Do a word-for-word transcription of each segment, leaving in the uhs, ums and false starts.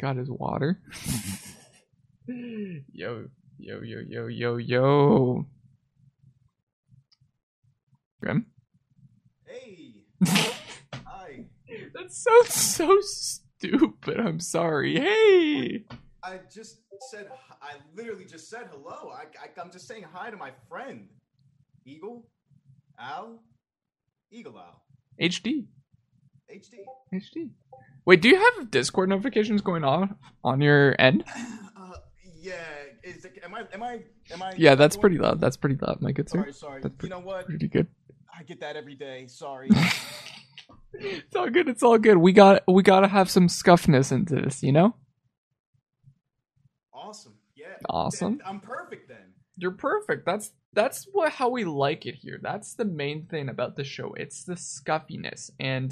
got his water. Yo, yo, yo, yo, yo, yo. Grim? Hey! Hi. That sounds so stupid. I'm sorry. Hey! I just said, I literally just said hello. I, I, I'm just saying hi to my friend. Eagle? Owl? Eagle Owl. H D. H D. H D. Wait, do you have Discord notifications going on on your end? Uh, yeah. Is it, am I? Am I? Am I? Yeah, that's pretty loud. That's pretty loud, my good sir. Sorry, sorry. That's you know what? Pretty good. I get that every day. Sorry. It's all good. It's all good. We got. We gotta have some scuffness into this, you know. Awesome. Yeah. Awesome. I'm perfect then. You're perfect. That's. That's what how we like it here. That's the main thing about the show. It's the scuffiness, and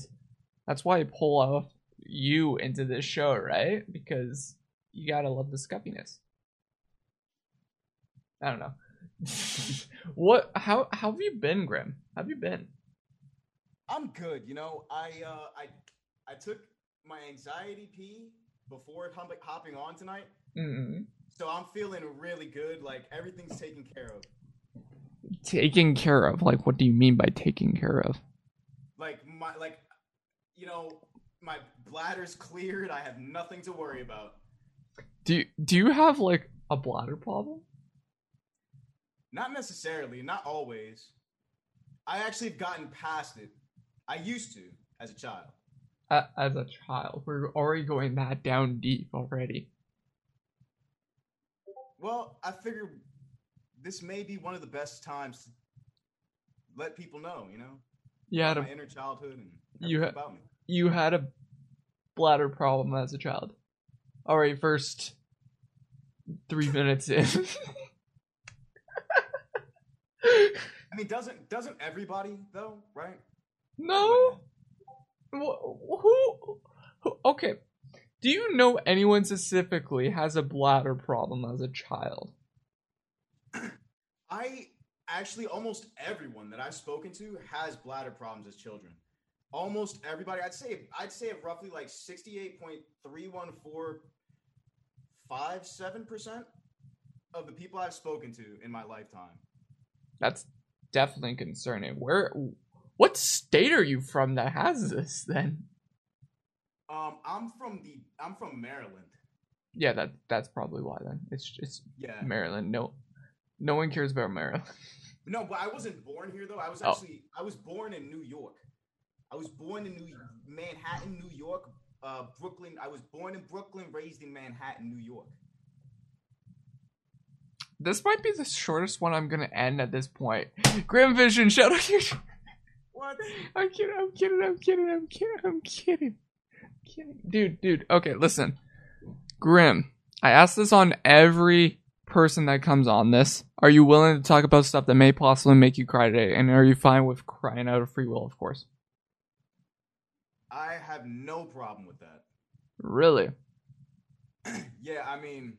that's why I pull off you into this show, right? Because you gotta love the scuffiness. I don't know. What? How? How have you been, Grim? How have you been? I'm good. You know, I uh, I I took my anxiety pee before hopping on tonight, mm-hmm. So I'm feeling really good. Like everything's taken care of. Taken care of? Like, what do you mean by taken care of? Like my, like, you know, my bladder's cleared. I have nothing to worry about. Do you, do you have like a bladder problem? Not necessarily. Not always. I actually have gotten past it. I used to as a child. Uh, as a child, we're already going that down deep already. Well, I figured. This may be one of the best times to let people know, you know? You had a, my inner childhood and everything you ha- about me. You had a bladder problem as a child. All right, first three minutes in. I mean, doesn't doesn't everybody though, right? No. Who, who, who? Okay. Do you know anyone specifically has a bladder problem as a child? I actually, almost everyone that I've spoken to has bladder problems as children. Almost everybody, I'd say, I'd say roughly like sixty-eight point three one four five seven percent of the people I've spoken to in my lifetime. That's definitely concerning. Where, what state are you from that has this then? Um, I'm from the, I'm from Maryland. Yeah, that that's probably why then. It's just yeah. Maryland. No. No one cares about Maryland. No, but I wasn't born here though. I was actually oh. I was born in New York. I was born in New Manhattan, New York, uh, Brooklyn. I was born in Brooklyn, raised in Manhattan, New York. This might be the shortest one I'm gonna end at this point. Grim Vision, shout out your. What? I'm kidding. I'm kidding. I'm kidding. I'm kidding. I'm kidding. I'm kidding. Dude, dude. Okay, listen, Grim. I asked this on every person that comes on this. Are you willing to talk about stuff that may possibly make you cry today, and are you fine with crying out of free will? Of course. I have no problem with that. Really? Yeah, I mean,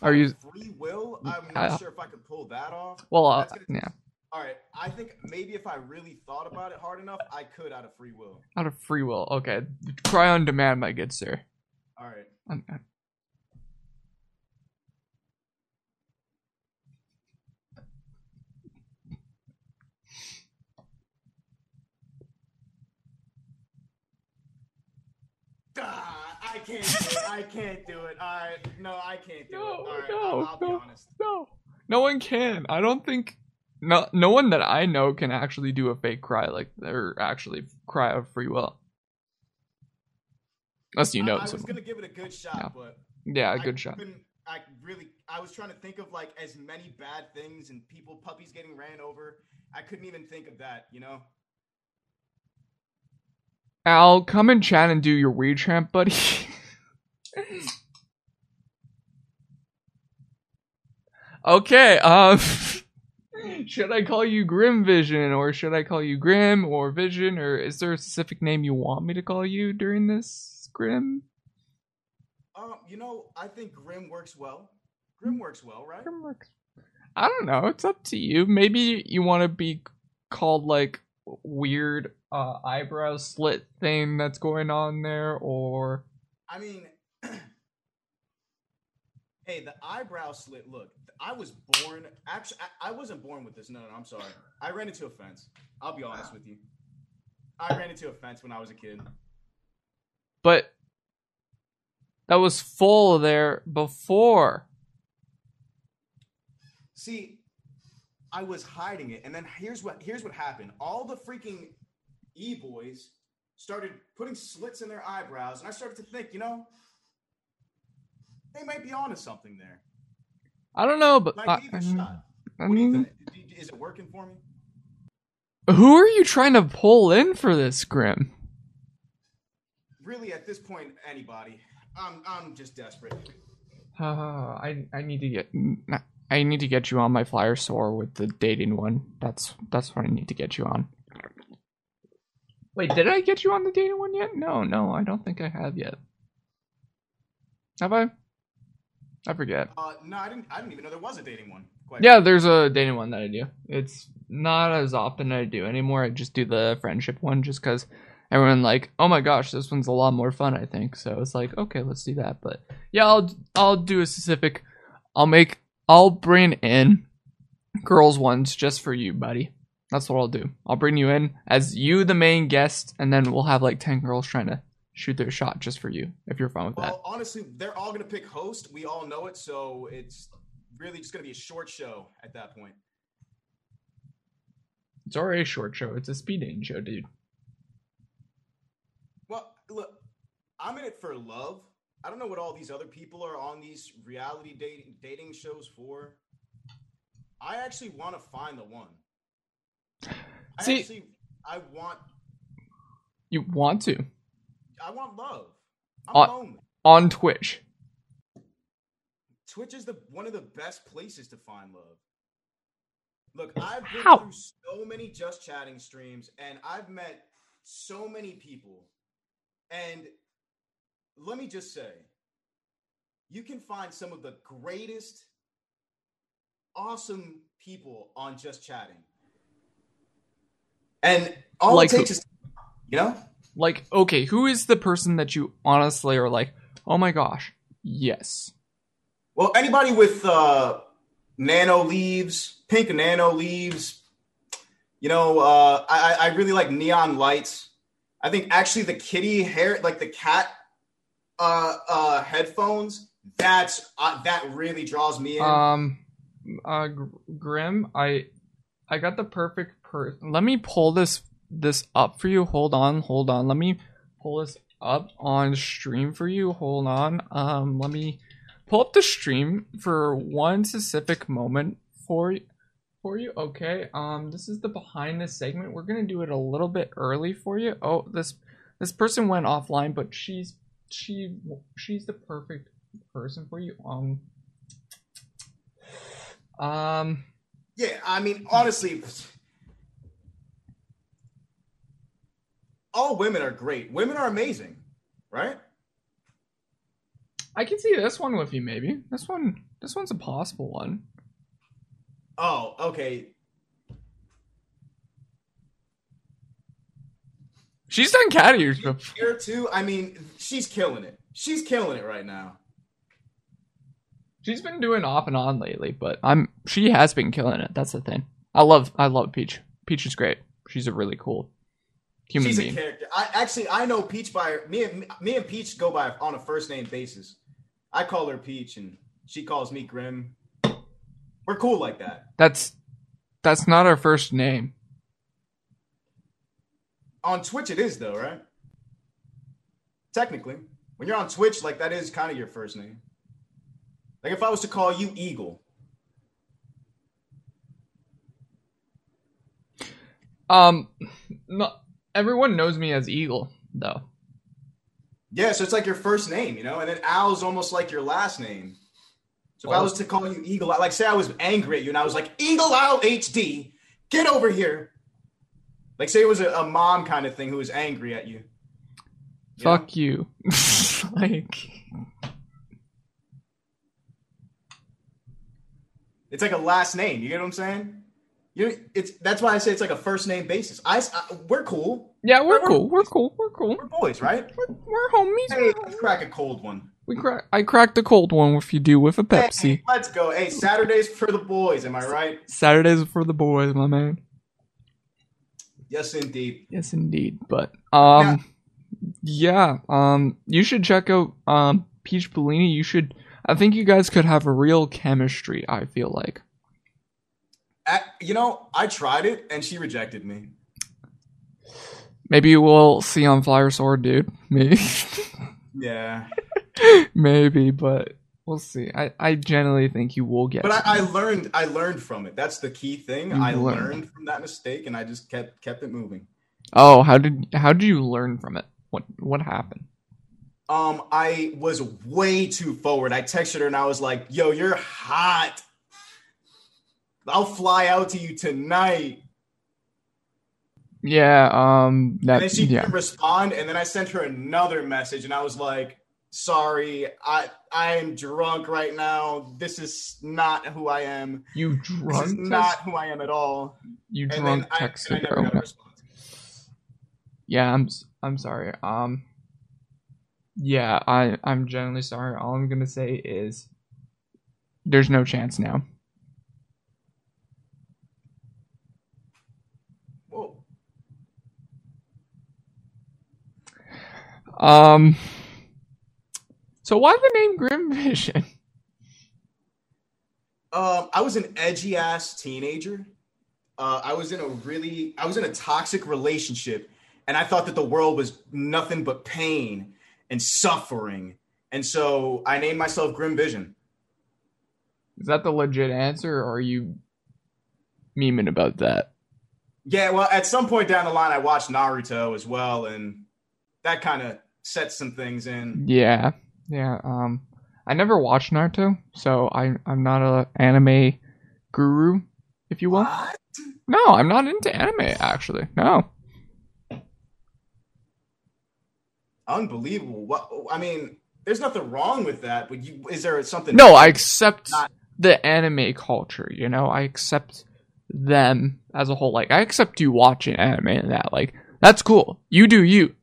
are you free will? I'm not I, sure if I could pull that off. Well, uh, gonna, yeah. All right, I think maybe if I really thought about it hard enough, I could out of free will. Out of free will, okay. Cry on demand, my good sir. All right. I'm, I'm, I can't do it. I can't do it. All right. No, I can't do no, it. All right. No, I'll, I'll no, be honest. No. No one can. I don't think no no one that I know can actually do a fake cry like or actually cry of free will. Unless you know someone. I, I was going to give it a good shot, yeah. but Yeah, a good I shot. I really I was trying to think of like as many bad things and people puppies getting ran over. I couldn't even think of that, you know? Al, come and chat and do your weird tramp, buddy. Okay, um... should I call you Grim Vision, or should I call you Grim, or Vision, or is there a specific name you want me to call you during this, Grim? Um, you know, I think Grim works well. Grim works well, right? Grim works. I don't know, it's up to you. Maybe you want to be called, like, weird... Uh, eyebrow slit thing that's going on there, or I mean, Hey, the eyebrow slit look. I was born. Actually, I, I wasn't born with this. No, no, I'm sorry. I ran into a fence. I'll be honest with you. I ran into a fence when I was a kid. But that was full there before. See, I was hiding it, and then here's what here's what happened. All the freaking e-boys started putting slits in their eyebrows, and I started to think, you know, they might be onto something there. I don't know, but I, I, shot. I mean, is it working for me? Who are you trying to pull in for this, Grim? Really, at this point, anybody. I'm I'm just desperate. Uh, I I need to get I need to get you on my Flyer Sword with the dating one. That's that's what I need to get you on. Wait, did I get you on the dating one yet? No, no, I don't think I have yet. Have I? I forget. Uh, no, I didn't. I didn't even know there was a dating one. Quite yeah, there's a dating one that I do. It's not as often I do anymore. I just do the friendship one, just because everyone like, oh my gosh, this one's a lot more fun. I think so. It's like, okay, let's do that. But yeah, I'll I'll do a specific. I'll make. I'll bring in girls ones just for you, buddy. That's what I'll do. I'll bring you in as you, the main guest, and then we'll have like ten girls trying to shoot their shot just for you, if you're fine with that. Well, honestly, they're all going to pick host. We all know it, so it's really just going to be a short show at that point. It's already a short show. It's a speed dating show, dude. Well, look, I'm in it for love. I don't know what all these other people are on these reality dating, dating shows for. I actually want to find the one. I See, actually, I want... You want to? I want love. I'm on, lonely. On Twitch. Twitch is the one of the best places to find love. Look, I've been How? through so many Just Chatting streams, and I've met so many people. And let me just say, you can find some of the greatest, awesome people on Just Chatting. And all like it takes who? is, you know? Like, okay, who is the person that you honestly are like, oh my gosh, yes? Well, anybody with uh, nano leaves, pink nano leaves, you know, uh, I, I really like neon lights. I think actually the kitty hair, like the cat uh, uh, headphones, that's uh, that really draws me in. Um, uh, Grim, I I got the perfect person. Let me pull this. this up for you. Hold on hold on let me pull this up on stream for you. Hold on. Um let me pull up the stream for one specific moment for for you. Okay, um this is the behind this segment. We're gonna do it a little bit early for you. Oh, this this person went offline, but she's she she's the perfect person for you. um um yeah I mean, honestly, all women are great. Women are amazing, right? I can see this one with you, maybe. This one, this one's a possible one. Oh, okay. She's done cat ears before. Here too. I mean, she's killing it. She's killing it right now. She's been doing off and on lately, but I'm. She has been killing it. That's the thing. I love. I love Peach. Peach is great. She's a really cool. Human She's being. a character. I actually I know Peach by her, me and me and Peach go by on a first name basis. I call her Peach and she calls me Grim. We're cool like that. That's that's not our first name. On Twitch it is though, right? Technically, when you're on Twitch, like that is kind of your first name. Like if I was to call you Eagle. Um, no. Everyone knows me as Eagle, though. Yeah, so it's like your first name, you know? And then Al's almost like your last name. So well, if I was to call you Eagle, like say I was angry at you and I was like, Eagle Al H D, get over here. Like say it was a, a mom kind of thing who was angry at you. you Fuck know? you. Like... It's like a last name, you get what I'm saying? You're, it's that's why I say it's like a first name basis. I, I we're cool. Yeah, we're, we're cool. We're cool. We're cool. We're boys, right? We're, we're homies. Hey, let's crack a cold one. We crack. I cracked a cold one with you do with a Pepsi. Hey, let's go. Hey, Saturdays for the boys. Am I right? Saturdays for the boys, my man. Yes, indeed. Yes, indeed. But um, yeah. yeah um, you should check out um Peach Bellini. You should. I think you guys could have a real chemistry. I feel like. You know, I tried it, and she rejected me. Maybe we'll see on Flyer Sword, dude. Maybe. Yeah. Maybe, but we'll see. I, I generally think you will get. But I, I learned I learned from it. That's the key thing. You I learned. learned from that mistake, and I just kept kept it moving. Oh, how did how did you learn from it? What what happened? Um, I was way too forward. I texted her, and I was like, yo, you're hot. I'll fly out to you tonight. Yeah. Um, that, and then she yeah. didn't respond, and then I sent her another message, and I was like, sorry, I I am drunk right now. This is not who I am. You drunk? This is not who I am at all. You and drunk then I, texted and I never got a response. Yeah, I'm, I'm sorry. Um, yeah, I, I'm genuinely sorry. All I'm going to say is there's no chance now. Um, so why the name Grim Vision? Um, I was an edgy ass teenager. Uh, I was in a really, I was in a toxic relationship, and I thought that the world was nothing but pain and suffering. And so I named myself Grim Vision. Is that the legit answer, or are you memeing about that? Yeah, well, at some point down the line, I watched Naruto as well, and that kind of sets some things in. Yeah, yeah. Um, I never watched Naruto, so I, I'm not an anime guru, if you will. What? No, I'm not into anime, actually. No. Unbelievable. What? I mean, there's nothing wrong with that, but you, is there something... No, I accept not- the anime culture, you know? I accept them as a whole. Like, I accept you watching anime and that. Like, that's cool. You do you.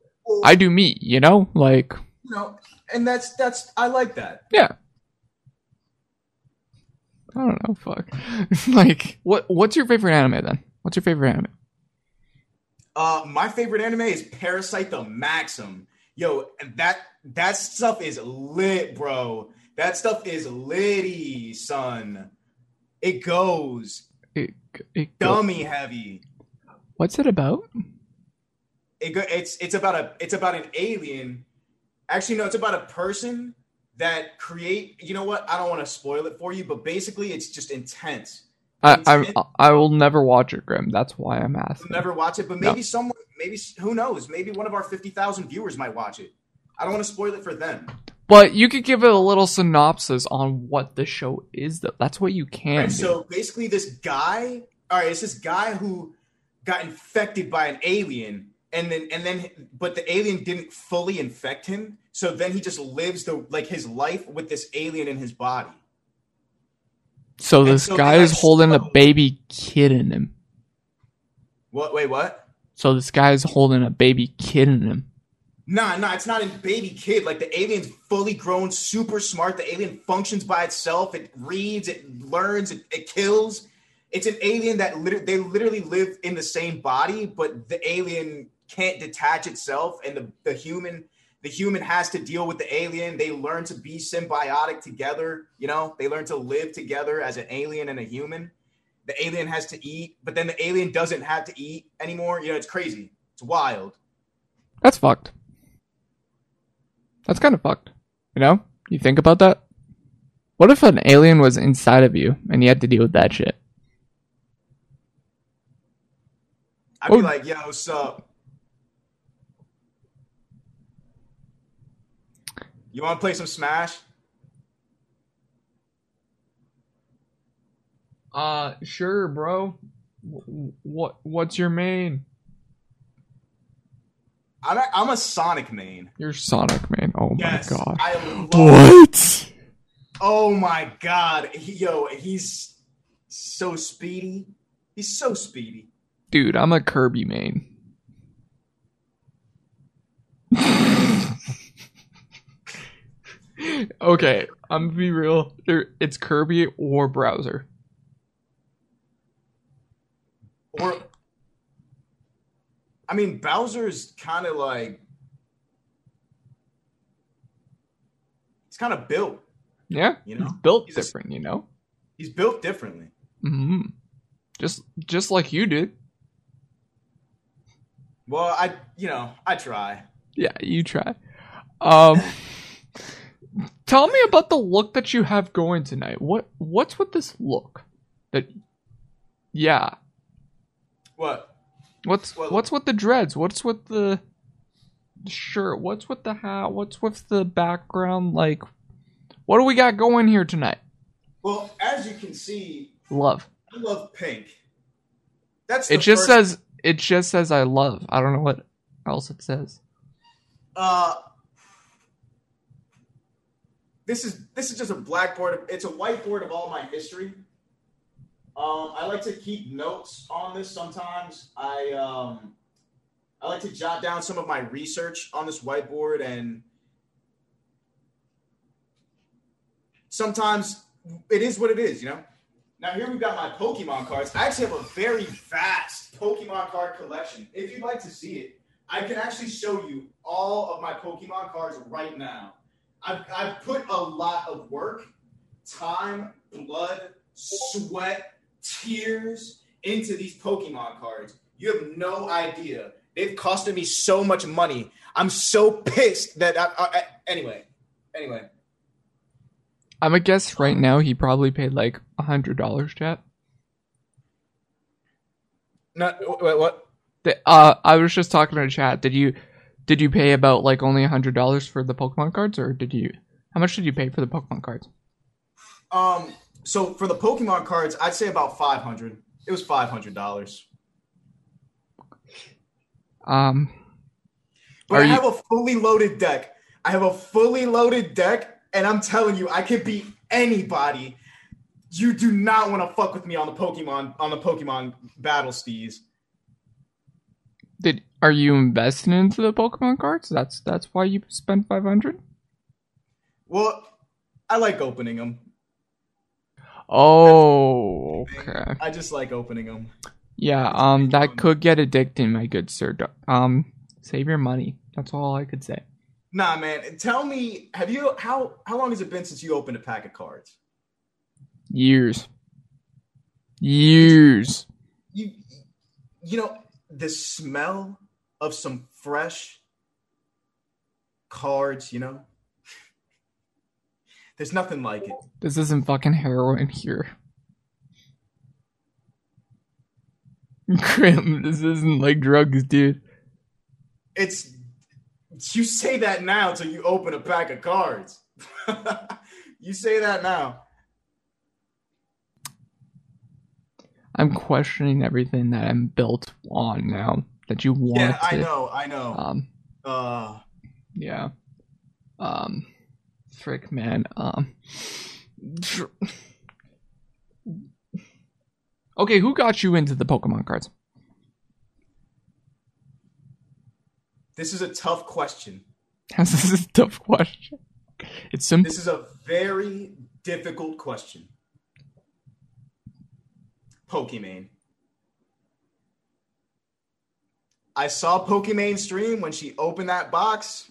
I do me, you know, like, you know, and that's that's I like that. Yeah, I don't know, fuck. Like, what what's your favorite anime then? What's your favorite anime? Uh, my favorite anime is Parasite the Maxim. Yo, that that stuff is lit, bro. That stuff is litty, son. It goes it, it dummy goes. heavy. What's it about? It go, it's it's about a it's about an alien. Actually, no, it's about a person that create. You know what? I don't want to spoil it for you, but basically, it's just intense. I I, I will never watch it, Grim. That's why I'm asking. You'll never watch it, but maybe no. someone, maybe who knows? Maybe one of our fifty thousand viewers might watch it. I don't want to spoil it for them. But you could give it a little synopsis on what the show is. Though that's what you can. Right, so basically, this guy. All right, it's this guy who got infected by an alien. And then, and then, but the alien didn't fully infect him. So then he just lives the like his life with this alien in his body. So and this so guy is holding so, a baby kid in him. What? Wait, what? So this guy is holding a baby kid in him. Nah, nah, it's not a baby kid. Like the alien's fully grown, super smart. The alien functions by itself. It reads, it learns, it, it kills. It's an alien that lit- they literally live in the same body, but the alien can't detach itself, and the, the human the human has to deal with the alien. They learn to be symbiotic together, you know, they learn to live together as an alien and a human. The alien has to eat, but then the alien doesn't have to eat anymore. You know, it's crazy. It's wild. That's fucked. That's kind of fucked. You know, you think about that. What if an alien was inside of you and you had to deal with that shit? I'd be oh. like, yo, what's up? You want to play some Smash? Uh, sure, bro. W- what What's your main? I'm a, I'm a Sonic main. You're Sonic main. Oh yes, my god. I love what? Him. Oh my god. He, yo, he's so speedy. He's so speedy. Dude, I'm a Kirby main. Okay, I'm gonna be real. It's Kirby or Browser. Or, I mean, Bowser's kind of like, it's kind of built. Yeah, you know, he's built he's different. A, you know, he's built differently. Mm-hmm. Just, just like you did. Well, I, you know, I try. Yeah, you try. Um, tell me about the look that you have going tonight. What, what's with this look? That, yeah. What? What's what what's with the dreads? What's with the shirt? What's with the hat? What's with the background? Like, what do we got going here tonight? Well, as you can see, love. I love pink. That's the it. Just first... says it. Just says I love. I don't know what else it says. Uh, this is this is just a blackboard. Of, it's a whiteboard of all my history. Um, I like to keep notes on this sometimes. I um, I like to jot down some of my research on this whiteboard, and sometimes it is what it is, you know? Now, here we've got my Pokemon cards. I actually have a very vast Pokemon card collection. If you'd like to see it, I can actually show you all of my Pokemon cards right now. I've, I've put a lot of work, time, blood, sweat, tears into these Pokemon cards. You have no idea. They've costed me so much money. I'm so pissed that I, I, I anyway, anyway. I'm a guess right now he probably paid like a hundred dollars, chat. No, wait, what? The, uh, I was just talking to chat. Did you, did you pay about like only a hundred dollars for the Pokemon cards, or did you? How much did you pay for the Pokemon cards? Um. So for the Pokemon cards, I'd say about five hundred. It was five hundred dollars. Um, but I have you... a fully loaded deck. I have a fully loaded deck, and I'm telling you, I could beat anybody. You do not want to fuck with me on the Pokemon on the Pokemon battle, steez. Did are you investing into the Pokemon cards? That's that's why you spent five hundred. Well, I like opening them. Oh, okay. I just like opening them. Yeah, um, that could get addicting, my good sir. Um, save your money. That's all I could say. Nah, man. Tell me, have you how how long has it been since you opened a pack of cards? Years. Years. You, you know, the smell of some fresh cards, you know. There's nothing like it. This isn't fucking heroin here. Grim, this isn't like drugs, dude. It's... You say that now till you open a pack of cards. You say that now. I'm questioning everything that I'm built on now. That you want Yeah, I to, know, I know. Um, uh. Yeah. Um... Frick, man. Um. Okay, who got you into the Pokemon cards? This is a tough question. This is a tough question. It's simple. This is a very difficult question. Pokimane. I saw Pokimane stream when she opened that box.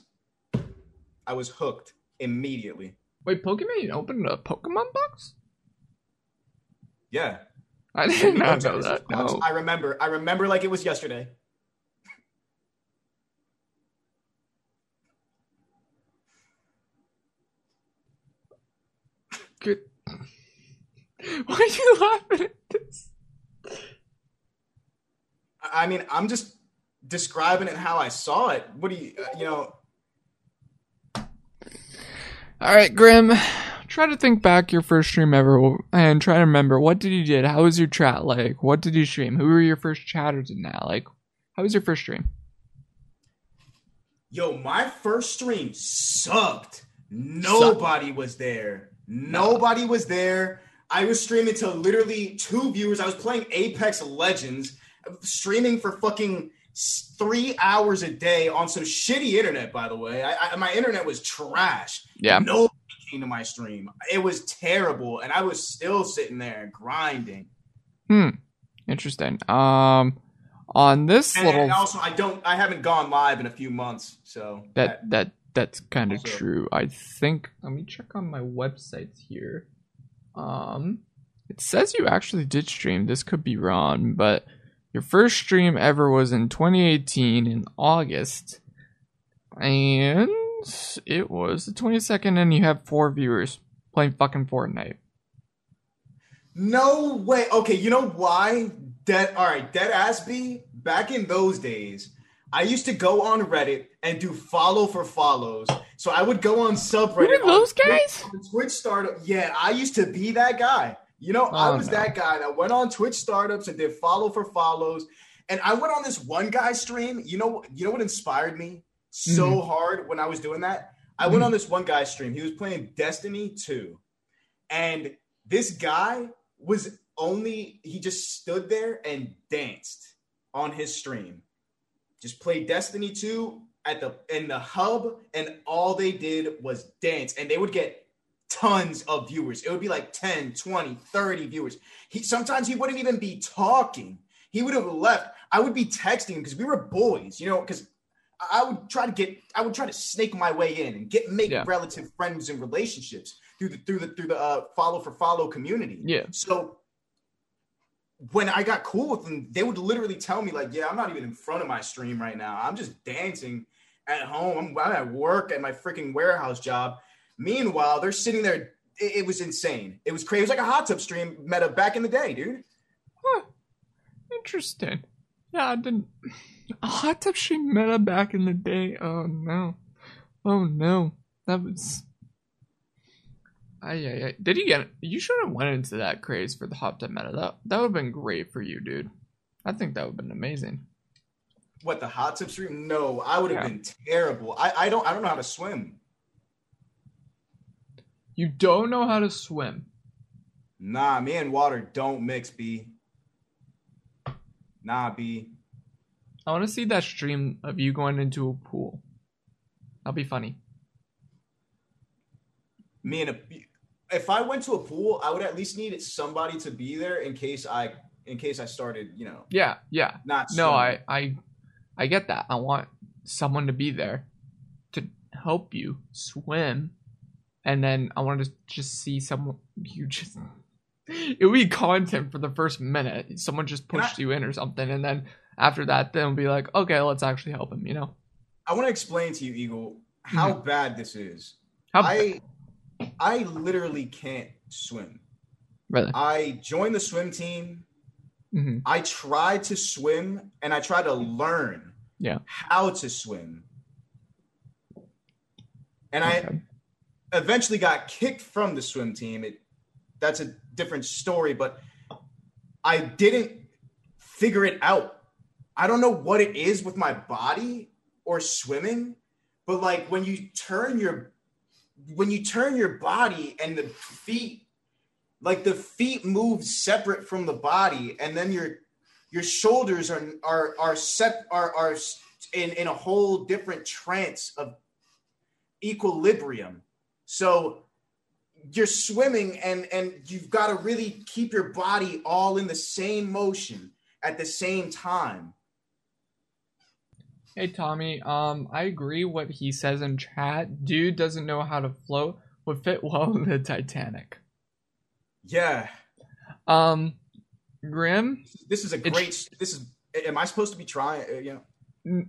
I was hooked. Immediately. Wait, Pokimane opened a Pokemon box? Yeah. I did not know that. No. I remember. I remember like it was yesterday. Good. Why are you laughing at this? I mean, I'm just describing it how I saw it. What do you, uh, you know... All right, Grim, try to think back your first stream ever and try to remember, what did you did? How was your chat like? What did you stream? Who were your first chatters in that? Like, how was your first stream? Yo, my first stream sucked. Nobody sucked. was there. Nobody no. was there. I was streaming to literally two viewers. I was playing Apex Legends, streaming for fucking three hours a day on some shitty internet, by the way. I, I, my internet was trash. Yeah. Nobody came to my stream. It was terrible, and I was still sitting there grinding. Hmm. Interesting. Um... On this and, little, and also I don't, I haven't gone live in a few months, so that that, that that's kind of true. I think. Let me check on my websites here. Um, it says you actually did stream. This could be wrong, but your first stream ever was in twenty eighteen in August, and it was the twenty-second, and you have four viewers playing fucking Fortnite. No way. Okay, you know why? Dead, all right, dead ass B, back in those days, I used to go on Reddit and do follow for follows. So I would go on subreddit. Who are those guys? Twitch, Twitch startup. Yeah, I used to be that guy. You know, oh, I was no. that guy that went on Twitch startups and did follow for follows. And I went on this one guy stream. You know, you know what inspired me so mm-hmm. hard when I was doing that? I mm-hmm. went on this one guy stream. He was playing Destiny two. And this guy was... Only he just stood there and danced on his stream. Just played Destiny two at the in the hub, and all they did was dance. And they would get tons of viewers. It would be like ten, twenty, thirty viewers. He sometimes he wouldn't even be talking. He would have left. I would be texting him because we were boys, you know, because I would try to get I would try to snake my way in and get make yeah. relative friends and relationships through the through the through the uh, follow for follow community. Yeah. So when I got cool with them, they would literally tell me, like, yeah, I'm not even in front of my stream right now. I'm just dancing at home. I'm, I'm at work at my freaking warehouse job. Meanwhile, they're sitting there. It, it was insane. It was crazy. It was like a hot tub stream meta back in the day, dude. Huh. Interesting. Yeah, I didn't. A hot tub stream meta back in the day. Oh, no. Oh, no. That was... Aye, aye, aye. Did you get it? You should have went into that craze for the hot tub meta. That, that would have been great for you, dude. I think that would have been amazing. What, the hot tub stream? No, I would have yeah. been terrible. I, I don't I don't know how to swim. You don't know how to swim? Nah, me and water don't mix, B. Nah, B. I want to see that stream of you going into a pool. That'll be funny. Me and a, if I went to a pool, I would at least need somebody to be there in case I in case I started, you know. Yeah, yeah. Not no, I, I I get that. I want someone to be there to help you swim, and then I want to just see someone you just. It would be content for the first minute. Someone just pushed I, you in or something, and then after that, then be like, okay, let's actually help him. You know. I want to explain to you, Eagle, how mm-hmm. bad this is. How I. Bad? I literally can't swim. Really? I joined the swim team. Mm-hmm. I tried to swim and I tried to learn yeah. how to swim. And okay. I eventually got kicked from the swim team. It, that's a different story, but I didn't figure it out. I don't know what it is with my body or swimming, but like when you turn your When you turn your body and the feet, like the feet move separate from the body, and then your your shoulders are are are set are are in, in a whole different trance of equilibrium. So you're swimming and, and you've got to really keep your body all in the same motion at the same time. Hey, Tommy, um, I agree what he says in chat. Dude doesn't know how to float would fit well in the Titanic. Yeah. Um, Grim? This is a great... It's, this is. Am I supposed to be trying? You know?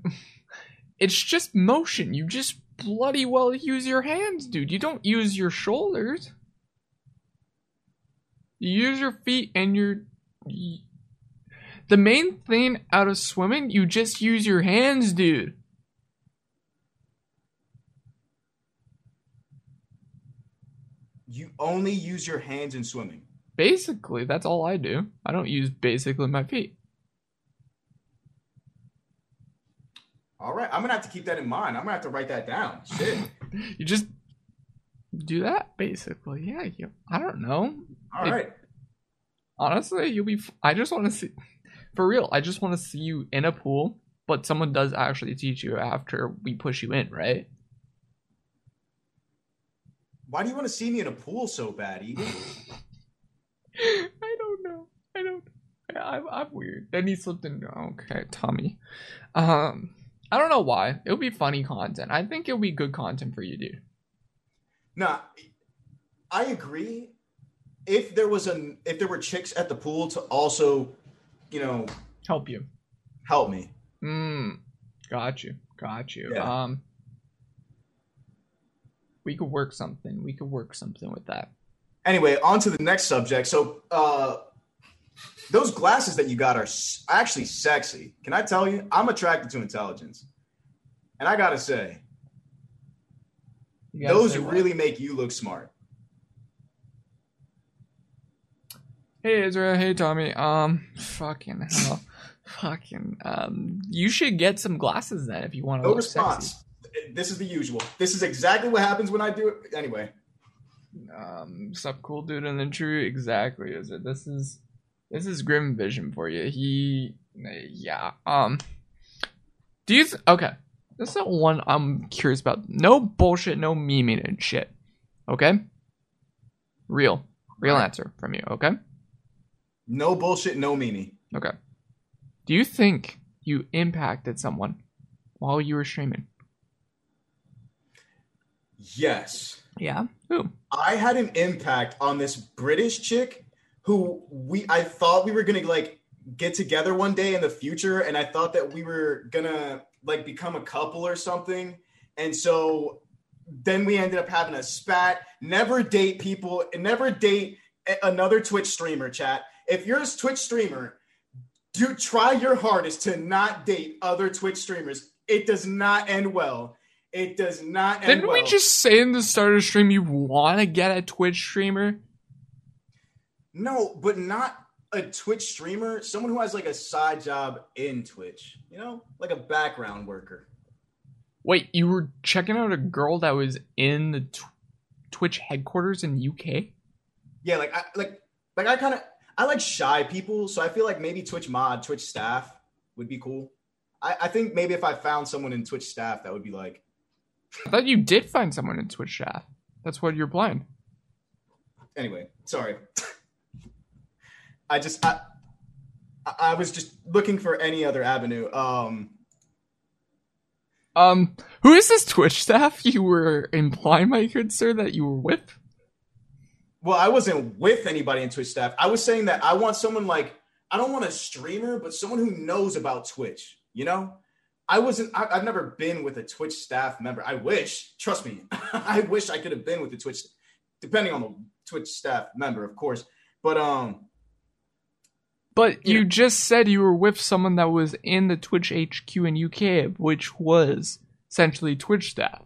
It's just motion. You just bloody well use your hands, dude. You don't use your shoulders. You use your feet and your... You, The main thing out of swimming, you just use your hands, dude. You only use your hands in swimming. Basically, that's all I do. I don't use basically my feet. All right, I'm going to have to keep that in mind. I'm going to have to write that down. Shit. You just do that, basically. Yeah, you, I don't know. All it, right. Honestly, you'll be... I just want to see... For real, I just want to see you in a pool, but someone does actually teach you after we push you in, right? Why do you want to see me in a pool so bad, Eden? I don't know. I don't... I'm, I'm weird. Then he slipped in... Okay, Tommy. Um... I don't know why. It'll be funny content. I think it'll be good content for you, dude. Nah, I agree. If there was an if there were chicks at the pool to also, you know, help you, help me. Mm, got you, got you. Yeah. Um, we could work something. We could work something with that. Anyway, on to the next subject. So, uh. Those glasses that you got are actually sexy. Can I tell you? I'm attracted to intelligence. And I got to say, those really make you look smart. Hey, Israel. Hey, Tommy. Um, fucking hell. fucking. Um, you should get some glasses then if you want to look sexy. No response. This is the usual. This is exactly what happens when I do it. Anyway. Um, sup, cool dude in the true. Exactly. Is it? This is... This is Grim Vision for you. He, yeah. Um, do you, th- okay. This is the one I'm curious about. No bullshit, no memeing and shit. Okay? Real. Real answer from you, okay? No bullshit, no memeing. Okay. Do you think you impacted someone while you were streaming? Yes. Yeah? Who? I had an impact on this British chick who we I thought we were gonna like get together one day in the future, and I thought that we were gonna like become a couple or something. And so then we ended up having a spat. Never date people, never date another Twitch streamer, chat. If you're a Twitch streamer, do try your hardest to not date other Twitch streamers. It does not end well. It does not end Didn't well. Didn't we just say in the start of the stream you wanna get a Twitch streamer? No, but not a Twitch streamer. Someone who has like a side job in Twitch, you know, like a background worker. Wait, you were checking out a girl that was in the tw- Twitch headquarters in the U K? Yeah, like I like like I kind of I like shy people, so I feel like maybe Twitch mod, Twitch staff would be cool. I, I think maybe if I found someone in Twitch staff, that would be like. I thought you did find someone in Twitch staff. That's what you're blind. Anyway, sorry. I just, I, I was just looking for any other avenue. Um, um, who is this Twitch staff you were implying, my good sir, that you were with? Well, I wasn't with anybody in Twitch staff. I was saying that I want someone like, I don't want a streamer, but someone who knows about Twitch, you know? I wasn't, I, I've never been with a Twitch staff member. I wish, trust me, I wish I could have been with the Twitch, depending on the Twitch staff member, of course. But, um... But you yeah. just said you were with someone that was in the Twitch H Q in U K, which was essentially Twitch staff.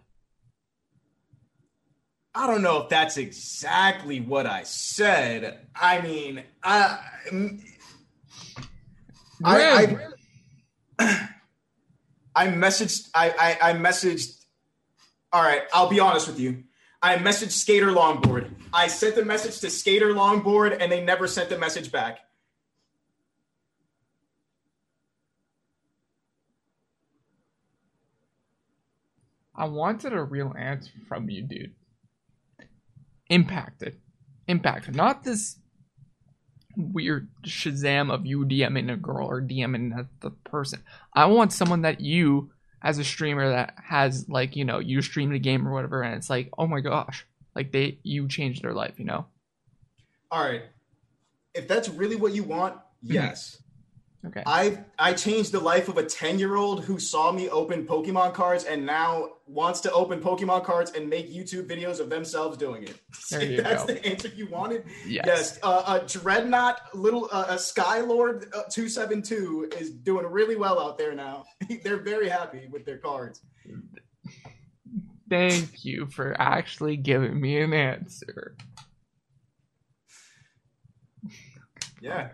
I don't know if that's exactly what I said. I mean, I... I, I, I messaged... I, I, I messaged... All right, I'll be honest with you. I messaged Skater Longboard. I sent the message to Skater Longboard, and they never sent the message back. I wanted a real answer from you, dude. Impacted. Impacted. Not this weird Shazam of you DMing a girl or DMing the person. I want someone that you, as a streamer that has, like, you know, you streamed a game or whatever, and it's like, oh my gosh. Like, they you changed their life, you know? All right. If that's really what you want, yes. Okay. I I changed the life of a ten-year-old who saw me open Pokemon cards and now wants to open Pokemon cards and make YouTube videos of themselves doing it. There you That's go. The answer you wanted? Yes. yes. Uh, a Dreadnought, little uh, a Skylord uh, two seventy-two is doing really well out there now. They're very happy with their cards. Thank you for actually giving me an answer. Yeah.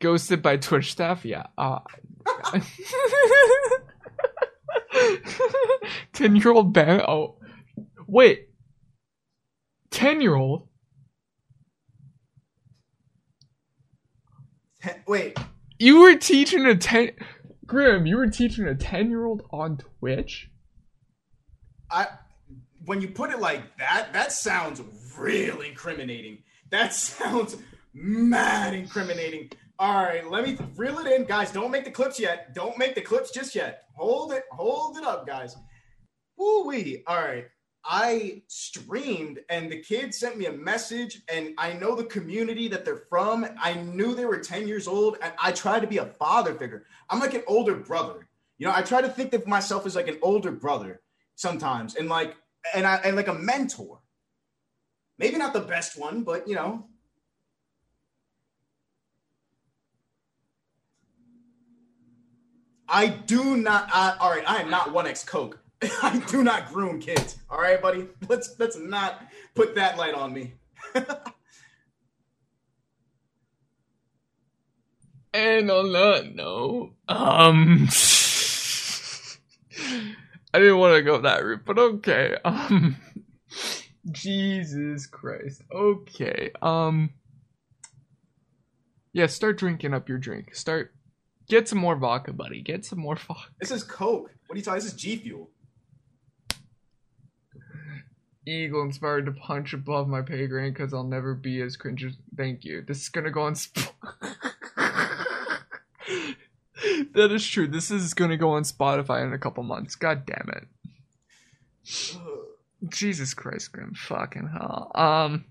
Ghosted by Twitch staff? Yeah. Uh, ten-year-old Ben? Oh. Wait. ten-year-old. Ten, wait. You were teaching a ten... Grim, you were teaching a ten-year-old on Twitch? I... When you put it like that, that sounds real incriminating. That sounds mad incriminating. All right, let me reel it in. Guys, don't make the clips yet. Don't make the clips just yet. Hold it. Hold it up, guys. Woo-wee. All right. I streamed, and the kid sent me a message, and I know the community that they're from. I knew they were ten years old, and I tried to be a father figure. I'm like an older brother. You know, I try to think of myself as like an older brother sometimes, and like, and I and like a mentor. Maybe not the best one, but, you know. I do not, I, all right, I am not one X Coke. I do not groom kids. All right, buddy? Let's let's not put that light on me. And on that note, um... I didn't want to go that route, but okay. Um... Jesus Christ. Okay. Um. Yeah, start drinking up your drink. Start. Get some more vodka, buddy. Get some more vodka. This is Coke. What are you talking? This is G Fuel. Eagle inspired to punch above my pay grade because I'll never be as cringe as. Thank you. This is gonna go on. Sp- that is true. This is gonna go on Spotify in a couple months. God damn it. Jesus Christ, Grim, fucking hell. Um,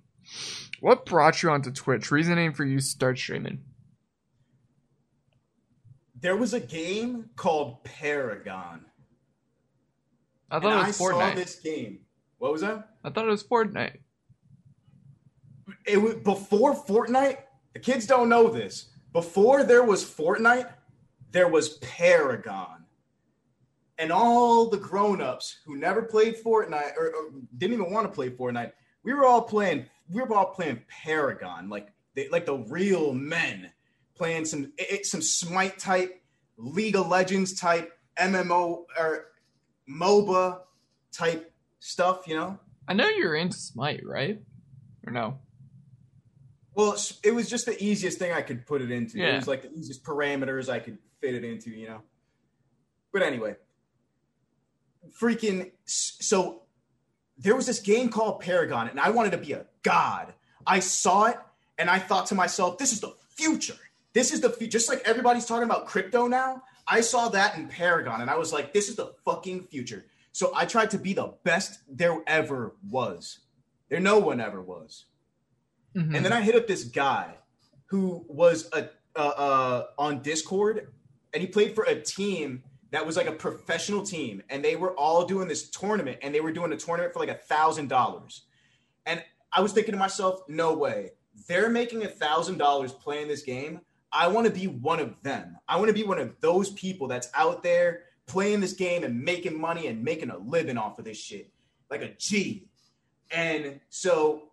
what brought you onto Twitch? Reasoning for you to start streaming? There was a game called Paragon. I thought and it was I Fortnite. I saw this game. What was that? I thought it was Fortnite. It was before Fortnite. The kids don't know this. Before there was Fortnite, there was Paragon. And all the grown-ups who never played Fortnite or, or didn't even want to play Fortnite, we were all playing. We were all playing Paragon, like they, like the real men playing some it, some Smite type, League of Legends type, M M O or MOBA type stuff. You know. I know you're into Smite, right? Or no? Well, it was just the easiest thing I could put it into. Yeah. It was like the easiest parameters I could fit it into. You know. But anyway. Freaking so there was this game called Paragon and I wanted to be a god. I saw it and I thought to myself, this is the future. This is the future. Just like everybody's talking about crypto now. I saw that in Paragon and I was like, this is the fucking future. So I tried to be the best there ever was. There no one ever was. Mm-hmm. And then I hit up this guy who was a, uh, uh, on Discord and he played for a team that was like a professional team, and they were all doing this tournament, and they were doing a tournament for like a thousand dollars. And I was thinking to myself, no way. They're making a thousand dollars playing this game. I want to be one of them. I want to be one of those people that's out there playing this game and making money and making a living off of this shit, like a G. And so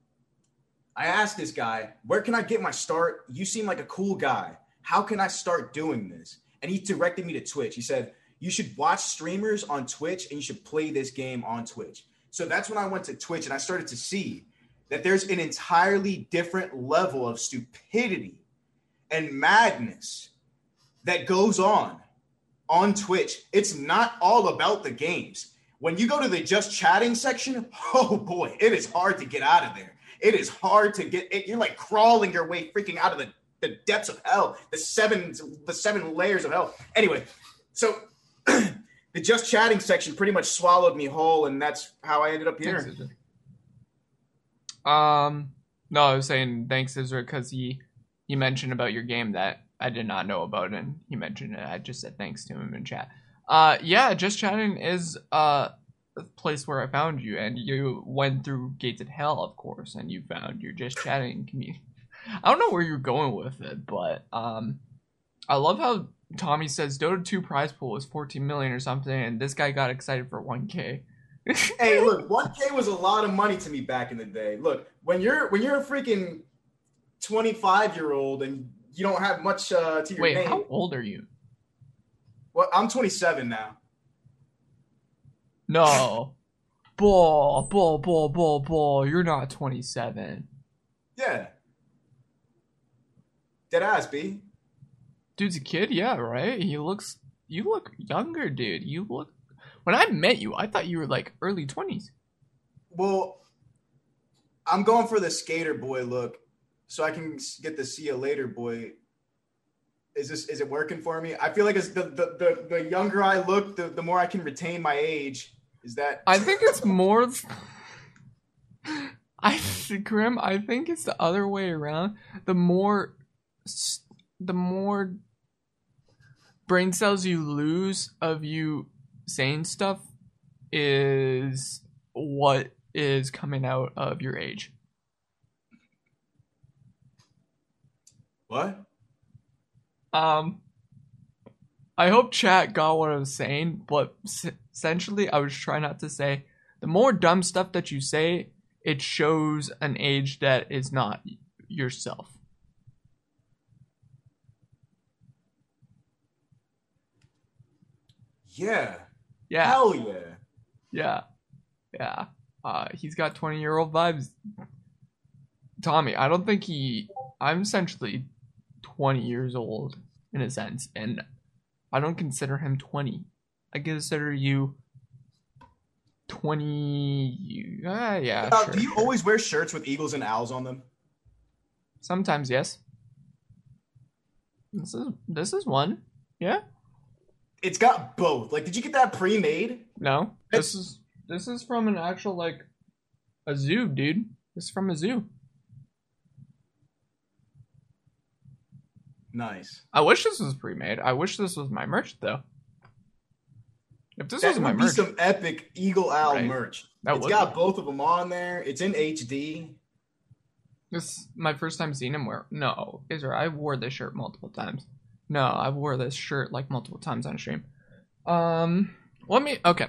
I asked this guy, where can I get my start? You seem like a cool guy. How can I start doing this? And he directed me to Twitch. He said, you should watch streamers on Twitch and you should play this game on Twitch. So that's when I went to Twitch and I started to see that there's an entirely different level of stupidity and madness that goes on on Twitch. It's not all about the games. When you go to the just chatting section, oh boy, it is hard to get out of there. It is hard to get it. You're like crawling your way freaking out of the, the depths of hell, the seven, the seven layers of hell. Anyway, so the just chatting section pretty much swallowed me whole, and that's how I ended up here. Um, no, I was saying thanks, Fizzer, because he he mentioned about your game that I did not know about, and he mentioned it. I just said thanks to him in chat. Uh, yeah, just chatting is uh the place where I found you, and you went through gates of hell, of course, and you found your just chatting community. I don't know where you're going with it, but um, I love how Tommy says Dota two prize pool was fourteen million or something, and this guy got excited for one K. Hey, look, one K was a lot of money to me back in the day. Look, when you're when you're a freaking twenty-five year old and you don't have much uh, to your Wait, name. Wait, how old are you? Well, I'm twenty-seven now. No, Bull, bull, bull, bull, bull. You're not twenty-seven. Yeah. Dead ass, B. Dude's a kid, yeah, right? He looks... You look younger, dude. You look... When I met you, I thought you were, like, early twenties. Well, I'm going for the skater boy look so I can get the see you later boy. Is this is it working for me? I feel like it's the, the, the, the younger I look, the, the more I can retain my age. Is that... I think it's more... I Grim, I think it's the other way around. The more... The more... brain cells you lose of you saying stuff is what is coming out of your age. What? Um, I hope chat got what I was saying, but essentially I was trying not to say the more dumb stuff that you say, it shows an age that is not yourself. Yeah. Yeah. Hell yeah. Yeah. Yeah. Uh, he's got twenty-year-old vibes. Tommy, I don't think he... I'm essentially twenty years old, in a sense, and I don't consider him twenty. I consider you twenty... Uh, yeah, uh, sure. Do you always wear shirts with eagles and owls on them? Sometimes, yes. This is, this is one. Yeah. It's got both. Like, did you get that pre-made? No. This is this is from an actual, like, a zoo, dude. This is from a zoo. Nice. I wish this was pre-made. I wish this was my merch, though. If this that was my merch. That would be some epic Eagle Owl right. merch. That it's got be. both of them on there. It's in H D. This is my first time seeing him wear. No, Israel, I wore this shirt multiple times. No, I wore this shirt like multiple times on stream. Um, let me, okay.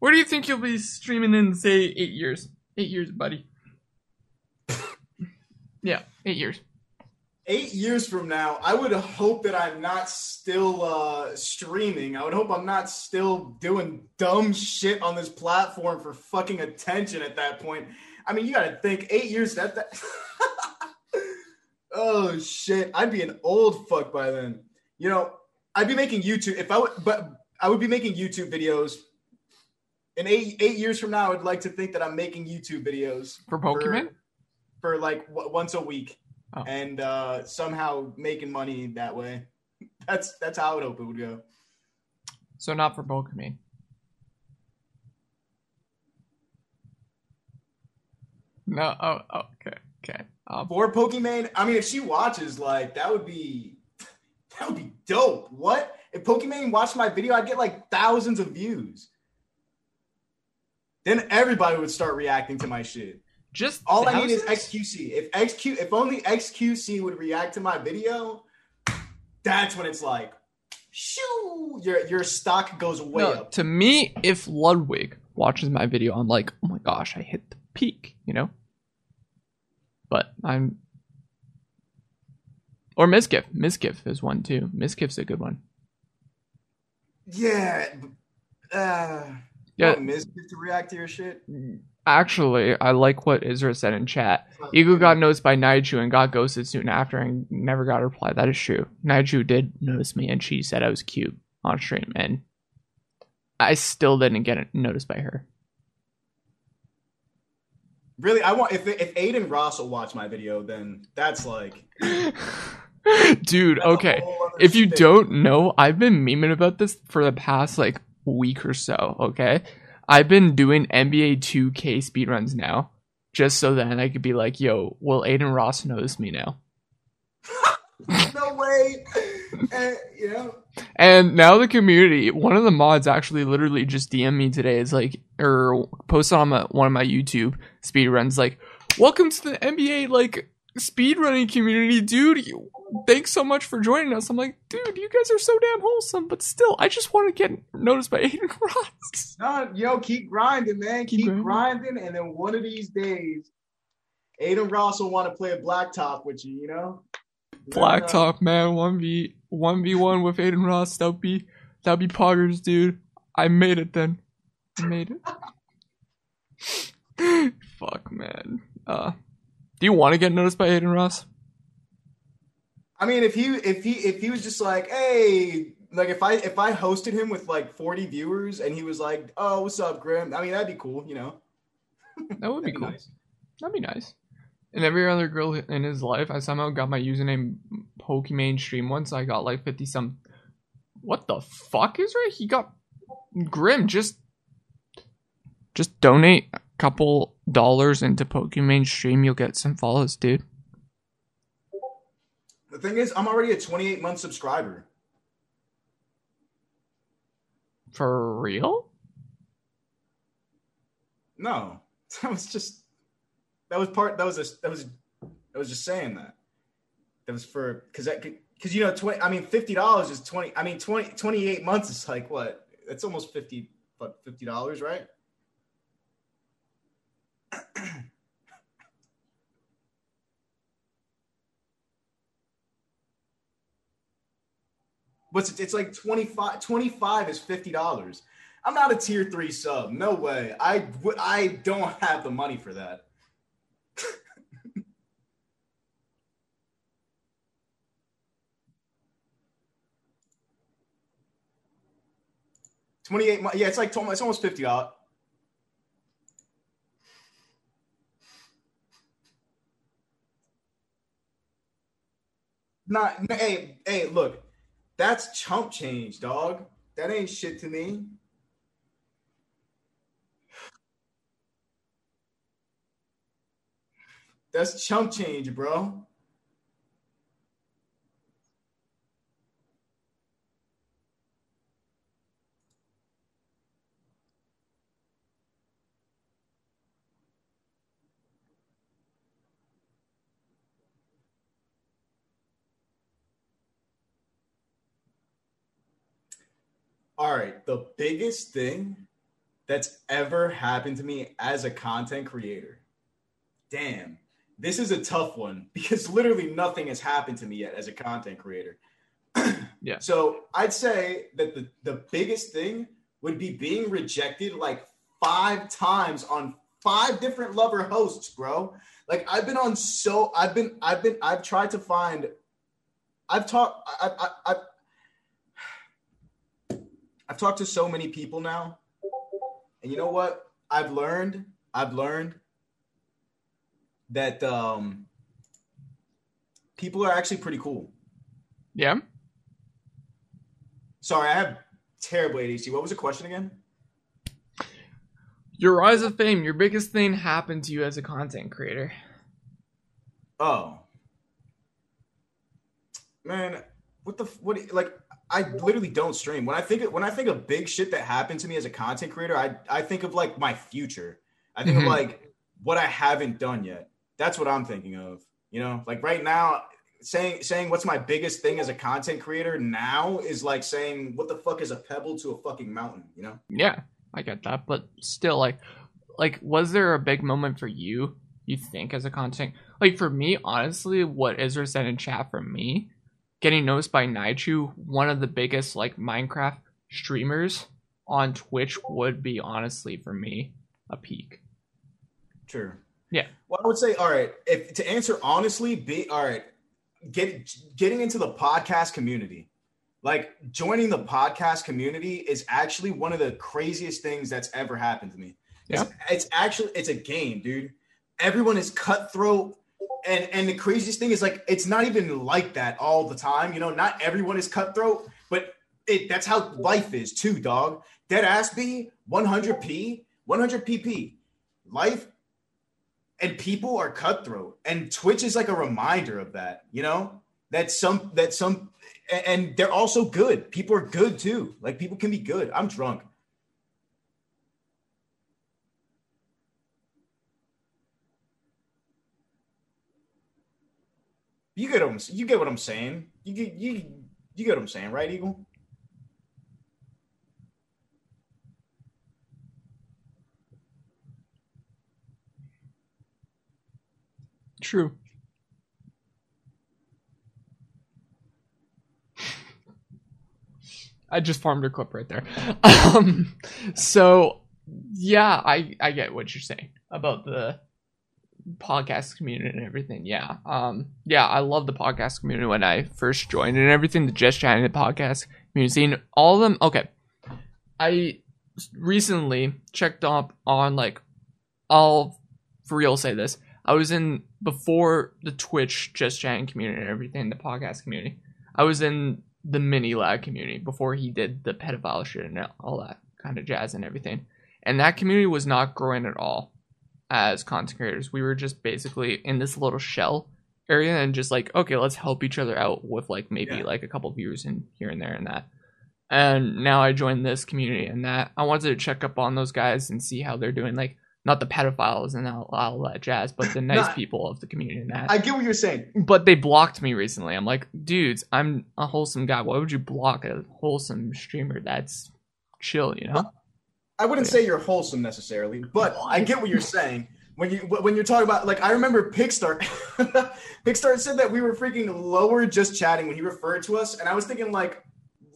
Where do you think you'll be streaming in, say, eight years? Eight years, buddy. Yeah, eight years. Eight years from now, I would hope that I'm not still uh, streaming. I would hope I'm not still doing dumb shit on this platform for fucking attention at that point. I mean, you gotta think, eight years, that... that Oh shit! I'd be an old fuck by then. You know, I'd be making YouTube if I would, but I would be making YouTube videos. In eight eight years from now, I'd like to think that I'm making YouTube videos for Pokemon, for, for like w- once a week, oh. and uh, somehow making money that way. That's that's how I would hope it would go. So not for Pokemon. No. Oh. oh okay. Okay. Um, for Pokimane, I mean, if she watches, like, that would be, that would be dope. What? If Pokimane watched my video, I'd get, like, thousands of views. Then everybody would start reacting to my shit. Just All thousands? I need is X Q C. If X Q, if only X Q C would react to my video, that's when it's like, shoo, your, your stock goes way no, up. To me, if Ludwig watches my video, I'm like, oh my gosh, I hit the peak, you know? But I'm, or Mizkif. Mizkif is one too. Mizkif's a good one. Yeah. Uh, yeah. Mizkif to react to your shit. Actually, I like what Isra said in chat. Eagle got noticed by Naiju and got ghosted soon after and never got a reply. That is true. Naiju did notice me and she said I was cute on stream and I still didn't get noticed by her. Really, I want if if Adin Ross will watch my video, then that's like, dude. That's okay, if you thing. don't know, I've been memeing about this for the past like week or so. Okay, I've been doing N B A two K speedruns now, just so then I could be like, yo, will Adin Ross notice me now? No way. And, you know. And now the community, one of the mods actually literally just D M me today. Is like, or posted on my, one of my YouTube speedruns, like, welcome to the N B A like speedrunning community, dude. You, thanks so much for joining us. I'm like, dude, you guys are so damn wholesome, but still, I just want to get noticed by Adin Ross. No, yo, keep grinding, man. Keep, keep grinding. grinding, and then one of these days, Adin Ross will want to play a blacktop with you. You know. Blacktop, man, one v one v one with Adin Ross. That would be That'd be poggers, dude. I made it then. I made it. Fuck, man. Uh, do you want to get noticed by Adin Ross? I mean, if he if he if he was just like, hey, like if I if I hosted him with like forty viewers and he was like, oh, what's up, Grim? I mean, that'd be cool, you know. That would be cool. Nice. That'd be nice. And every other girl in his life, I somehow got my username Pokimane stream once. I got like fifty some. What the fuck is right? He got Grim. Just, just donate a couple dollars into Pokimane stream. You'll get some follows, dude. The thing is, I'm already a twenty-eight month subscriber. For real? No, that was just. That was part. That was a. That was. I was just saying that. That was for because that because you know twenty. I mean, fifty dollars is twenty. I mean, twenty twenty-eight months is like what? That's almost fifty. What fifty dollars, right? What's it, it's like twenty-five. Twenty-five is fifty dollars. I'm not a tier three sub. No way. I I don't have the money for that. twenty-eight months. Yeah, it's like it's almost fifty dollars. Not hey, hey, look. That's chump change, dog. That ain't shit to me. That's chump change, bro. All right, the biggest thing that's ever happened to me as a content creator. Damn, this is a tough one because literally nothing has happened to me yet as a content creator. Yeah. So I'd say that the, the biggest thing would be being rejected like five times on five different lover hosts, bro. Like I've been on so I've been I've been I've tried to find I've talked I I I've I've talked to so many people now, and you know what? I've learned, I've learned that um, people are actually pretty cool. Yeah. Sorry, I have terrible A D H D. What was the question again? Your rise of fame, your biggest thing happened to you as a content creator. Oh. Man, what the, what, like, I literally don't stream. When I think of, when I think of big shit that happened to me as a content creator, I I think of like my future. I think mm-hmm. of like what I haven't done yet. That's what I'm thinking of. You know, like right now, saying saying what's my biggest thing as a content creator now is like saying what the fuck is a pebble to a fucking mountain. You know? Yeah, I get that, but still, like, like was there a big moment for you? You think as a content, like for me, honestly, what Ezra said in chat for me. Getting noticed by Naichu, one of the biggest like Minecraft streamers on Twitch, would be honestly for me a peak. True. Yeah. Well, I would say, all right. If to answer honestly, be all right. Get getting into the podcast community, like joining the podcast community, is actually one of the craziest things that's ever happened to me. Yeah. It's, it's actually it's a game, dude. Everyone is cutthroat. And and the craziest thing is like it's not even like that all the time, you know. Not everyone is cutthroat, but it that's how life is too, dog. Dead ass be one hundred P, one hundred P P. Life and people are cutthroat, and Twitch is like a reminder of that, you know. That some that some and they're also good. People are good too. Like people can be good. I'm drunk. You get them. You get what I'm saying. You get you you get what I'm saying, right, Eagle? True. I just farmed her clip right there. Um, so yeah, I, I get what you're saying about the podcast community and everything. Yeah. Um, yeah, I love the podcast community when I first joined and everything, the Just Chatting, the podcast community, and all of them. Okay. I recently checked up on, like, I'll for real say this. I was in, before the Twitch Just Chatting community and everything, the podcast community, I was in the Mini Lab community before he did the pedophile shit and all that kind of jazz and everything. And that community was not growing at all as content creators. We were just basically in this little shell area and just like, okay, let's help each other out with like maybe yeah. like a couple views in here and there and that. And now I joined this community and that. I wanted to check up on those guys and see how they're doing. Like, not the pedophiles and all, all that jazz, but the nice nah, people of the community and that. I get what you're saying. But they blocked me recently. I'm like, dudes, I'm a wholesome guy. Why would you block a wholesome streamer that's chill, you know? Well, I wouldn't but, say you're wholesome necessarily, but I get what you're saying. When, you, when you're talking about, like, I remember Pixar. Pixar said that we were freaking lower Just Chatting when he referred to us. And I was thinking, like,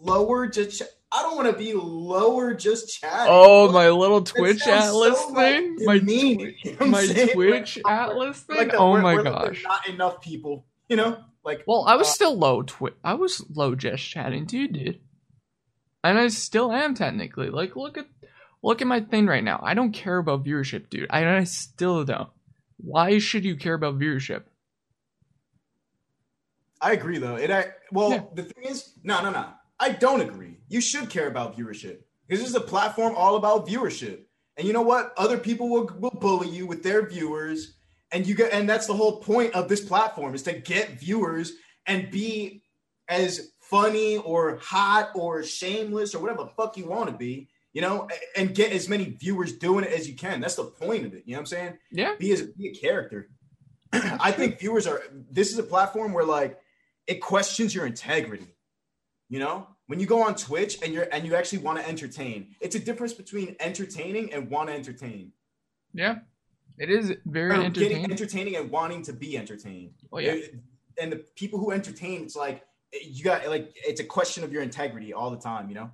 lower Just Chatting? I don't want to be lower Just Chatting. Oh, my little Twitch Atlas so, like, thing? My, twi- you know my Twitch like, Atlas thing? Like the, oh, we're, my we're, gosh. Not enough people, you know? Like. Well, I was uh, still low Twi- I was low Just Chatting too, dude. And I still am, technically. Like, look at look at my thing right now. I don't care about viewership, dude. I, I still don't. Why should you care about viewership? I agree, though. It. I, well, yeah. the thing is, no, no, no. I don't agree. You should care about viewership. This is a platform all about viewership. And you know what? Other people will, will bully you with their viewers. And you get, and that's the whole point of this platform, is to get viewers and be as funny or hot or shameless or whatever the fuck you want to be, you know, and get as many viewers doing it as you can. That's the point of it. You know what I'm saying? Yeah. Be, as, be a character. I think viewers are, this is a platform where, like, it questions your integrity. You know, when you go on Twitch and you're and you actually want to entertain, it's a difference between entertaining and want to entertain. Yeah, it is very um, entertaining. Getting entertaining and wanting to be entertained. Oh yeah, it, and the people who entertain, it's like you got like it's a question of your integrity all the time. You know.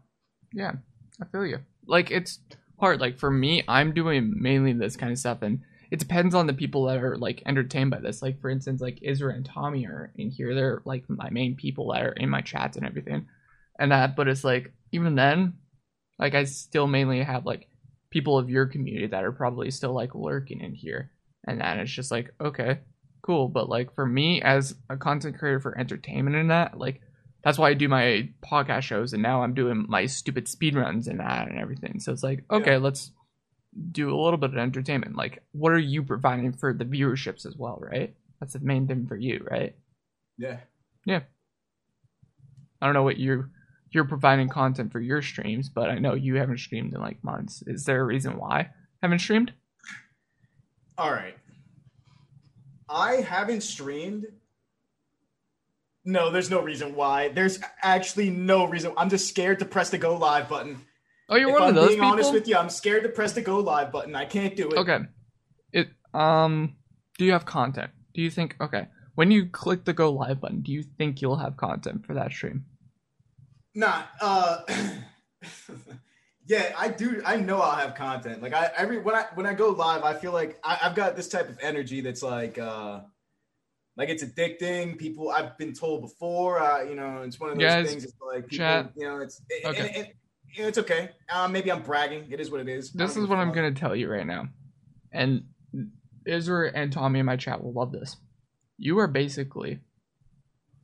Yeah, I feel you. Like, it's hard. Like, for me, I'm doing mainly this kind of stuff, and it depends on the people that are, like, entertained by this. Like, for instance, like, Isra and Tommy are in here. They're, like, my main people that are in my chats and everything. And that, but it's, like, even then, like, I still mainly have, like, people of your community that are probably still, like, lurking in here. And that it's just, like, okay, cool. But, like, for me, as a content creator for entertainment and that, like, that's why I do my podcast shows. And now I'm doing my stupid speedruns and that and everything. So it's, like, okay, yeah. let's... do a little bit of entertainment. Like, what are you providing for the viewerships as well, right? That's the main thing for you, right? Yeah. Yeah. I don't know what you're you're providing content for your streams, but I know you haven't streamed in, like, months. Is there a reason why haven't streamed? All right. I haven't streamed. No, there's no reason why. There's actually no reason. I'm just scared to press the go live button. Oh, you're if one I'm of those being people? Honest with you, I'm scared to press the go live button. I can't do it. Okay. It um. Do you have content? Do you think okay when you click the go live button? Do you think you'll have content for that stream? Nah. Uh. yeah, I do. I know I'll have content. Like I every when I when I go live, I feel like I, I've got this type of energy that's like uh, like it's addicting. People I've been told before. Uh, you know, it's one of those yeah, things. It's like people, chat. You know, it's it, okay. It, it, It's okay. Uh, maybe I'm bragging. It is what it is. This is what I'm going to tell you right now. And Isra and Tommy in my chat will love this. You are basically...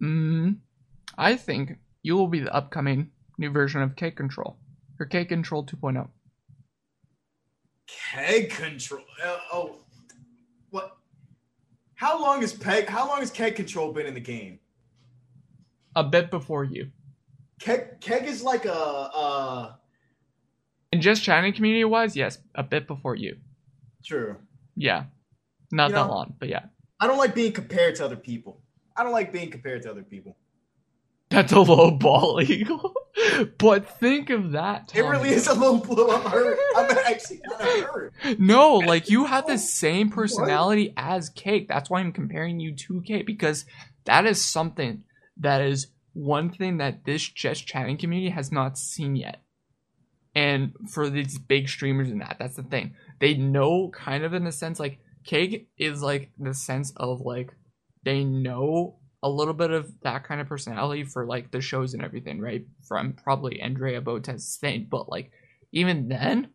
Mm, I think you will be the upcoming new version of Keg Control. Or Keg Control two point oh. Keg Control? Uh, oh. What? How long is Peg? How long has Keg Control been in the game? A bit before you. Keg, keg is like a... Uh... And Just Chatting community-wise, yes, a bit before you. True. Yeah. Not you that know, long, but yeah. I don't like being compared to other people. I don't like being compared to other people. That's a low ball, Eagle. But think of that, Tommy. It really is a low blow. I'm hurt. I'm actually not hurt. No, like, you have the same personality what? as Keg. That's why I'm comparing you to Keg, because that is something that is... one thing that this just chatting community has not seen yet. And for these big streamers and that, that's the thing. They know kind of in a sense, like, Keg is like the sense of like, they know a little bit of that kind of personality for like the shows and everything, right? From probably Andrea Bote's thing. But like, even then,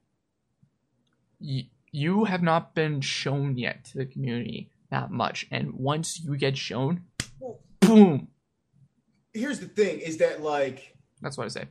y you have not been shown yet to the community that much. And once you get shown, well, boom. Here's the thing is that like, that's what I say.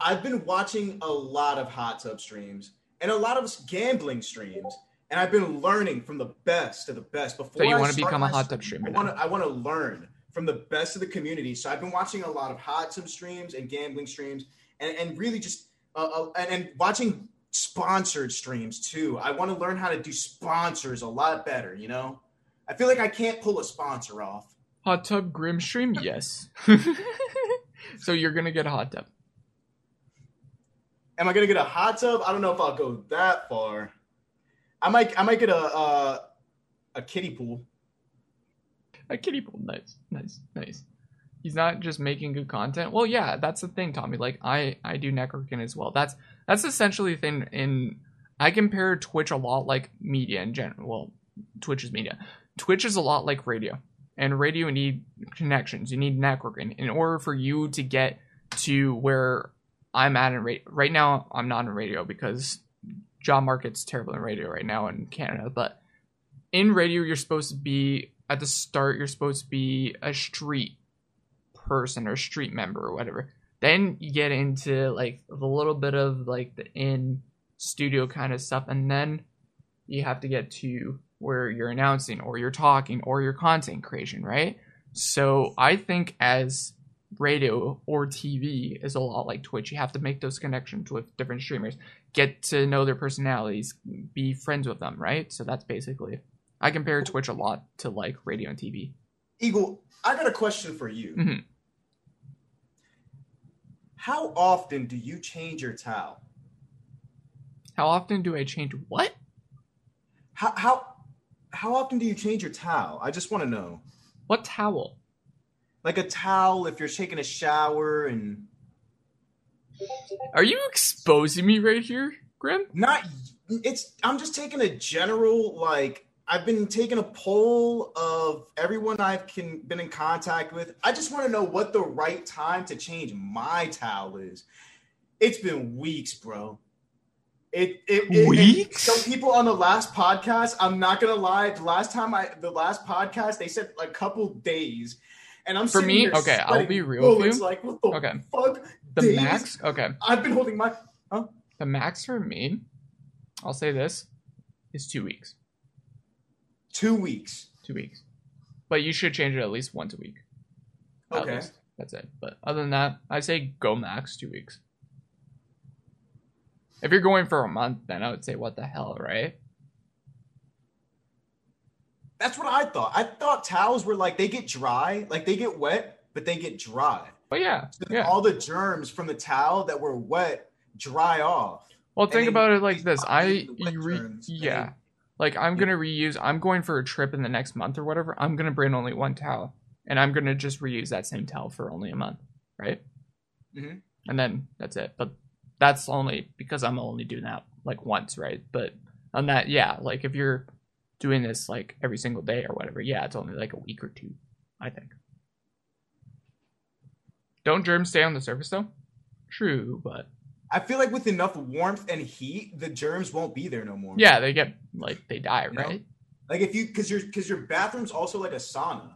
I've been watching a lot of hot tub streams and a lot of gambling streams. And I've been learning from the best of the best. Before so you want to become a hot tub streamer? I want to. I want to learn from the best of the community. So I've been watching a lot of hot tub streams and gambling streams, and and really just uh, uh, and, and watching sponsored streams too. I want to learn how to do sponsors a lot better. You know, I feel like I can't pull a sponsor off. Hot tub grim stream, yes. So you're gonna get a hot tub. Am I gonna get a hot tub? I don't know if I'll go that far. I might, I might get a uh, a kiddie pool. A kiddie pool, nice, nice, nice. He's not just making good content. Well, yeah, that's the thing, Tommy. Like I, I do networking as well. That's that's essentially the thing. In I compare Twitch a lot like media in general. Well, Twitch is media. Twitch is a lot like radio, and radio you need connections. You need networking in order for you to get to where I'm at in radio. Right now, I'm not in radio because job market's terrible in radio right now in Canada, but in radio, you're supposed to be, at the start, you're supposed to be a street person or street member or whatever. Then you get into like a little bit of like the in studio kind of stuff, and then you have to get to where you're announcing or you're talking or your content creation, right? So I think as radio or T V is a lot like Twitch. You have to make those connections with different streamers, get to know their personalities, be friends with them, right? So that's basically, I compare Twitch a lot to like radio and T V. Eagle, I got a question for you. Mm-hmm. How often do you change your towel? How often do I change what? How how how often do you change your towel? I just want to know. What towel? Like a towel if you're taking a shower and... Are you exposing me right here, Grim? Not... It's... I'm just taking a general, like... I've been taking a poll of everyone I've can, been in contact with. I just want to know what the right time to change my towel is. It's been weeks, bro. It... it, it weeks? Some people on the last podcast, I'm not going to lie, the last time I... The last podcast, they said a couple days... And I'm for me, okay, sweating. I'll be real with you. Like, what the okay. fuck? The days? max, okay. I've been holding my... Huh? The max for me, I'll say this, is two weeks. Two weeks? Two weeks. But you should change it at least once a week. Okay. At least. That's it. But other than that, I say go max two weeks. If you're going for a month, then I would say what the hell, right? That's what I thought. I thought towels were like, they get dry, like they get wet, but they get dry. But yeah, so yeah. All the germs from the towel that were wet dry off. Well, think about it like this. I, re yeah, like I'm going to reuse, I'm going for a trip in the next month or whatever. I'm going to bring only one towel and I'm going to just reuse that same towel for only a month. Right. Mm-hmm. And then that's it. But that's only because I'm only doing that like once. Right. But on that, yeah. Like if you're doing this like every single day or whatever, yeah, it's only like a week or two, I think. Don't germs stay on the surface though? True, but I feel like with enough warmth and heat, the germs won't be there no more. Yeah, they get like they die, you right? Know? Like if you because your because your bathroom's also like a sauna,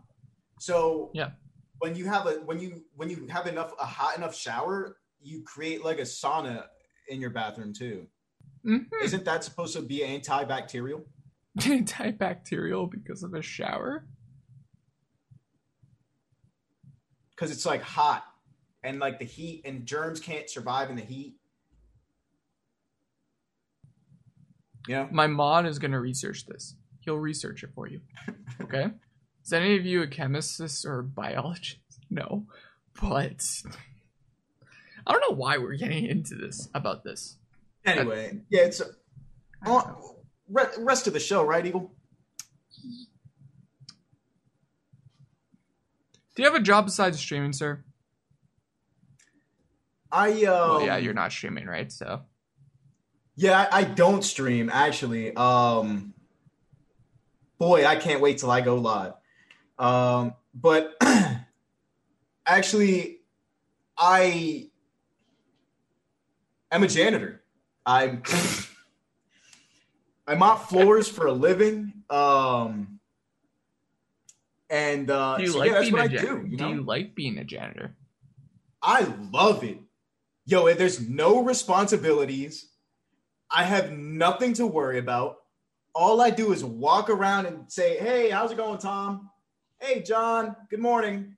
so yeah, when you have a when you when you have enough a hot enough shower, you create like a sauna in your bathroom too. Mm-hmm. Isn't that supposed to be antibacterial? Antibacterial because of a shower? Because it's like hot and like the heat and germs can't survive in the heat. Yeah. My mod is going to research this. He'll research it for you. Okay. Is any of you a chemist or a biologist? No. But I don't know why we're getting into this about this. Anyway. I, yeah. It's. A, Rest of the show, right, Eagle? Do you have a job besides streaming, sir? I um, well, yeah, you're not streaming, right? So yeah, I don't stream actually. Um, boy, I can't wait till I go live. Um, but actually, I am a janitor. I'm I mop floors for a living. Um, and uh, do you so, like yeah, that's what I do. You know? Do you like being a janitor? I love it. Yo, there's no responsibilities. I have nothing to worry about. All I do is walk around and say, hey, how's it going, Tom? Hey, John, good morning.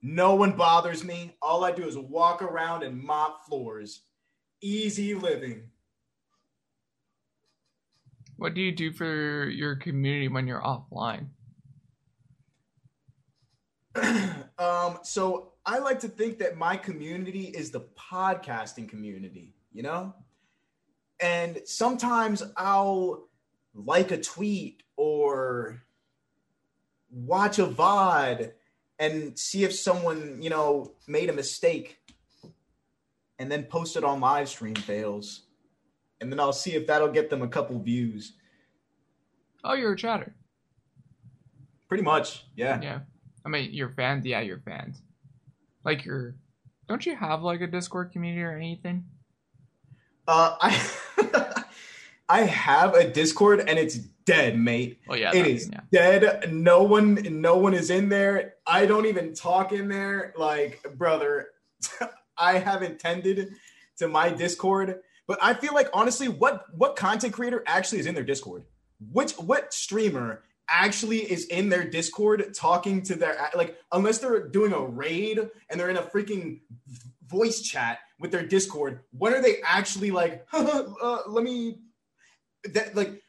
No one bothers me. All I do is walk around and mop floors. Easy living. What do you do for your community when you're offline? um, so... I like to think that my community is the podcasting community, you know? And sometimes I'll like a tweet or watch a V O D and see if someone, you know, made a mistake and then post it on live stream fails. And then I'll see if that'll get them a couple views. Oh, you're a chatter. Pretty much, yeah. Yeah. I mean, you're fans. Yeah, you're fans. Like your, don't you have like a Discord community or anything? Uh, I I have a Discord and it's dead, mate. Oh yeah, it is yeah. dead. No one, no one is in there. I don't even talk in there. Like, brother, I haven't tended to my Discord. But I feel like honestly, what what content creator actually is in their Discord? Which what streamer? Actually is in their Discord talking to their, like, unless they're doing a raid and they're in a freaking voice chat with their Discord, when are they actually like, uh, let me, that, like,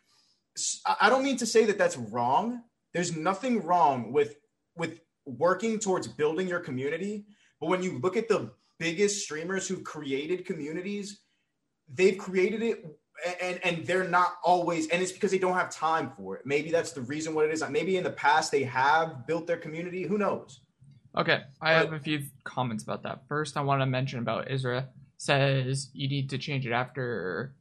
I don't mean to say that that's wrong. There's nothing wrong with, with working towards building your community. But when you look at the biggest streamers who've created communities, they've created it And and they're not always, and it's because they don't have time for it. Maybe that's the reason what it is. Maybe in the past they have built their community. Who knows? Okay, I but, have a few comments about that. First, I want to mention about Isra says you need to change it after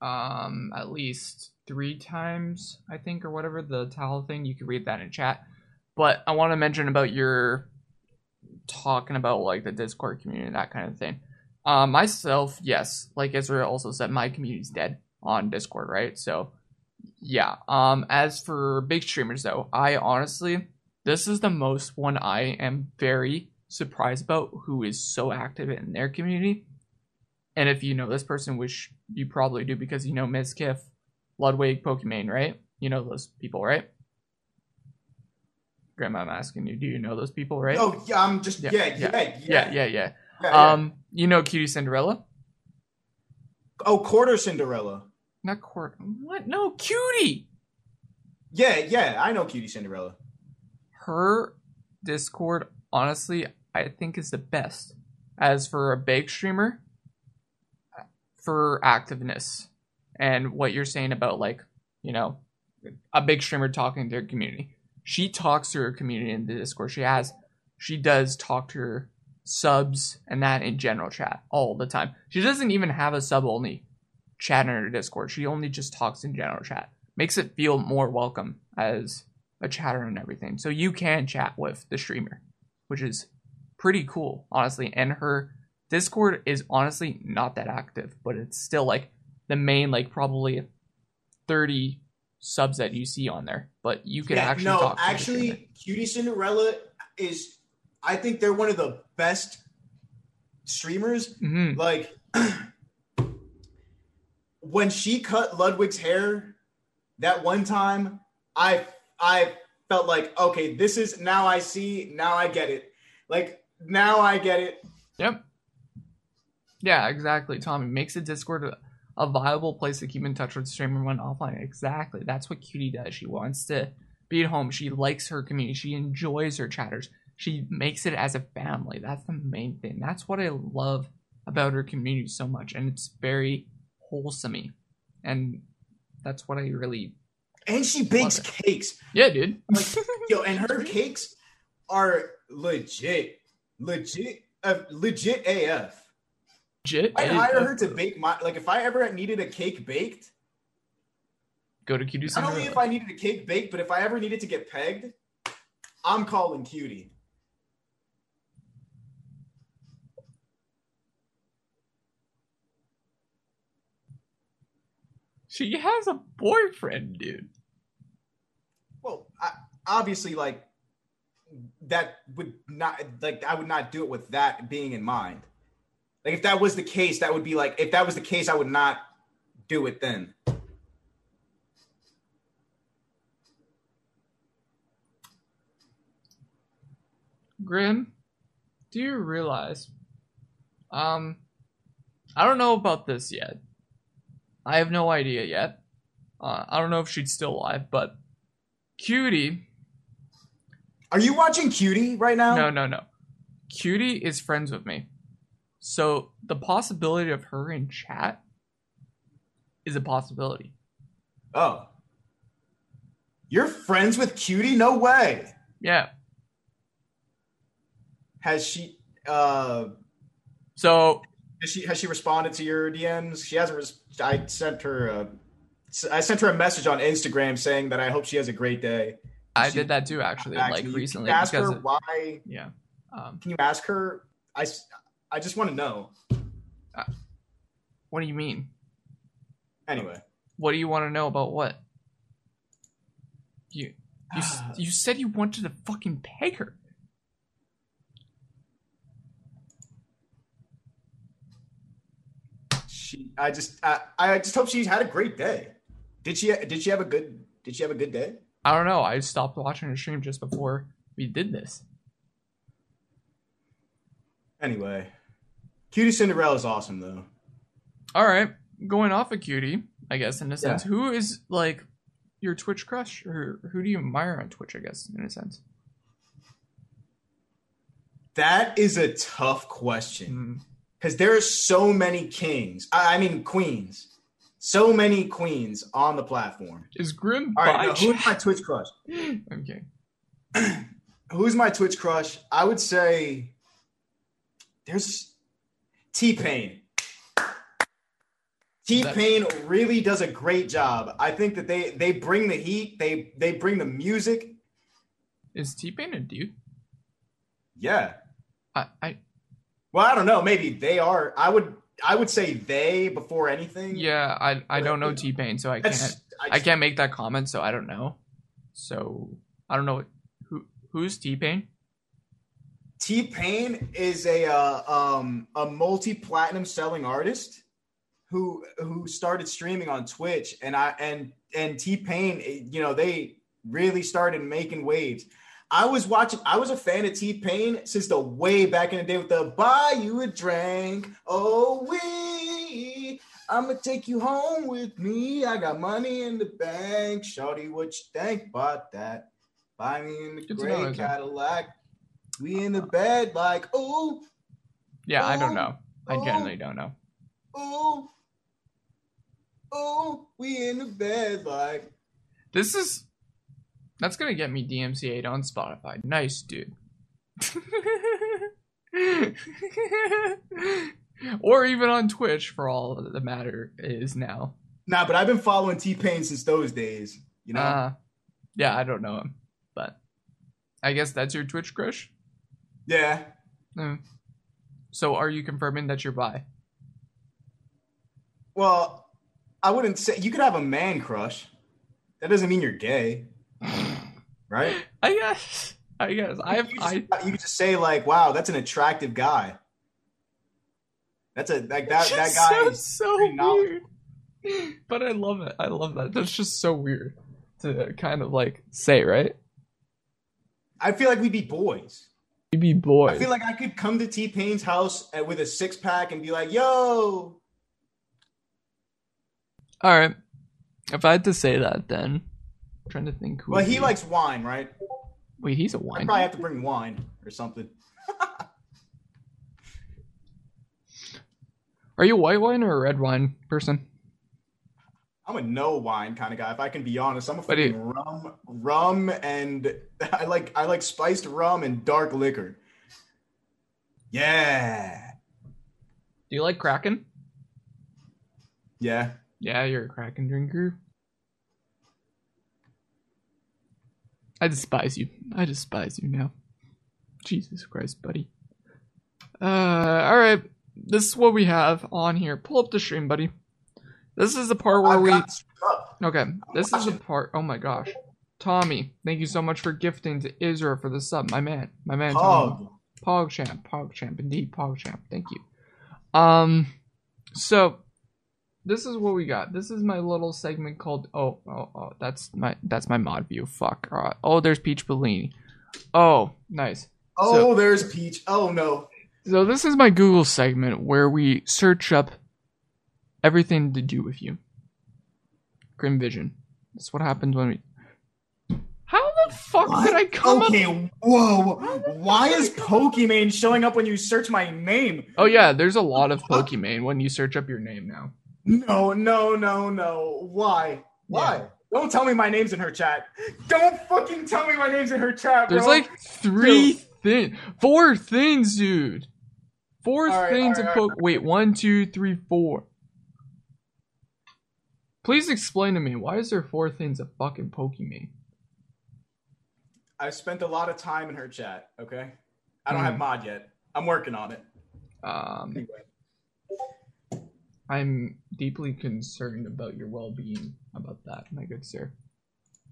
um, at least three times, I think, or whatever, the towel thing. You can read that in chat. But I want to mention about your talking about like the Discord community, that kind of thing. Uh, myself, yes, like Ezra also said, my community's dead on Discord, right? So, yeah. Um, as for big streamers, though, I honestly, this is the most one I am very surprised about who is so active in their community. And if you know this person, which you probably do because you know Mizkif, Ludwig, Pokimane, right? You know those people, right? Grandma, I'm asking you, do you know those people, right? Oh, yeah, I'm just, yeah, yeah, yeah, yeah, yeah. yeah, yeah. Yeah, yeah. Um, you know QTCinderella? Oh, Quarter Cinderella. Not Quarter. What? No, Cutie. Yeah, yeah, I know QTCinderella. Her Discord, honestly, I think is the best. As for a big streamer, for activeness and what you're saying about, like, you know, a big streamer talking to their community. She talks to her community in the Discord. She has, she does talk to her subs and that in general chat all the time. She doesn't even have a sub only chat in her Discord. She only just talks in general chat. Makes it feel more welcome as a chatter and everything. So you can chat with the streamer, which is pretty cool, honestly. And her Discord is honestly not that active, but it's still like the main, like, probably thirty subs that you see on there. But you can yeah, actually no, talk to actually, the streamer. QTCinderella is, I think they're one of the best streamers. Mm-hmm. Like, when she cut Ludwig's hair that one time, I I felt like, okay, this is, now I see, now I get it. Like, now I get it. Yep. Yeah, exactly, Tommy. Makes a Discord a, a viable place to keep in touch with streamer when offline. Exactly. That's what Cutie does. She wants to be at home. She likes her community. She enjoys her chatters. She makes it as a family. That's the main thing. That's what I love about her community so much. And it's very wholesome-y. And that's what I really And she bakes cakes. Yeah, dude. Like, yo, and her cakes are legit. Legit. uh, legit A F. Legit I'd hire her to bake my, like if I ever needed a cake baked, go to Q T C. Not only if I needed a cake baked, but if I ever needed to get pegged, I'm calling Cutie. She has a boyfriend, dude. Well, I, obviously, like, that would not, like, I would not do it with that being in mind. Like, if that was the case, that would be, like, if that was the case, I would not do it then. Grim, do you realize, um, I don't know about this yet. I have no idea yet. Uh, I don't know if she's still alive, but Cutie. Are you watching Cutie right now? No, no, no. Cutie is friends with me. So the possibility of her in chat is a possibility. Oh. You're friends with Cutie? No way. Yeah. Has she... Uh... So... Has she, has she responded to your D Ms? She hasn't. Res- I sent her a, I sent her a message on Instagram saying that I hope she has a great day. I she, did that too, actually, actually like recently. Can you ask her of, why? Yeah. Um, can you ask her? I, I just want to know. Uh, what do you mean? Anyway. What do you want to know about what? You you you said you wanted to fucking peg her. She, I just, I, I just hope she's had a great day. Did she? Did she have a good? Did she have a good day? I don't know. I stopped watching her stream just before we did this. Anyway, QTCinderella is awesome, though. All right, going off of Cutie, I guess in a sense. Yeah. Who is like your Twitch crush, or who do you admire on Twitch? I guess in a sense. That is a tough question. Mm. Because there are so many kings. I mean, queens. So many queens on the platform. Is Grim All right, now, who's my Twitch crush? Okay. Who's my Twitch crush? I would say there's T-Pain. T-Pain That's... really does a great job. I think that they, they bring the heat. They, they bring the music. Is T-Pain a dude? Yeah. I... I... Well, I don't know. Maybe they are. I would. I would say they before anything. Yeah, I. I don't know T-Pain, so I That's, can't. I, just, I can't make that comment, so I don't know. So I don't know who. Who's T-Pain? T-Pain is a uh, um a multi-platinum selling artist who who started streaming on Twitch, and I and and T-Pain. You know, they really started making waves. I was watching, I was a fan of T-Pain since the way back in the day with the buy you a drink. Oh, we, I'm going to take you home with me. I got money in the bank. Shawty, what you think about that? Buy me in the gray Cadillac. We in the bed like, oh. Yeah, ooh, I don't know. I generally don't know. Oh, oh, we in the bed like. This is. That's going to get me D M C A'd on Spotify. Nice, dude. Or even on Twitch, for all that the matter is now. Nah, but I've been following T-Pain since those days, you know? Uh, yeah, I don't know him. But I guess that's your Twitch crush? Yeah. Mm. So are you confirming that you're bi? Well, I wouldn't say... You could have a man crush. That doesn't mean you're gay. Right? I guess. I guess. I've, you, just, I, you just say like, "Wow, that's an attractive guy." That's a like that. That guy is so weird. But I love it. I love that. That's just so weird to kind of like say, right? I feel like we'd be boys. We'd be boys. I feel like I could come to T-Pain's house with a six pack and be like, "Yo." All right. If I had to say that, then. I'm trying to think who. Well, he, he likes wine, right? Wait, he's a wine. I probably have to bring wine or something. Are you a white wine or a red wine person? I'm a no wine kind of guy. If I can be honest, I'm a fucking you... rum, rum, and I like I like spiced rum and dark liquor. Yeah. Do you like Kraken? Yeah. Yeah, you're a Kraken drinker. I despise you. I despise you now. Jesus Christ, buddy. Uh, alright. This is what we have on here. Pull up the stream, buddy. This is the part where I've we... Okay, this is the part... Oh my gosh. Tommy, thank you so much for gifting to Israel for the sub. My man. My man, Tommy. Pog. Pogchamp. Pogchamp. Indeed, Pogchamp. Thank you. Um, so... This is what we got. This is my little segment called oh oh oh that's my that's my mod view. Fuck. All right. Oh, there's Peach Bellini. Oh, nice. Oh, so, there's Peach. Oh no. So this is my Google segment where we search up everything to do with you. Grim Vision. That's what happens when we. How the fuck what? did I come okay, up? Okay. Whoa. Why is Pokimane showing up when you search my name? Oh yeah, there's a lot of Pokimane when you search up your name now. No, no, no, no. Why? Why? Yeah. Don't tell me my name's in her chat. Don't fucking tell me my name's in her chat, bro. There's like three things. Four things, dude. Four right, things right, of Poke. Right. Wait, one, two, three, four. Please explain to me, why is there four things of fucking Pokemon? I've spent a lot of time in her chat, okay? I don't mm. have mod yet. I'm working on it. Um. Anyway. I'm deeply concerned about your well-being about that, my good sir.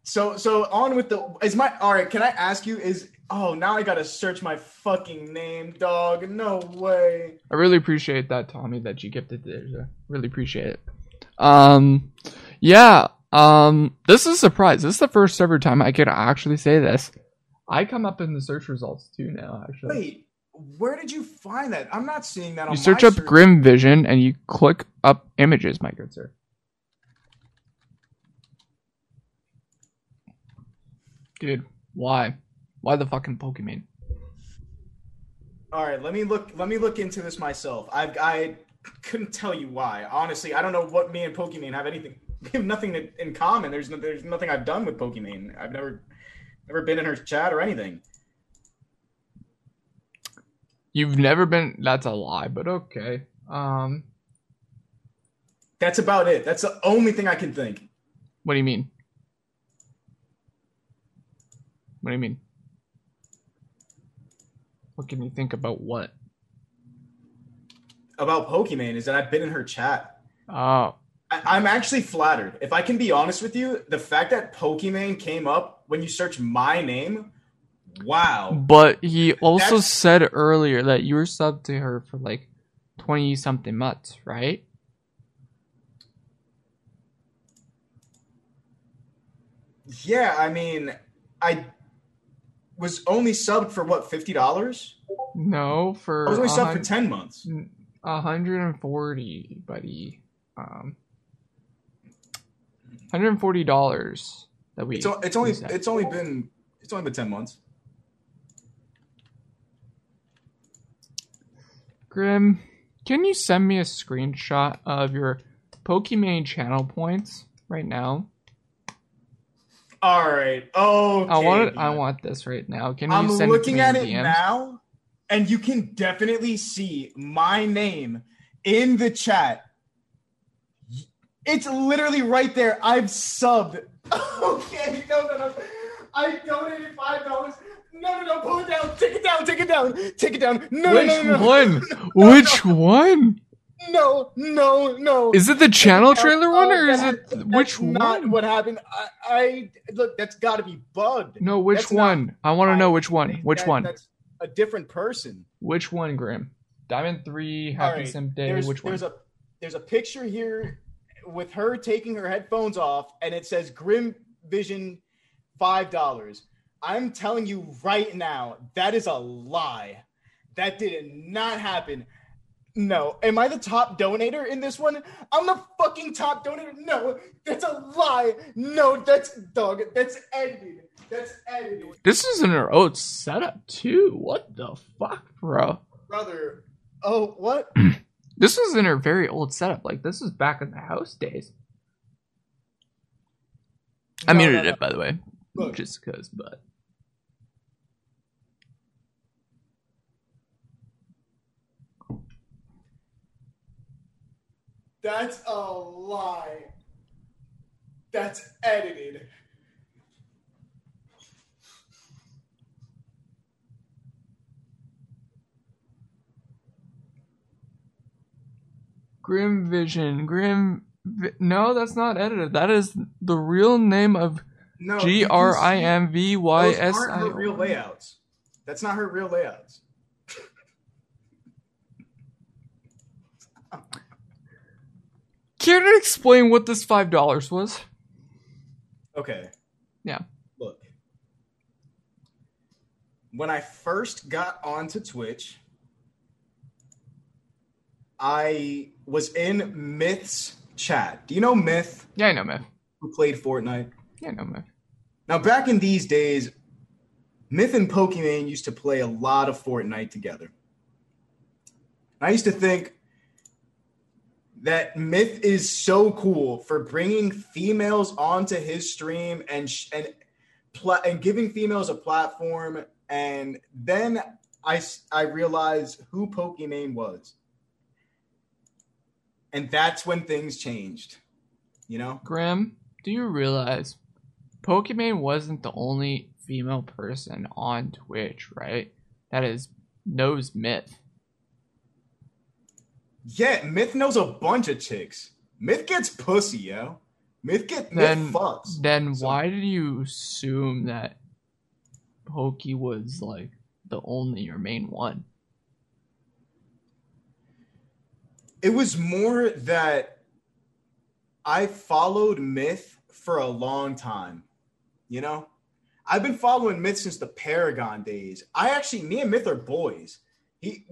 So, so on with the, is my, all right, can I ask you is, oh, now I got to search my fucking name, dog. No way. I really appreciate that, Tommy, that you gifted it. I really appreciate it. Um, yeah, um, this is a surprise. This is the first ever time I could actually say this. I come up in the search results too now, actually. Wait. Where did you find that? I'm not seeing that on my search. You search up Grim Vision and you click up images, my good sir. Dude, why? Why the fucking Pokemon? All right, let me look. Let me look into this myself. I I couldn't tell you why. Honestly, I don't know what me and Pokemon have anything. We have nothing in common. There's no, there's nothing I've done with Pokemon. I've never never been in her chat or anything. You've never been... That's a lie, but okay. Um, that's about it. That's the only thing I can think. What do you mean? What do you mean? What can you think about what? About Pokimane is that I've been in her chat. Oh. I, I'm actually flattered. If I can be honest with you, the fact that Pokimane came up when you search my name... Wow. But he also That's... said earlier that you were subbed to her for like twenty something months, right? Yeah, I mean, I was only subbed for what, fifty dollars? No, for I was only subbed for ten months. one hundred forty, buddy. Um one hundred forty dollars that we It's, o- it's only set. it's only been it's only been ten months. Grim, can you send me a screenshot of your Pokimane channel points right now? All right. Okay. I want, I want this right now. Can you I'm send it to me? I'm looking at it D Ms? Now, and you can definitely see my name in the chat. It's literally right there. I've subbed. Okay. No, no, no. I donated five dollars. No, no, no, pull it down. Take it down, take it down, take it down. No, Which no, no, no. one? no, Which no. one? No, no, no. Is it the channel trailer one or oh, is that, it which one? Not what happened. I, I look, that's got to be bugged. No, which that's one? Not, I want to know which one. Which that, one? That's a different person. Which one, Graham? Diamond three, Happy right, Simp Day, which one? There's a there's a picture here with her taking her headphones off and it says Grim Vision five dollars. I'm telling you right now, that is a lie. That did not happen. No. Am I the top donator in this one? I'm the fucking top donator. No, that's a lie. No, that's dog. That's edited. That's edited. This is in her own setup too. What the fuck, bro? Brother. Oh, what? This was in her very old setup. Like, this was back in the house days. I no, muted no, no. it, by the way. Look. Just because, but... That's a lie. That's edited. Grim Vision, Grim. Vi no, that's not edited. That is the real name of no, G R I M V Y S. Those aren't her real layouts. That's not her real layouts. Care to explain what this five dollars was? Okay. Yeah. Look, when I first got onto Twitch, I was in Myth's chat. Do you know Myth? Yeah, I know Myth. Who played Fortnite? Yeah, I know Myth. Now, back in these days, Myth and Pokimane used to play a lot of Fortnite together. I used to think that Myth is so cool for bringing females onto his stream and sh and pl and giving females a platform. And then I, I realized who Pokimane was. And that's when things changed, you know? Grim, do you realize Pokimane wasn't the only female person on Twitch, right? That is, knows Myth. Yeah, Myth knows a bunch of chicks. Myth gets pussy, yo. Myth gets then, Myth fucks. Then so. Why did you assume that Poki was, like, the only or main one? It was more that I followed Myth for a long time, you know? I've been following Myth since the Paragon days. I actually, me and Myth are boys. He,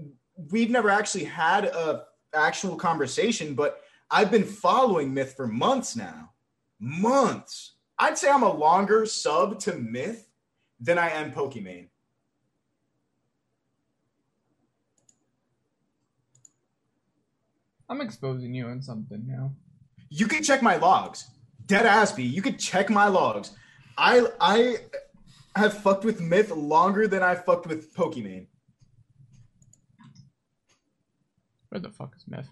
we've never actually had a actual conversation, but I've been following Myth for months now. Months. I'd say I'm a longer sub to Myth than I am Pokimane. I'm exposing you on something now. You can check my logs. Dead ass B. You can check my logs. I I have fucked with Myth longer than I fucked with Pokimane. Where the fuck is Myth?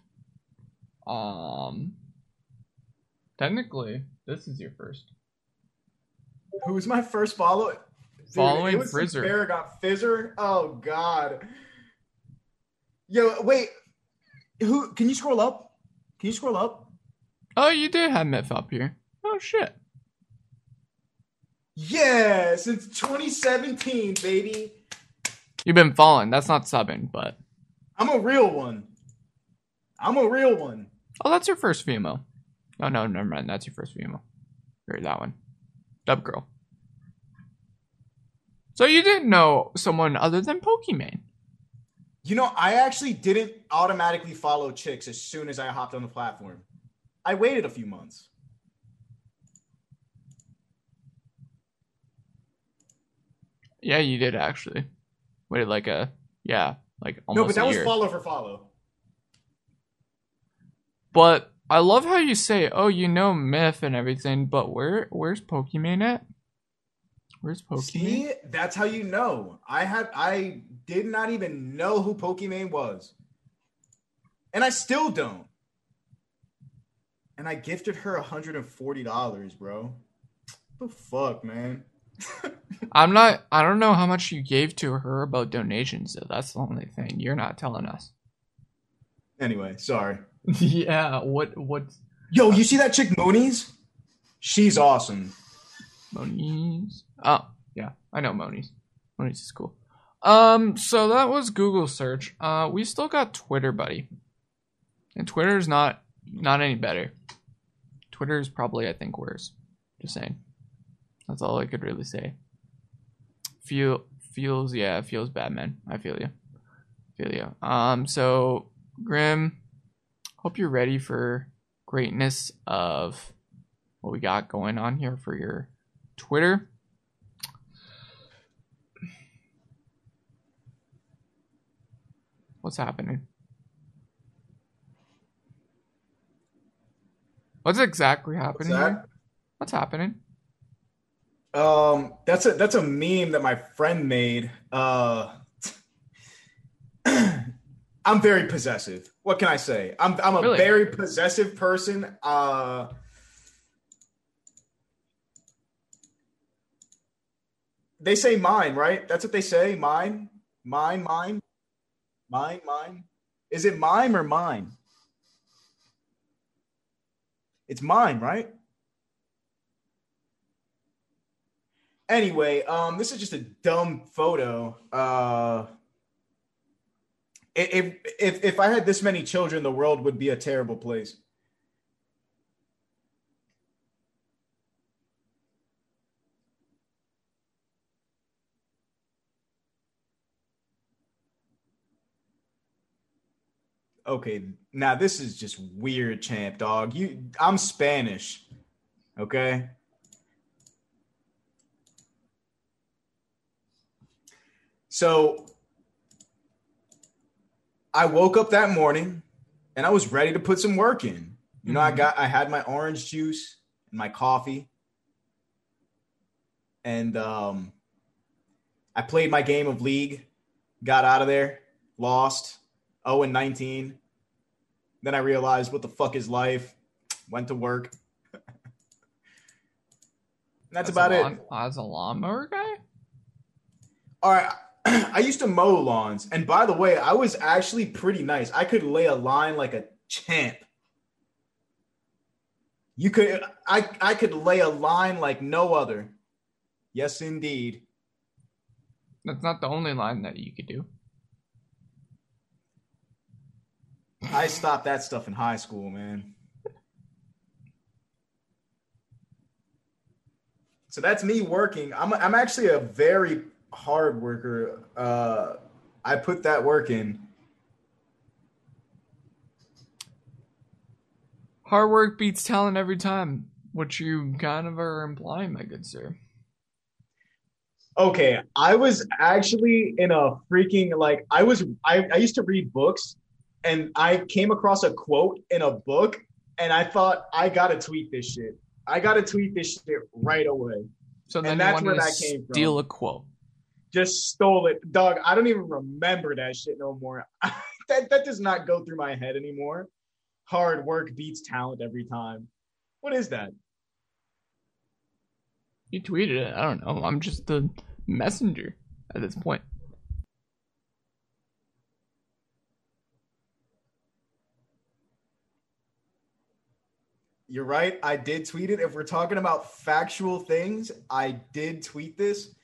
Um Technically, this is your first. Who was my first follow? Following Fizzer. Paragon Fizzer? Oh god. Yo, wait. Who can you scroll up? Can you scroll up? Oh, you did have Myth up here. Oh shit. Yeah, since twenty seventeen, baby. You've been following. That's not subbing, but I'm a real one. I'm a real one. Oh, that's your first female. Oh no, never mind. That's your first female. Heard that one. Dub girl. So you didn't know someone other than Pokimane. You know, I actually didn't automatically follow chicks as soon as I hopped on the platform. I waited a few months. Yeah, you did actually. Waited like a, yeah, like almost a year. No, but that was follow for follow. But I love how you say, oh, you know Myth and everything, but where where's Pokimane at? Where's Pokimane? See, that's how you know. I had I did not even know who Pokimane was. And I still don't. And I gifted her one hundred forty dollars, bro. What the fuck, man? I'm not I don't know how much you gave to her about donations, though. That's the only thing. You're not telling us. Anyway, sorry. Yeah, what what Yo, you see that chick Moniz? She's awesome. Moniz. Oh, yeah. I know Moniz. Moniz is cool. Um, so that was Google search. Uh, we still got Twitter, buddy. And Twitter is not, not any better. Twitter is probably, I think, worse. Just saying. That's all I could really say. Feel, feels, yeah, feels bad, man. I feel you. Feel you. Um, so, Grim, hope you're ready for greatness of what we got going on here for your Twitter. What's happening? What's exactly happening? What's, here? What's happening? Um, that's a that's a meme that my friend made. Uh, I'm very possessive. what can I say? I'm I'm a really? very possessive person. Uh, they say mine, right? That's what they say. Mine, mine, mine, mine, mine. Is it mine or mine? It's mine, right? Anyway, um, this is just a dumb photo. Uh, if, if if I had this many children, the world would be a terrible place. Okay, now this is just weird, champ dog. You, I'm Spanish, okay? So I woke up that morning and I was ready to put some work in. You know, mm-hmm. I got, I had my orange juice and my coffee, and um, I played my game of League, got out of there, lost oh and nineteen. Then I realized what the fuck is life, went to work. And that's, that's about lawn, it. I was a lawnmower guy? All right. I used to mow lawns, and by the way, I was actually pretty nice. I could lay a line like a champ. You could, I, I could lay a line like no other. Yes, indeed. That's not the only line that you could do. I stopped that stuff in high school, man. So that's me working. I'm, I'm actually a very hard worker. Uh, I put that work in. Hard work beats talent every time, which you kind of are implying, my good sir. Okay, I was actually in a freaking, like, I was, I, I used to read books, and I came across a quote in a book, and I thought, I gotta tweet this shit. I gotta tweet this shit right away. So then and that's where that came from. Steal a quote. Just stole it. Dog, I don't even remember that shit no more. that that does not go through my head anymore. Hard work beats talent every time. What is that? You tweeted it. I don't know. I'm just the messenger at this point. You're right. I did tweet it. If we're talking about factual things, I did tweet this.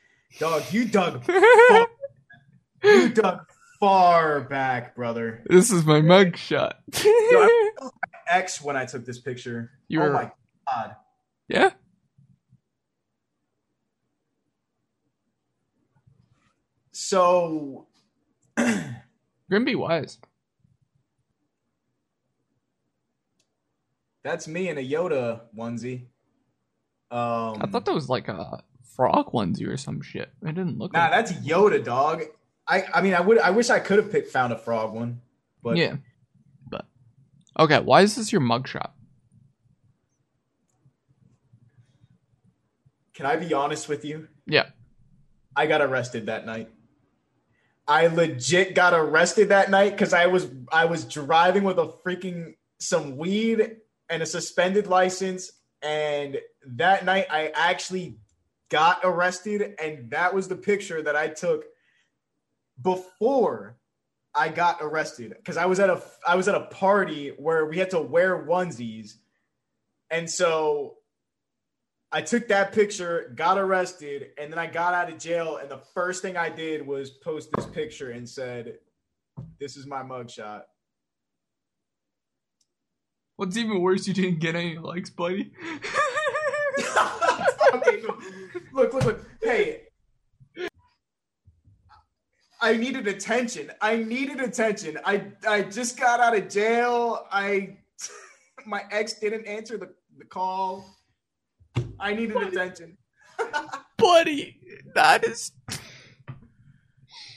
Dog, you dug far, you dug far back, brother. This is my mugshot. Yo, I was my ex when I took this picture. You were... Oh my god. Yeah. So Grimby wise. That's me in a Yoda onesie. Um, I thought that was like a frog onesie or some shit. It didn't look. Nah, like that's Yoda, dog. I, I mean, I would. I wish I could have picked found a frog one, but yeah. But okay, why is this your mugshot? Can I be honest with you? Yeah. I got arrested that night. I legit got arrested that night because I was I was driving with a freaking some weed and a suspended license, and that night I actually got arrested, and that was the picture that I took before I got arrested, because I was at a I was at a party where we had to wear onesies, and so I took that picture, got arrested, and then I got out of jail, and the first thing I did was post this picture and said, "This is my mugshot." What's even worse, you didn't get any likes, buddy. Okay, cool. Look, look, look. Hey. I needed attention. I needed attention. I I just got out of jail. I my ex didn't answer the, the call. I needed buddy. attention. Buddy, that is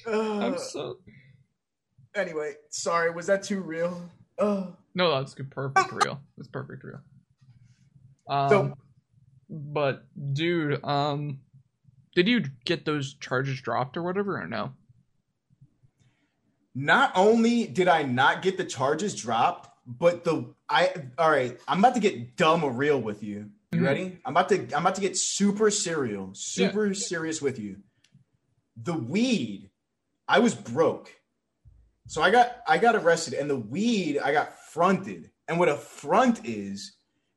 uh, I'm so Anyway, sorry, was that too real? Uh, no, that's good. Perfect real. That's perfect real. Um, so, but dude, um, did you get those charges dropped or whatever or no? Not only did I not get the charges dropped, but the I all right, I'm about to get dumb or real with you. You mm-hmm. ready? I'm about to I'm about to get super serial, super yeah. serious with you. The weed, I was broke. So I got I got arrested, and the weed I got fronted. And what a front is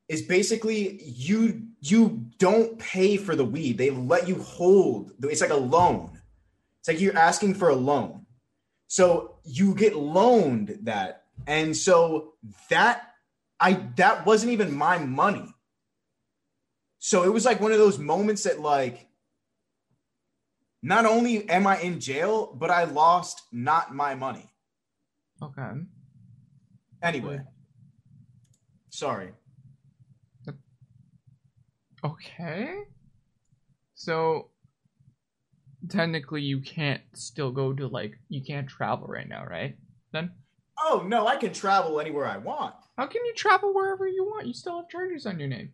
is basically you you don't pay for the weed. They let you hold. It's like a loan. It's like you're asking for a loan. So you get loaned that. And so that I that wasn't even my money. So it was like one of those moments that like, not only am I in jail, but I lost not my money. Okay. Anyway. Sorry. Okay. So technically you can't still go to like, you can't travel right now, right? Then? Oh no, I can travel anywhere I want. How can you travel wherever you want? You still have charges on your name.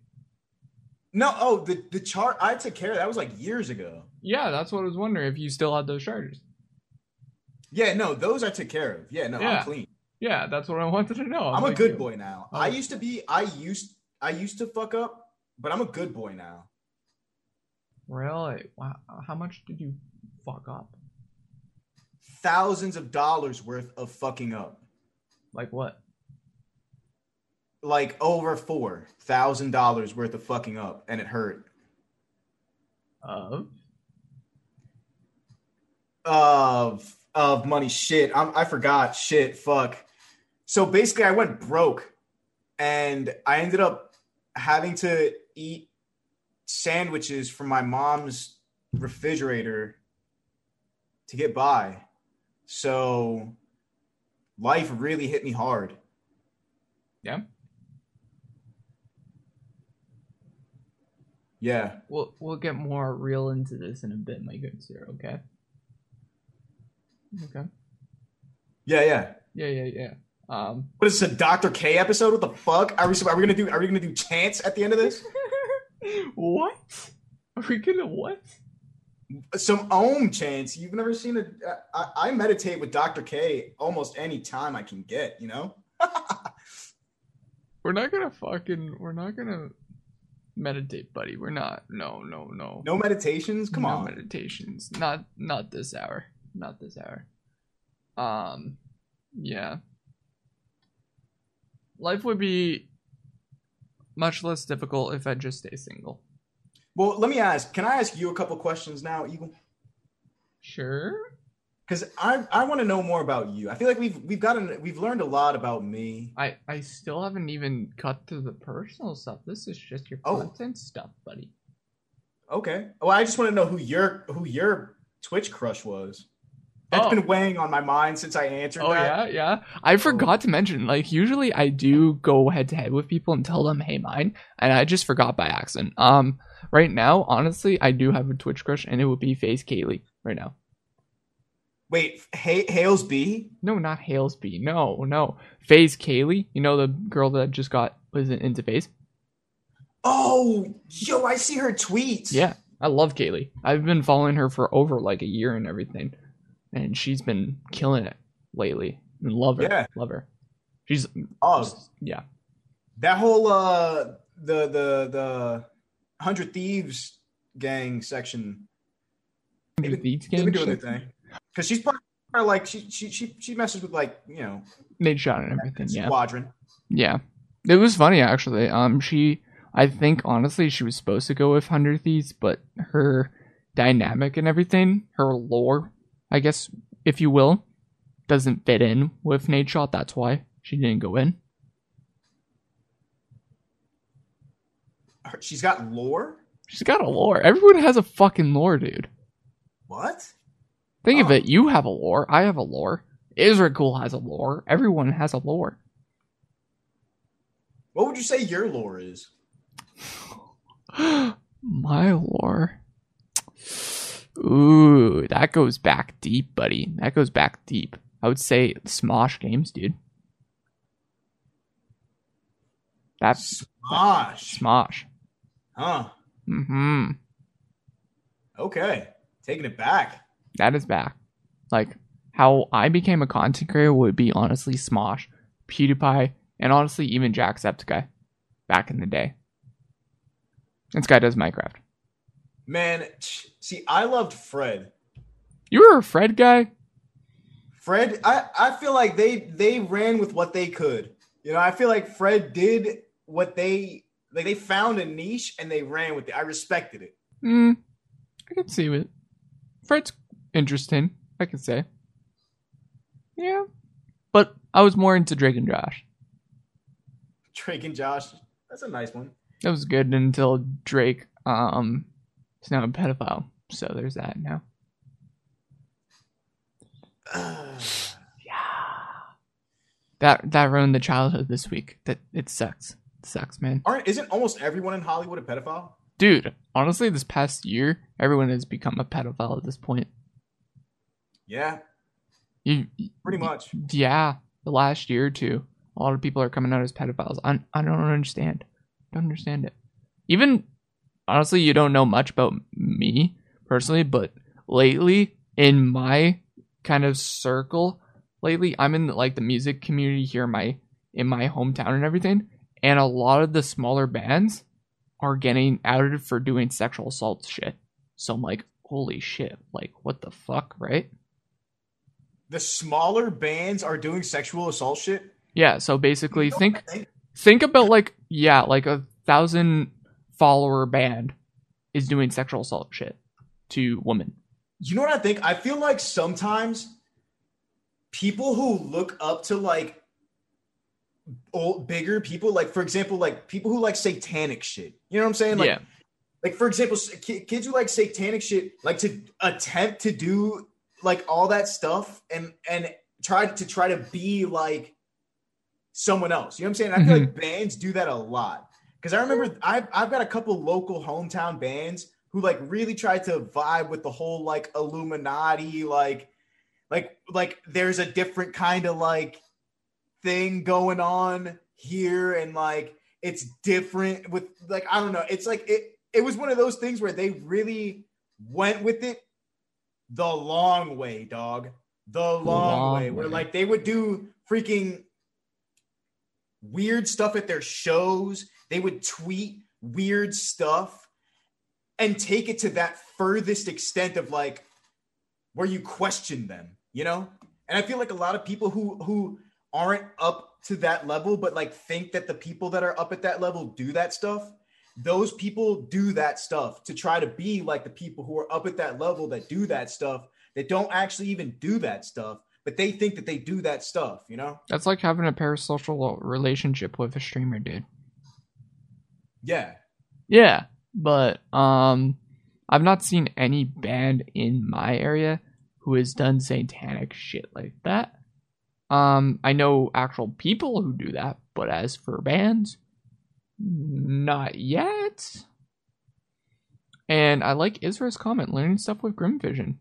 No, oh, the, the chart, I took care of that. That was like years ago. Yeah, that's what I was wondering, if you still had those charges. Yeah, no, those I took care of. Yeah, no, yeah. I'm clean. Yeah, that's what I wanted to know. I'm like a good you. boy now. Oh. I used to be, I used, I used to fuck up, but I'm a good boy now. Really? Wow. How much did you fuck up? Thousands of dollars worth of fucking up. Like what? Like over four thousand dollars worth of fucking up, and it hurt. Of? Of, of money. Shit. I'm, I forgot. Shit. Fuck. So basically I went broke, and I ended up having to eat sandwiches from my mom's refrigerator to get by. So life really hit me hard. Yeah. Yeah. We'll we'll get more real into this in a bit, my good sir, okay? Okay. Yeah, yeah. Yeah, yeah, yeah. Um What is this, a Doctor K episode? What the fuck? Are we are we gonna do are we gonna do chants at the end of this? What? Are we gonna what? Some own chants. You've never seen a I, I meditate with Doctor K almost any time I can get, you know? We're not gonna fucking we're not gonna meditate, buddy. We're not. No, no, no. No meditations? Come on. No meditations. Not not this hour. Not this hour. Um yeah. Life would be much less difficult if I just stay single. Well, let me ask, can I ask you a couple questions now, Eagle? Sure. Because I I want to know more about you. I feel like we've we've gotten we've learned a lot about me. I, I still haven't even cut to the personal stuff. This is just your content oh. stuff, buddy. Okay. Well, I just want to know who your who your Twitch crush was. That's oh. been weighing on my mind since I answered oh, that. Oh yeah, yeah. I forgot oh. to mention, like usually I do go head to head with people and tell them, hey, mine, and I just forgot by accident. Um, right now, honestly, I do have a Twitch crush, and it would be FaZe Kalei right now. Wait, H- Halesby? No, not Halesby. No, no. FaZe Kalei. You know, the girl that just got was into FaZe? Oh, yo, I see her tweets. Yeah, I love Kalei. I've been following her for over like a year and everything. And she's been killing it lately. I love her. Yeah. Love her. She's... Oh. Just, yeah. That whole, uh, the, the, the one hundred Thieves gang section. one hundred Thieves gang? They've been doing their thing. Because she's part of, like, she she she she messes with, like, you know, Nate shot and everything, yeah. Squadron. Yeah. It was funny, actually. Um, she, I think, honestly, she was supposed to go with one hundred Thieves, but her dynamic and everything, her lore, I guess, if you will, doesn't fit in with Nate shot. That's why she didn't go in. She's got lore? She's got a lore. Everyone has a fucking lore, dude. What? Think oh. of it. You have a lore. I have a lore. Israel has a lore. Everyone has a lore. What would you say your lore is? My lore. Ooh, that goes back deep, buddy. That goes back deep. I would say Smosh games, dude. That's Smosh. Smosh. Huh. Mm-hmm. Okay. Taking it back. That is back. Like, how I became a content creator would be honestly Smosh, PewDiePie, and honestly even Jacksepticeye back in the day. This guy does Minecraft. Man, see, I loved Fred. You were a Fred guy? Fred, I, I feel like they, they ran with what they could. You know, I feel like Fred did what they, like they found a niche and they ran with it. I respected it. Hmm. I can see it. Fred's interesting, I can say. Yeah. But I was more into Drake and Josh. Drake and Josh. That's a nice one. That was good until Drake um, is now a pedophile. So there's that now. Uh, yeah. That that ruined the childhood this week. That it sucks. It sucks, man. Aren't isn't almost everyone in Hollywood a pedophile? Dude, honestly, this past year, everyone has become a pedophile at this point. Yeah. You pretty much. You, yeah, the last year or two, a lot of people are coming out as pedophiles. I I don't understand. Don't understand it. Even honestly, you don't know much about me personally, but lately in my kind of circle lately, I'm in like the music community here in my in my hometown and everything, and a lot of the smaller bands are getting outed for doing sexual assault shit. So I'm like, holy shit, like what the fuck, right? The smaller bands are doing sexual assault shit? Yeah, so basically think think about like yeah, like a thousand follower band is doing sexual assault shit to women. You know what I think? I feel like sometimes people who look up to like old, bigger people, like for example, like people who like satanic shit. You know what I'm saying? Like, yeah. Like for example, kids who like satanic shit, like to attempt to do like all that stuff and and try to try to be like someone else. You know what I'm saying? I feel mm-hmm. like bands do that a lot because I remember I've I've got a couple local hometown bands who like really tried to vibe with the whole like Illuminati, like, like, like there's a different kind of like thing going on here. And like, it's different with like, I don't know. It's like, it, it was one of those things where they really went with it the long way, dog, the long, long way, way where like they would do freaking weird stuff at their shows. They would tweet weird stuff and take it to that furthest extent of like where you question them, you know? And I feel like a lot of people who who aren't up to that level, but like think that the people that are up at that level do that stuff. Those people do that stuff to try to be like the people who are up at that level that do that stuff, that don't actually even do that stuff, but they think that they do that stuff, you know? That's like having a parasocial relationship with a streamer, dude. Yeah. Yeah. But um, I've not seen any band in my area who has done satanic shit like that. Um, I know actual people who do that, but as for bands, not yet. And I like Israel's comment, learning stuff with Grim Vision.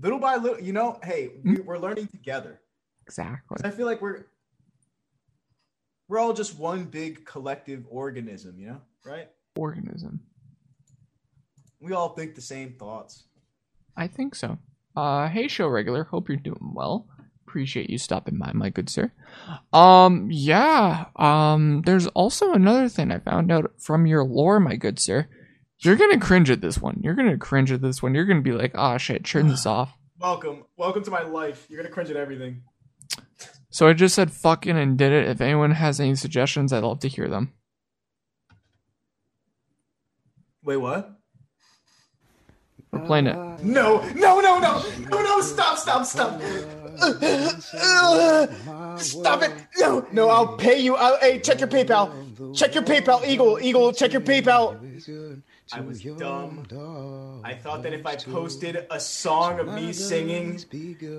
Little by little, you know, hey, we're learning together. Exactly. I feel like we're... We're all just one big collective organism, you know, right? Organism. We all think the same thoughts. I think so. Uh, hey, show regular. Hope you're doing well. Appreciate you stopping by, my good sir. Um, yeah. Um, there's also another thing I found out from your lore, my good sir. You're gonna cringe at this one. You're gonna cringe at this one. You're gonna be like, ah, oh, shit, turn this off. Welcome, welcome to my life. You're gonna cringe at everything. So I just said fucking and did it. If anyone has any suggestions, I'd love to hear them. Wait, what? We're playing it. No, no, no, no, no, no, stop, stop, stop. Stop it. No, no, I'll pay you. I'll, hey, check your PayPal. Check your PayPal, Eagle, Eagle, check your PayPal. I was dumb. I thought that if I posted a song of me singing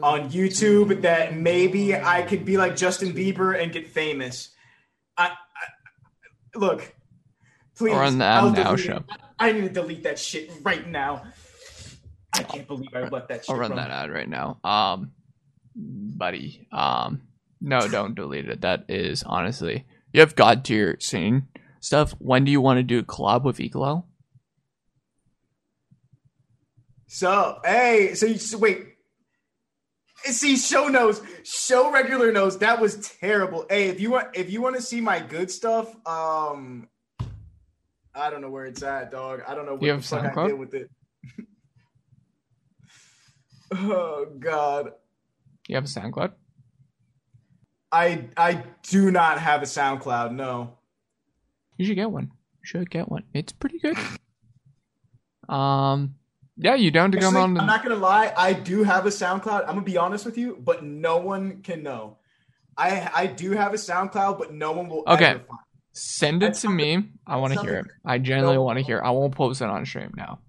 on YouTube that maybe I could be like Justin Bieber and get famous. I, I look, please. Or on the Adam Now show. I need to delete that shit right now. I can't believe I left that shit. I'll run that ad right now. Um, buddy. Um, no, don't delete it. That is honestly, you have God tier singing stuff. When do you want to do a collab with Ecolo? So, hey, so you so wait, See, show knows, show regular knows that was terrible. Hey, if you want, if you want to see my good stuff, um, I don't know where it's at, dog. I don't know what you the fuck SoundCloud? I did with it. Oh God! You have a SoundCloud? I I do not have a SoundCloud. No. You should get one. You should get one. It's pretty good. Um. Yeah, you down to Actually, come on? I'm not gonna lie. I do have a SoundCloud. I'm gonna be honest with you, but no one can know. I I do have a SoundCloud, but no one will. Okay, ever find it. Send it that's to me. I want to hear it. I generally no, want to hear it. I won't post it on stream now.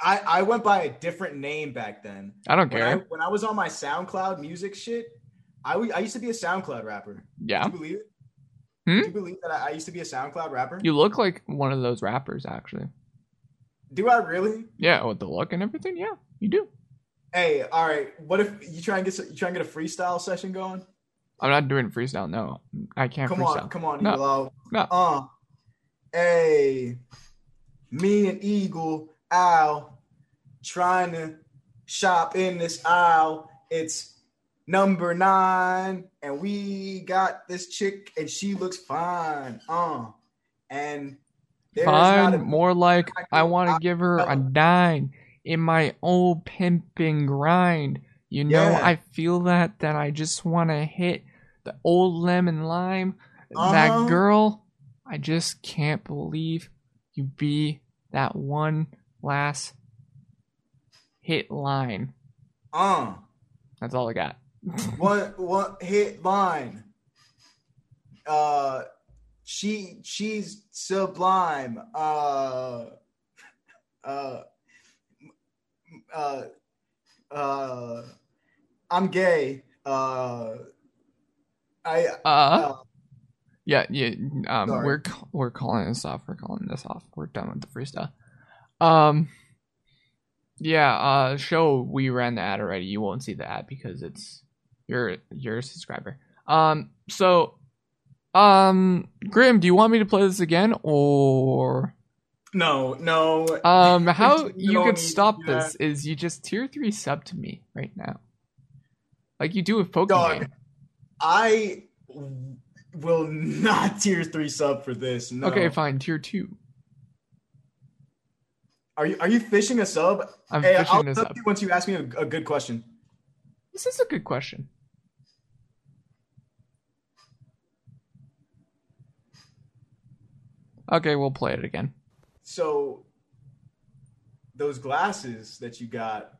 I I went by a different name back then. I don't care. When I, when I was on my SoundCloud music shit, I I used to be a SoundCloud rapper. Yeah. Do you believe it? Hmm? Do you believe that I, I used to be a SoundCloud rapper? You look like one of those rappers, actually. Do I really? Yeah, with the look and everything. Yeah, you do. Hey, all right. What if you try and get you try and get a freestyle session going? I'm not doing freestyle. No, I can't. Come freestyle. on, come on, no. Eagle. No. Uh, hey, me and Eagle Owl trying to shop in this aisle. It's number nine, and we got this chick, and she looks fine. Uh, and. There fine, a, more like I want to give her a dime in my old pimping grind. You know, yeah. I feel that that I just want to hit the old lemon lime. Uh-huh. That girl, I just can't believe you be that one last hit line. Uh, That's all I got. One, one hit line. Uh... She she's sublime. Uh, uh, uh, uh, I'm gay. Uh, I. Uh, uh yeah, yeah. Um, sorry. we're we're calling this off. We're calling this off. We're done with the freestyle. Um, yeah. Uh, show we ran the ad already. You won't see the ad because it's you're you're a subscriber. Um, so. Um, Grim, do you want me to play this again, or no, no? Um, how you could stop yeah. this is you just tier three sub to me right now, like you do with Pokemon. Dog, I will not tier three sub for this. No. Okay, fine, tier two. Are you are you fishing a sub? I'm hey, fishing I'll a sub. You once you ask me a, a good question. This is a good question. Okay, we'll play it again. So, those glasses that you got.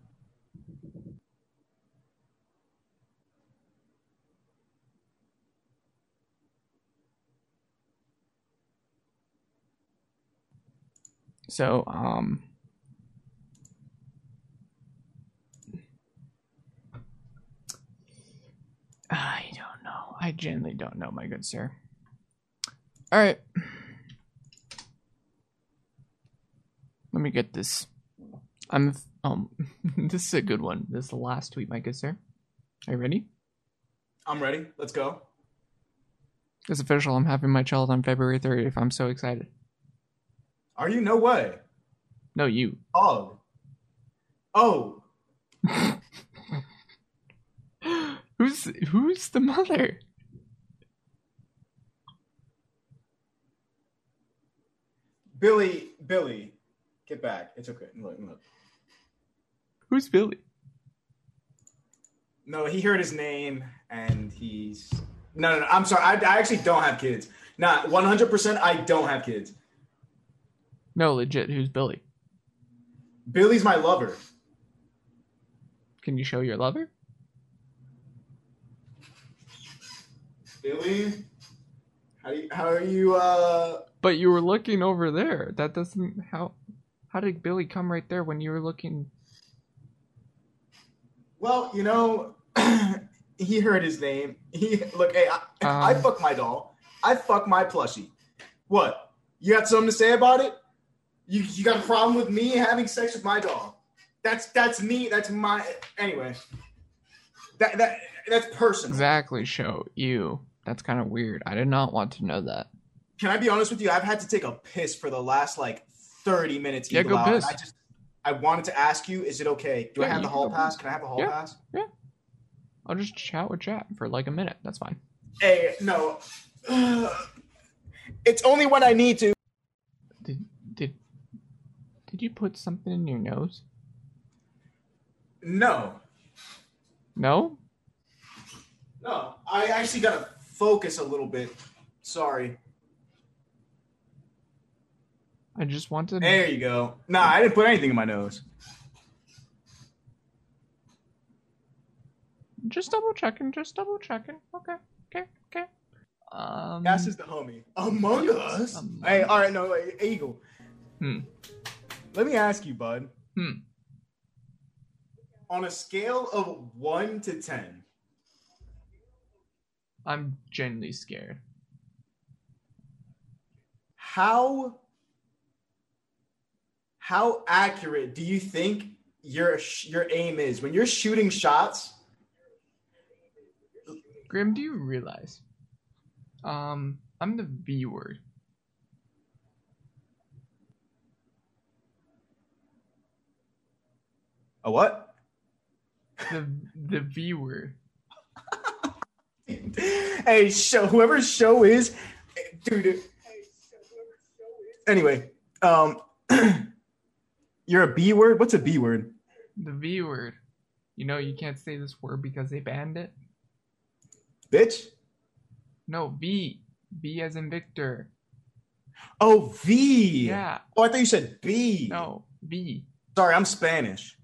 So, um. I don't know. I genuinely don't know, my good sir. All right. Let me get this. I'm um. This is a good one. This is the last tweet, my good sir. Are you ready? I'm ready. Let's go. It's official. I'm having my child on February thirtieth. I'm so excited. Are you? No way. No, you. Oh. Oh. who's who's the mother? Billy. Billy. Get back. It's okay. Look, look. Who's Billy? No, he heard his name and he's... No, no, no. I'm sorry. I, I actually don't have kids. Not one hundred percent I don't have kids. No, legit. Who's Billy? Billy's my lover. Can you show your lover? Billy? How, do you, how are you... Uh... But you were looking over there. That doesn't... How... How did Billy come right there when you were looking? Well, you know, he heard his name. He look, hey, I, um, I fuck my doll. I fuck my plushie. What? You got something to say about it? You you got a problem with me having sex with my doll? That's that's me. That's my anyway. That that that's personal. Exactly, show you. That's kind of weird. I did not want to know that. Can I be honest with you? I've had to take a piss for the last like. thirty minutes. Yeah, go piss. I just I wanted to ask you, is it okay? Do yeah, I have the hall pass? Can I have the hall yeah, pass? Yeah. I'll just chat with chat for like a minute. That's fine. Hey, no. It's only when I need to. Did, did, did you put something in your nose? No. No? No. I actually got to focus a little bit. Sorry. I just want to... There you go. Nah, I didn't put anything in my nose. Just double checking, just double checking. Okay, okay, okay. Um, Gas is the homie. Among Us? Among hey, all right, no, wait, Eagle. Hmm. Let me ask you, bud. Hmm. On a scale of one to ten. I'm genuinely scared. How... How accurate do you think your your aim is when you're shooting shots? Grim, do you realize? Um, I'm the V word. A what? The the V word. Hey, show whoever's show is, dude. Anyway, um. You're a B word? What's a B word? The V word. You know, you can't say this word because they banned it. Bitch? No, V. V as in Victor. Oh, V. Yeah. Oh, I thought you said B. No, V. Sorry, I'm Spanish.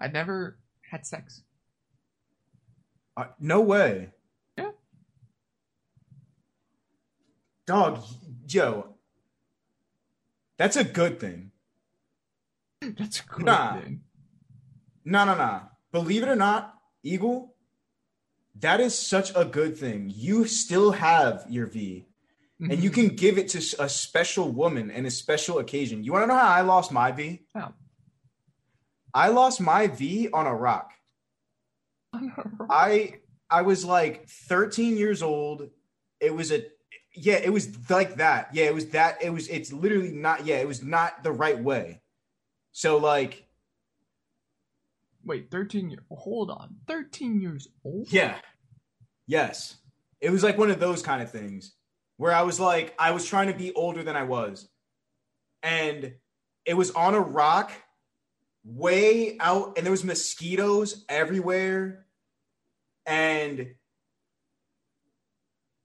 I never had sex. Uh, no way. Yeah. Dog, yo. That's a good thing. That's a good nah. thing. No, no, no. Believe it or not, Eagle, that is such a good thing. You still have your V. Mm-hmm. And you can give it to a special woman and a special occasion. You want to know how I lost my V? How? Oh. I lost my V on a rock. On a rock? I, I was like thirteen years old. It was a... Yeah, it was like that. Yeah, it was that. It was, it's literally not, yeah, it was not the right way. So, like. Wait, thirteen years, hold on. thirteen years old? Yeah. Yes. It was like one of those kind of things where I was like, I was trying to be older than I was. And it was on a rock way out, and there was mosquitoes everywhere. And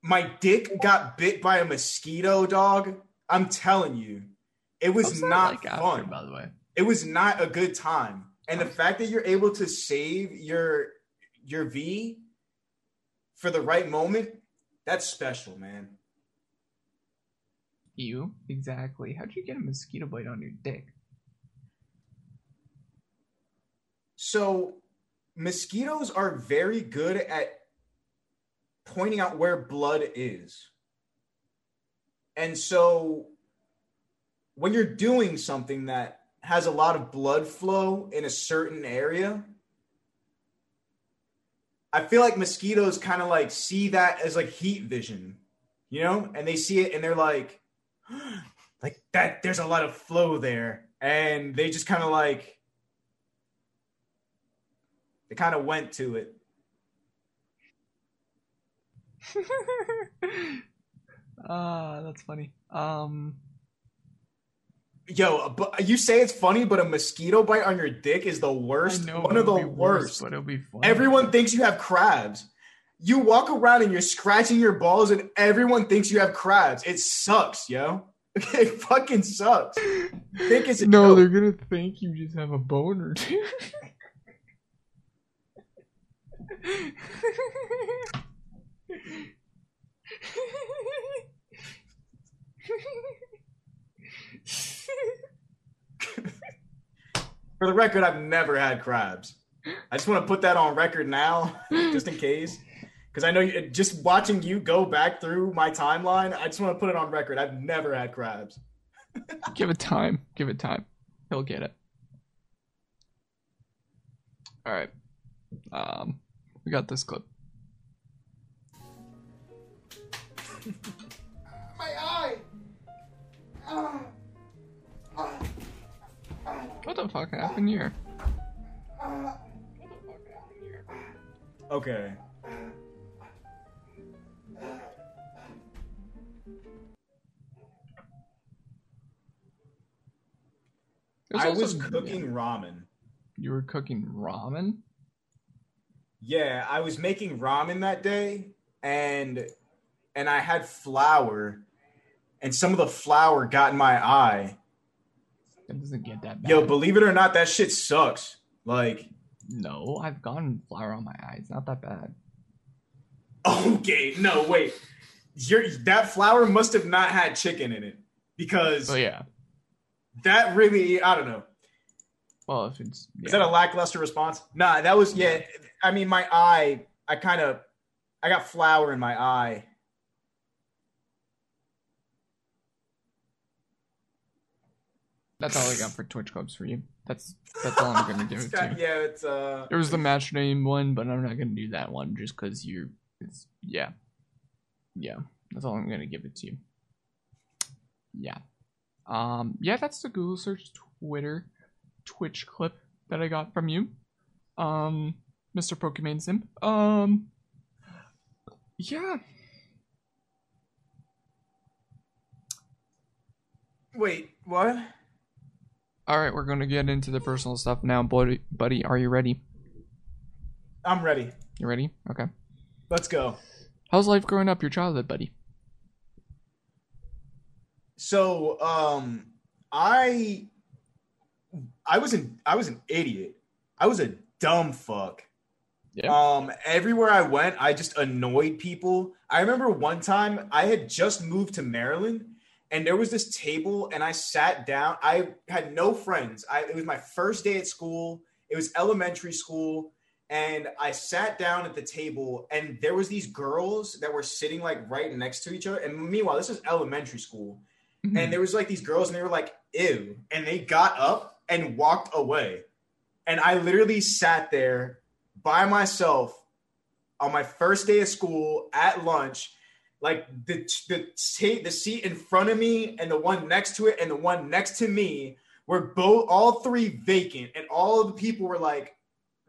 my dick got bit by a mosquito, dog. I'm telling you. It was not fun, by the way. It was not a good time. And the fact that you're able to save your your V for the right moment, that's special, man. You? Exactly. How'd you get a mosquito bite on your dick? So, mosquitoes are very good at pointing out where blood is. And so when you're doing something that has a lot of blood flow in a certain area, I feel like mosquitoes kind of like see that as like heat vision, you know, and they see it and they're like, like that, there's a lot of flow there. And they just kind of like, they kind of went to it. Ah, uh, that's funny. Um, yo, but you say it's funny, but a mosquito bite on your dick is the worst. I know, one of the worst. Worse, but it'll be funny. Everyone thinks you have crabs. You walk around and you're scratching your balls, and everyone thinks you have crabs. It sucks, yo. It fucking sucks. Think it's a no, joke. They're gonna think you just have a boner, dude. For the record, I've never had crabs. I just want to put that on record now, just in case, because I know you, just watching you go back through my timeline, I just want to put it on record. I've never had crabs. Give it time. Give it time. He'll get it. All right. Um, we got this clip. My eye! What the fuck happened here? Okay. I was cooking ramen. You were cooking ramen? Yeah, I was making ramen that day, and and I had flour, and some of the flour got in my eye. That doesn't get that bad. Yo, believe it or not, that shit sucks. Like, no, I've gotten flour on my eye. It's not that bad. Okay, no, wait. Your that flour must have not had chicken in it, because oh yeah. That really, I don't know. Well, if it's yeah. Is that a lackluster response? Nah, that was yeah. I mean, my eye. I kind of, I got flour in my eye. That's all I got for Twitch clubs for you. That's that's all I'm gonna give it to. Yeah, it's uh. There was the match name one, but I'm not gonna do that one just because you're. It's yeah, yeah. That's all I'm gonna give it to you. Yeah. Um, yeah, that's the Google search Twitter Twitch clip that I got from you, um, Mister Pokimane Simp. Um, yeah. Wait, what? All right, we're going to get into the personal stuff now, buddy. Buddy, are you ready? I'm ready. You ready? Okay. Let's go. How's life growing up your childhood, buddy? So, um, I, I was an, I was an idiot. I was a dumb fuck. Yeah. Um, everywhere I went, I just annoyed people. I remember one time I had just moved to Maryland and there was this table and I sat down. I had no friends. I, it was my first day at school. It was elementary school. And I sat down at the table and there was these girls that were sitting like right next to each other. And meanwhile, this is elementary school. Mm-hmm. And there was like these girls and they were like, ew. And they got up and walked away. And I literally sat there by myself on my first day of school at lunch, like the, the, the seat in front of me and the one next to it and the one next to me were both all three vacant. And all of the people were like,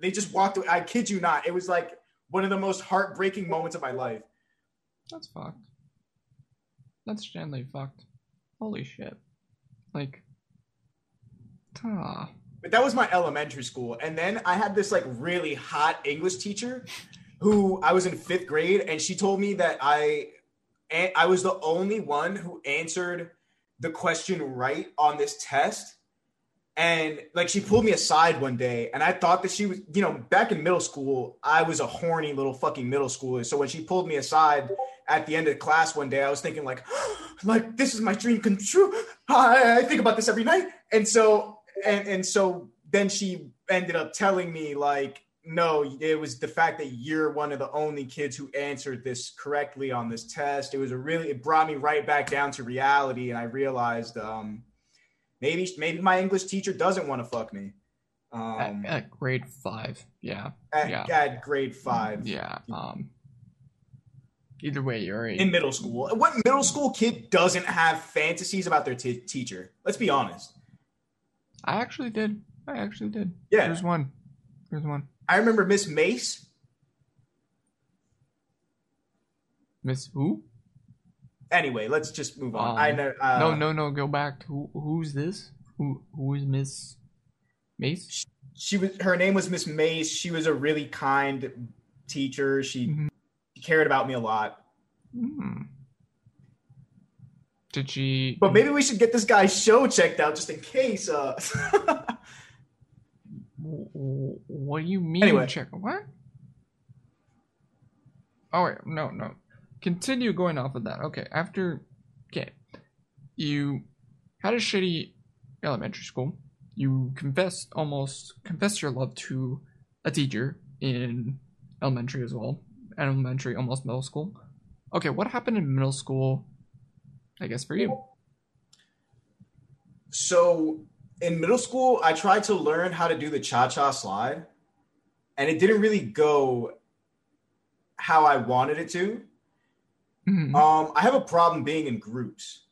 they just walked away. I kid you not. It was like one of the most heartbreaking moments of my life. That's fucked. That's genuinely fucked. Holy shit. Like, ah. But that was my elementary school. And then I had this like really hot English teacher who I was in fifth grade. And she told me that I, I was the only one who answered the question right on this test. And like, she pulled me aside one day and I thought that she was, you know, back in middle school, I was a horny little fucking middle schooler. So when she pulled me aside at the end of class one day, I was thinking like, like, this is my dream come true. I, I think about this every night. And so, and, and so then she ended up telling me like, no, it was the fact that you're one of the only kids who answered this correctly on this test. It was a really, it brought me right back down to reality. And I realized, um, Maybe maybe my English teacher doesn't want to fuck me. Um, at, at grade five, yeah. At, yeah. at grade five. Yeah. Um, either way, you're in middle school. What middle school kid doesn't have fantasies about their t- teacher? Let's be honest. I actually did. I actually did. Yeah. There's one. There's one. I remember Miss Mace. Miss who? Anyway, let's just move on. Um, I know. Uh, no, no, no. Go back. To who, who's this? Who? Who is Miss Mace? She, she was. Her name was Miss Mace. She was a really kind teacher. She, mm-hmm. she cared about me a lot. Mm. Did she? But maybe we should get this guy's show checked out just in case. Uh... What do you mean? Anyway. Check what? Oh wait, no, no. Continue going off of that. Okay, after, okay, you had a shitty elementary school. You confessed almost confessed your love to a teacher in elementary as well. Elementary, almost middle school. Okay, what happened in middle school? I guess for you. So in middle school, I tried to learn how to do the cha-cha slide, and it didn't really go how I wanted it to. Mm-hmm. Um, I have a problem being in groups.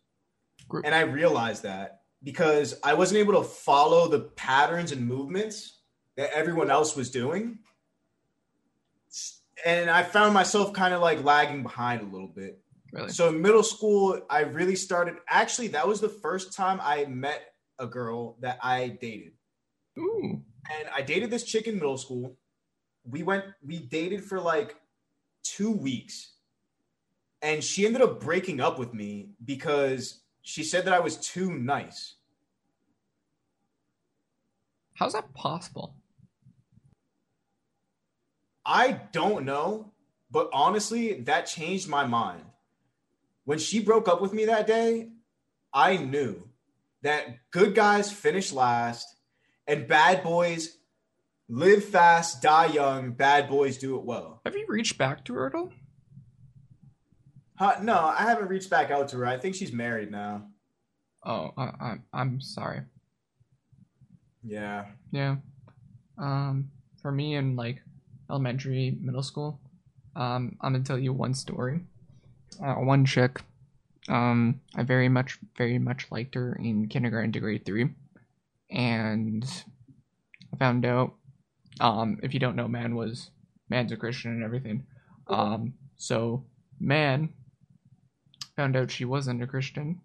And I realized that because I wasn't able to follow the patterns and movements that everyone else was doing. And I found myself kind of like lagging behind a little bit. Really? So in middle school, I really started. Actually, that was the first time I met a girl that I dated. Ooh. And I dated this chick in middle school. We went, we dated for like two weeks. And she ended up breaking up with me because she said that I was too nice. How's that possible? I don't know, but honestly, that changed my mind. When she broke up with me that day, I knew that good guys finish last and bad boys live fast, die young, bad boys do it well. Have you reached back to her at all? Uh, no, I haven't reached back out to her. I think she's married now. Oh, I, I'm I'm sorry. Yeah. Yeah. Um, for me in like elementary, middle school, um, I'm gonna tell you one story. Uh, one chick, um, I very much, very much liked her in kindergarten to grade three, and I found out. Um, if you don't know, man was man's a Christian and everything. Um, so man. Found out she wasn't a Christian,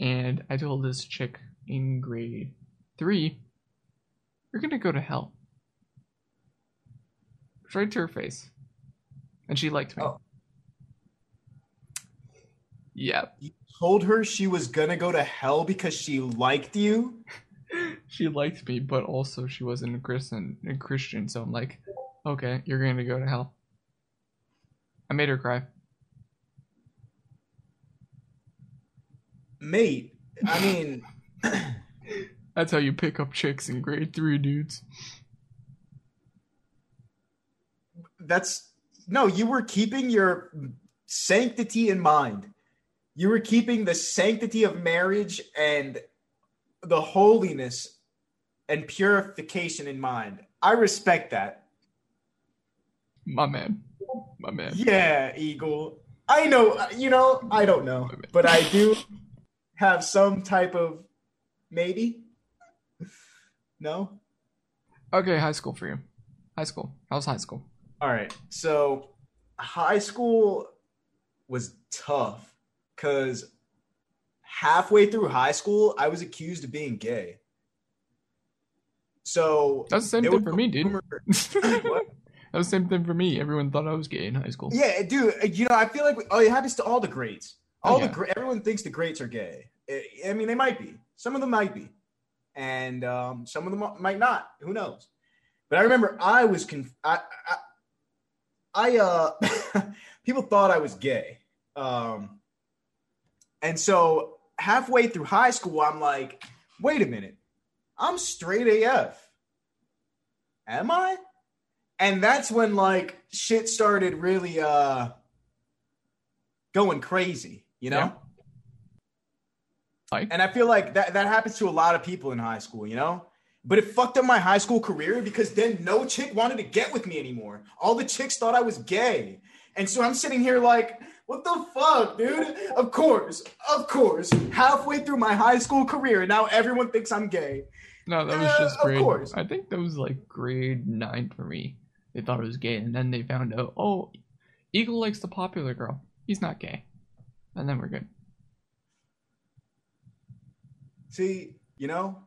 and I told this chick in grade three, "You're gonna go to hell." Straight to her face, and she liked me. Oh. Yeah. You told her she was gonna go to hell because she liked you? She liked me, but also she wasn't a Christian. A Christian, so I'm like, okay, you're gonna go to hell. I made her cry. Mate, I mean... That's how you pick up chicks in grade three, dudes. That's... No, you were keeping your sanctity in mind. You were keeping the sanctity of marriage and the holiness and purification in mind. I respect that. My man. My man. Yeah, Eagle. I know, you know, I don't know, but I do... have some type of maybe? No? Okay, high school for you. High school. How's high school? All right. So high school was tough because halfway through high school, I was accused of being gay. So that's the same thing for me, dude. What? That was the same thing for me. Everyone thought I was gay in high school. Yeah, dude. You know, I feel like we, oh, it happens to all the grades. All yeah. the everyone thinks the greats are gay. I mean, they might be. Some of them might be, and um, some of them might not. Who knows? But I remember I was conf- I I, I uh, people thought I was gay, um, and so halfway through high school, I'm like, wait a minute, I'm straight A F. Am I? And that's when like shit started really uh, going crazy. You know, yeah. Like, and I feel like that, that happens to a lot of people in high school, you know, but it fucked up my high school career because then no chick wanted to get with me anymore. All the chicks thought I was gay. And so I'm sitting here like, what the fuck, dude? Of course, of course. Halfway through my high school career, now everyone thinks I'm gay. No, that was uh, just great. Of course. I think that was like grade nine for me. They thought I was gay. And then they found out, oh, Eagle likes the popular girl. He's not gay. And then we're good. See, you know?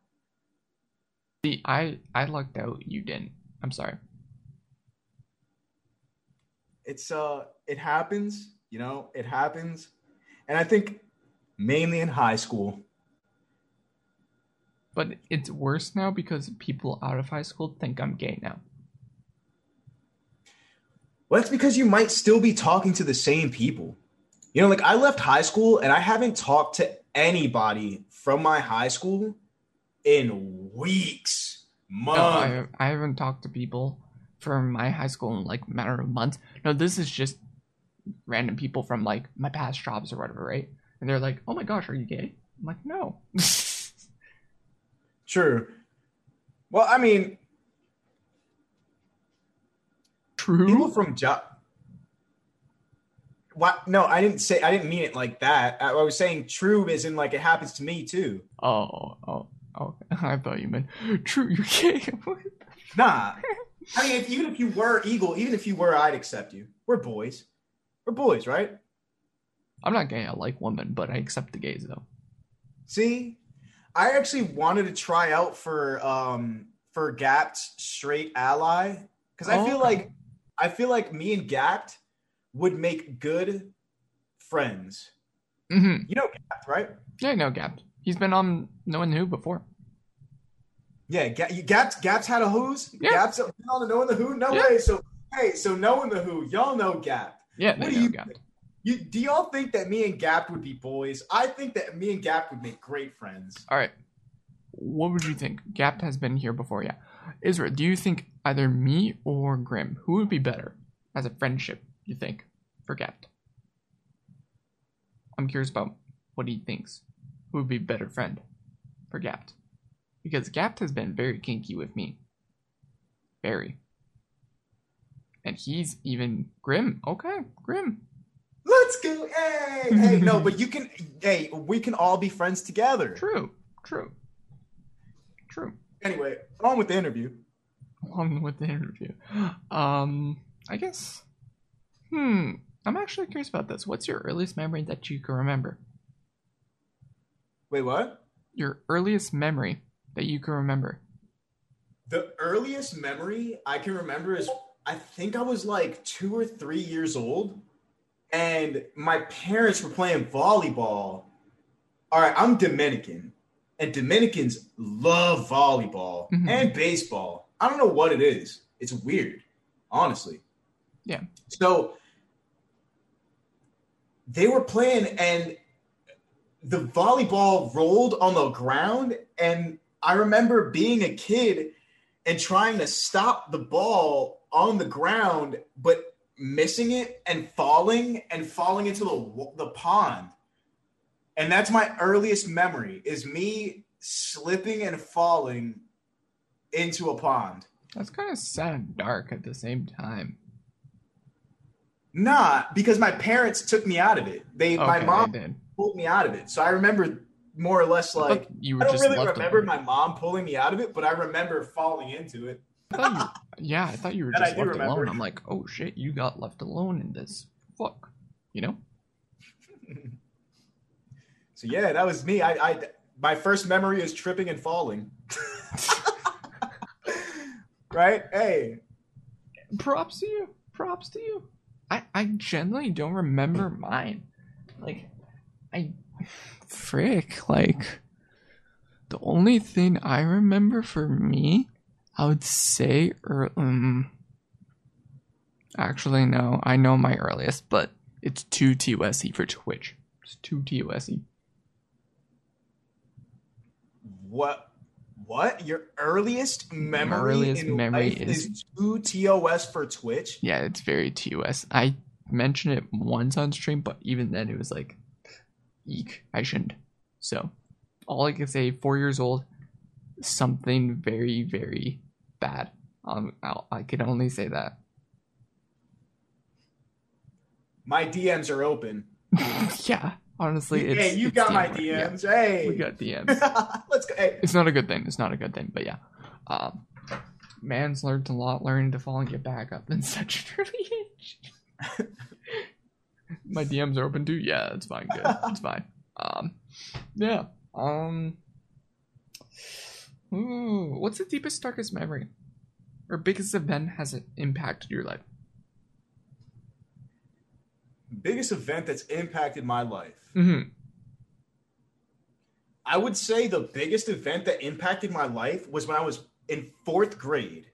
See, I, I lucked out. You didn't. I'm sorry. It's, uh, it happens, you know, it happens. And I think mainly in high school. But it's worse now because people out of high school think I'm gay now. Well, that's because you might still be talking to the same people. You know, like I left high school and I haven't talked to anybody from my high school in weeks, months. No, I, I haven't talked to people from my high school in like a matter of months. No, this is just random people from like my past jobs or whatever, right? And they're like, oh my gosh, are you gay? I'm like, no. True. Well, I mean. True. People from job. What? No, I didn't say. I didn't mean it like that. I, I was saying true as in like it happens to me too. Oh, oh, oh! I thought you meant true. You can't. Nah. I mean, if, even if you were Eagle, even if you were, I'd accept you. We're boys. We're boys, right? I'm not gay. I like women, but I accept the gays though. See, I actually wanted to try out for um for Gapt's straight ally because I oh, feel okay. like I feel like me and Gapt would make good friends. Mm-hmm. You know Gapt, right? Yeah, I know Gapt. He's been on Knowing the Who before. Yeah, G- Gapt's, Gapt's had a Who's? Yeah. Gapt's been on Knowing the Who? No yeah. way. So, hey, so Knowing the Who, y'all know Gapt. Yeah, what do you Gapt. You, do y'all think that me and Gapt would be boys? I think that me and Gapt would make great friends. All right. What would you think? Gapt has been here before, yeah. Israel, do you think either me or Grim, who would be better as a friendship? You think for Gapt? I'm curious about what he thinks. Who would be a better friend for Gapt? Because Gapt has been very kinky with me. Very. And he's even Grim. Okay, Grim. Let's go. Hey, hey, no, but you can, hey, we can all be friends together. True, true, true. Anyway, on with the interview. On with the interview. Um, I guess. Hmm, I'm actually curious about this. What's your earliest memory that you can remember? Wait, what? Your earliest memory that you can remember. The earliest memory I can remember is, I think I was like two or three years old, and my parents were playing volleyball. All right, I'm Dominican, and Dominicans love volleyball mm-hmm. and baseball. I don't know what it is. It's weird, honestly. Yeah. So they were playing and the volleyball rolled on the ground. And I remember being a kid and trying to stop the ball on the ground, but missing it and falling and falling into the, the pond. And that's my earliest memory is me slipping and falling into a pond. That's kind of sad and dark at the same time. Nah, because my parents took me out of it. They, okay, my mom they pulled me out of it. So I remember more or less like, I, you were I don't just really remember over. my mom pulling me out of it, but I remember falling into it. I thought you, yeah, I thought you were just left remember. alone. I'm like, oh shit, you got left alone in this. Fuck, you know? So yeah, that was me. I, I, my first memory is tripping and falling. Right? Hey. Props to you. Props to you. I, I generally don't remember mine. Like, I... Frick, like... The only thing I remember for me, I would say... Or, um, actually, no. I know my earliest, but it's two T O S E for Twitch. It's two T O S E. What? What? Your earliest memory, earliest in memory life is, is two T O S for Twitch? Yeah, it's very T O S. I mentioned it once on stream, but even then it was like, eek, I shouldn't. So, all I can say, four years old, something very, very bad. Um, I'll, I can only say that. My D Ms are open. Yeah. Honestly, it's... Hey, you it's got D M my D Ms. Yeah. Hey. We got D Ms. Let's go. Hey. It's not a good thing. It's not a good thing, but yeah. Um, man's learned a lot, learning to fall and get back up in such an early age. My D Ms are open too? Yeah, that's fine. Good. It's fine. Um, yeah. Um. Ooh, what's the deepest, darkest memory? Or biggest event has impacted your life? Biggest event that's impacted my life. Mm-hmm. I would say the biggest event that impacted my life was when I was in fourth grade.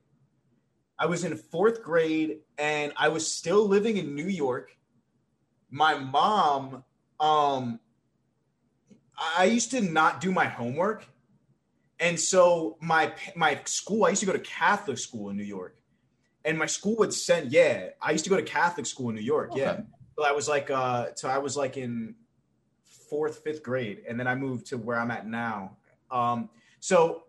I was in fourth grade and I was still living in New York. My mom, um, I used to not do my homework. And so my, my school, I used to go to Catholic school in New York and my school would send, yeah, I used to go to Catholic school in New York. Okay. Yeah. I was like, uh, so I was like in fourth, fifth grade, and then I moved to where I'm at now. Um, so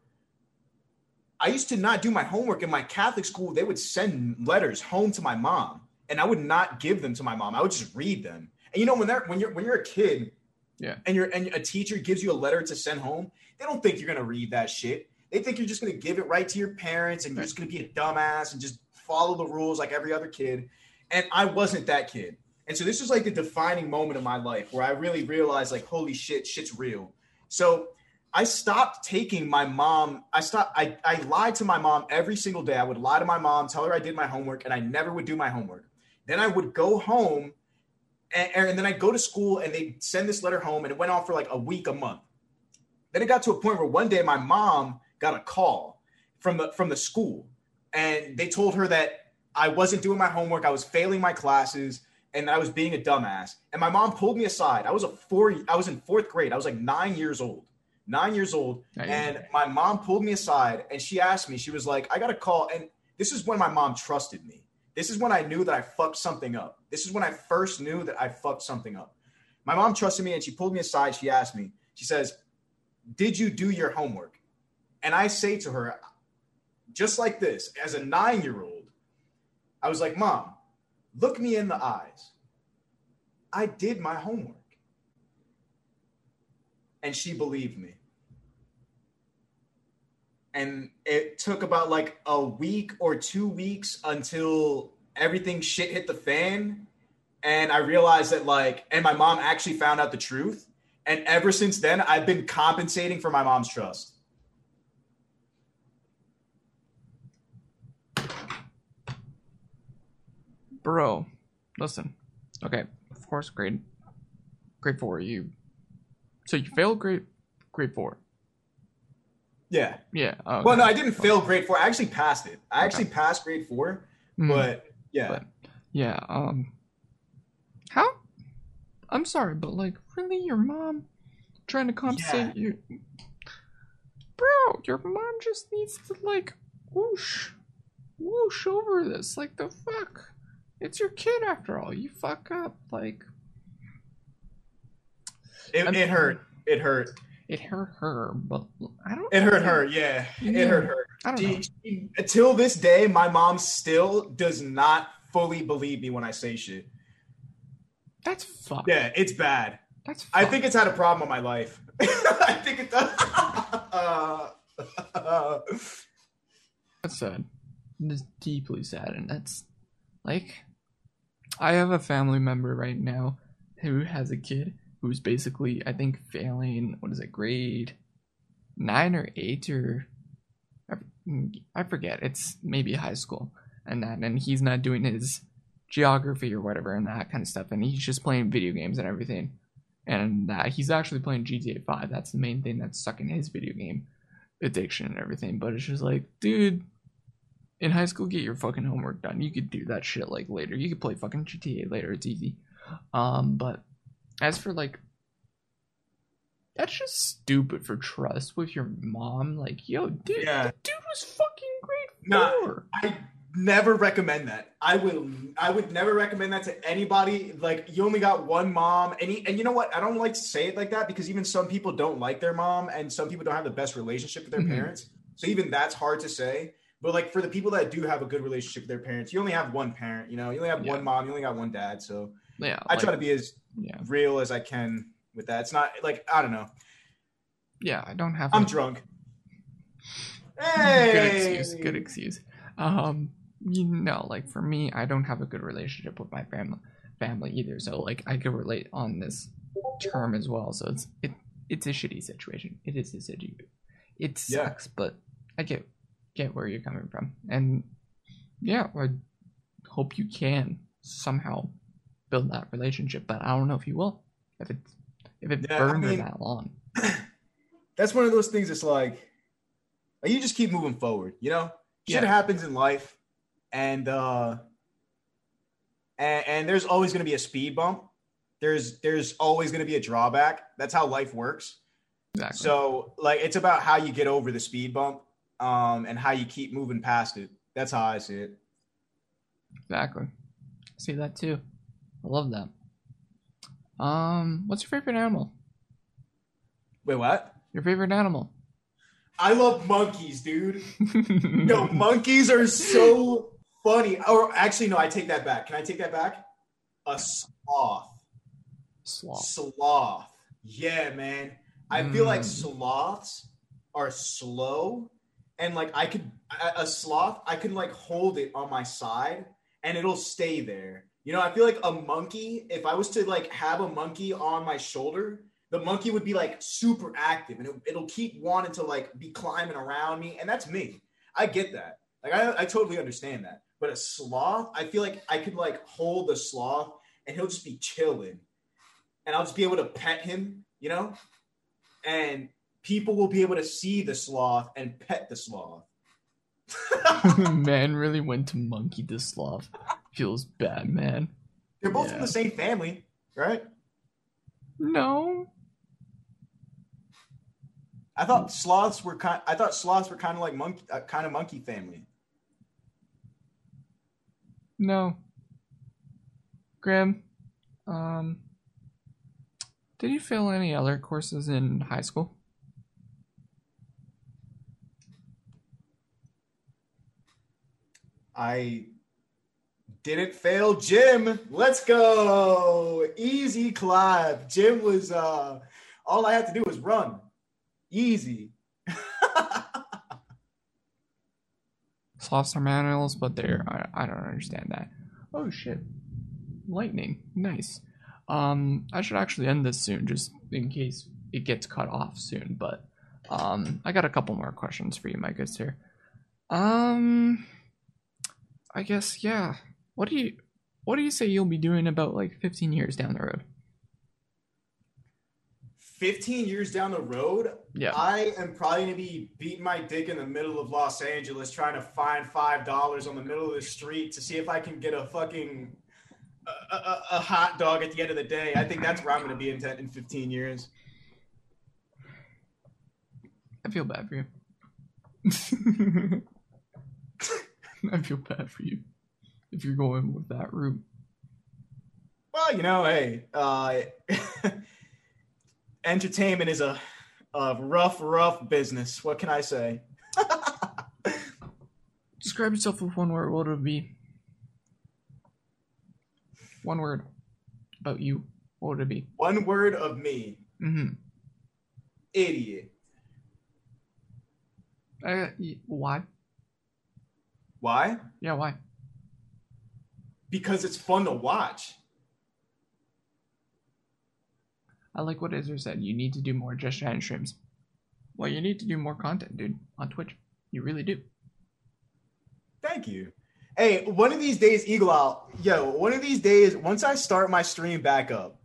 I used to not do my homework in my Catholic school. They would send letters home to my mom, and I would not give them to my mom. I would just read them. And you know, when they're when you're when you're a kid, yeah, and you're and a teacher gives you a letter to send home, they don't think you're gonna read that shit. They think you're just gonna give it right to your parents, and you're just gonna be a dumbass and just follow the rules like every other kid. And I wasn't that kid. And so this was like the defining moment of my life where I really realized, like, holy shit, shit's real. So I stopped taking my mom. I stopped. I, I lied to my mom every single day. I would lie to my mom, tell her I did my homework, and I never would do my homework. Then I would go home, and, and then I'd go to school, and they'd send this letter home, and it went on for like a week, a month. Then it got to a point where one day my mom got a call from the from the school, and they told her that I wasn't doing my homework, I was failing my classes, and I was being a dumbass. And my mom pulled me aside. I was a four. I was in fourth grade. I was like nine years old. Nine years old. Nine and years. My mom pulled me aside, and she asked me, she was like, I got a call. And this is when my mom trusted me. This is when I knew that I fucked something up. This is when I first knew that I fucked something up. My mom trusted me, and she pulled me aside. She asked me, she says, did you do your homework? And I say to her, just like this, as a nine-year-old, I was like, Mom, look me in the eyes. I did my homework. And she believed me. And it took about like a week or two weeks until everything shit hit the fan. And I realized that like, and my mom actually found out the truth. And ever since then, I've been compensating for my mom's trust. Bro, listen. Okay, of course, grade, grade four, you... So you failed grade grade four? Yeah. Yeah. Oh, okay. Well, no, I didn't fail grade four. I actually passed it. I okay. actually passed grade four, mm. but yeah. But, yeah. Um. How? I'm sorry, but like, really? Your mom trying to compensate yeah. you? Bro, your mom just needs to like whoosh, whoosh over this. Like, the fuck? It's your kid after all. You fuck up. Like... It, it hurt. It hurt. It hurt her, but I don't. It hurt her. Yeah, yeah. It hurt her. I don't she, know. She, until this day, my mom still does not fully believe me when I say shit. That's fucked. Yeah, it's bad. That's. Fucked. I think it's had a problem in my life. I think it does. uh, that's sad. It's deeply sad, and that's like, I have a family member right now who has a kid who's basically, I think, failing, what is it, grade nine or eight or, I forget, it's maybe high school, and that, and he's not doing his geography or whatever, and that kind of stuff, and he's just playing video games and everything, and that, he's actually playing G T A five, that's the main thing that's sucking his video game addiction and everything, but it's just like, dude, in high school, get your fucking homework done, you could do that shit, like, later, you could play fucking G T A later, it's easy, um, but, as for, like, that's just stupid for trust with your mom. Like, yo, dude, yeah. the dude was fucking grade nah, four. I never recommend that. I would I would never recommend that to anybody. Like, you only got one mom. And, he, and you know what? I don't like to say it like that because even some people don't like their mom and some people don't have the best relationship with their mm-hmm. parents. So even that's hard to say. But, like, for the people that do have a good relationship with their parents, you only have one parent, you know? You only have yeah. one mom. You only got one dad. So yeah, I like, try to be as... Yeah. real as I can with that. It's not like, I don't know. Yeah, I don't have. I'm any... drunk. Hey! Good excuse. Good excuse. Um, you know, like for me, I don't have a good relationship with my family family either. So like, I could relate on this term as well. So it's it it's a shitty situation. It is a shitty. It sucks, yeah. but I get get where you're coming from, and yeah, I hope you can somehow build that relationship, but I don't know if you will, if it's if it yeah, burned I mean, that long. That's one of those things. It's like, like you just keep moving forward, you know. Shit yeah. happens in life, and uh, and, and there's always going to be a speed bump. There's there's always going to be a drawback. That's how life works. Exactly. So like, it's about how you get over the speed bump, um, and how you keep moving past it. That's how I see it. Exactly. I see that too. I love that. Um, what's your favorite animal? Wait, what? Your favorite animal? I love monkeys, dude. Yo, monkeys are so funny. Or actually, no, I take that back. Can I take that back? A sloth. Sloth. Sloth. Yeah, man. I mm. feel like sloths are slow, and like I could a sloth, I can like hold it on my side and it'll stay there. You know, I feel like a monkey, if I was to like have a monkey on my shoulder, the monkey would be like super active and it, it'll keep wanting to like be climbing around me. And that's me. I get that. Like I, I totally understand that. But a sloth, I feel like I could like hold the sloth and he'll just be chilling and I'll just be able to pet him, you know, and people will be able to see the sloth and pet the sloth. Man really went to monkey to sloth. Feels bad, man. They're both yeah. from the same family, right? No. I thought sloths were kind. I thought sloths were kind of like monkey, uh, kind of monkey family. No. Grim, um, did you fail any other courses in high school? I didn't fail gym. Let's go. Easy clap. Gym was, uh, all I had to do was run. Easy. Sloths are mammals, but they're, I, I don't understand that. Oh shit. Lightning. Nice. Um, I should actually end this soon, just in case it gets cut off soon, but, um, I got a couple more questions for you, my good sir. Um... I guess, yeah. What do you what do you say you'll be doing about like fifteen years down the road? fifteen years down the road? Yeah. I am probably going to be beating my dick in the middle of Los Angeles trying to find five dollars on the middle of the street to see if I can get a fucking a, a, a hot dog at the end of the day. I think that's where I'm going to be in in fifteen years. I feel bad for you. I feel bad for you if you're going with that route. Well, you know, hey, uh, entertainment is a, a rough, rough business. What can I say? Describe yourself with one word. What would it be? One word about you. What would it be? One word of me. Mm-hmm. Idiot. Uh, why? Why? Yeah, why? Because it's fun to watch. I like what Izzer said. You need to do more Just Chatting streams. Well, you need to do more content, dude, on Twitch. You really do. Thank you. Hey, one of these days, Eagle Owl, yo, one of these days, once I start my stream back up,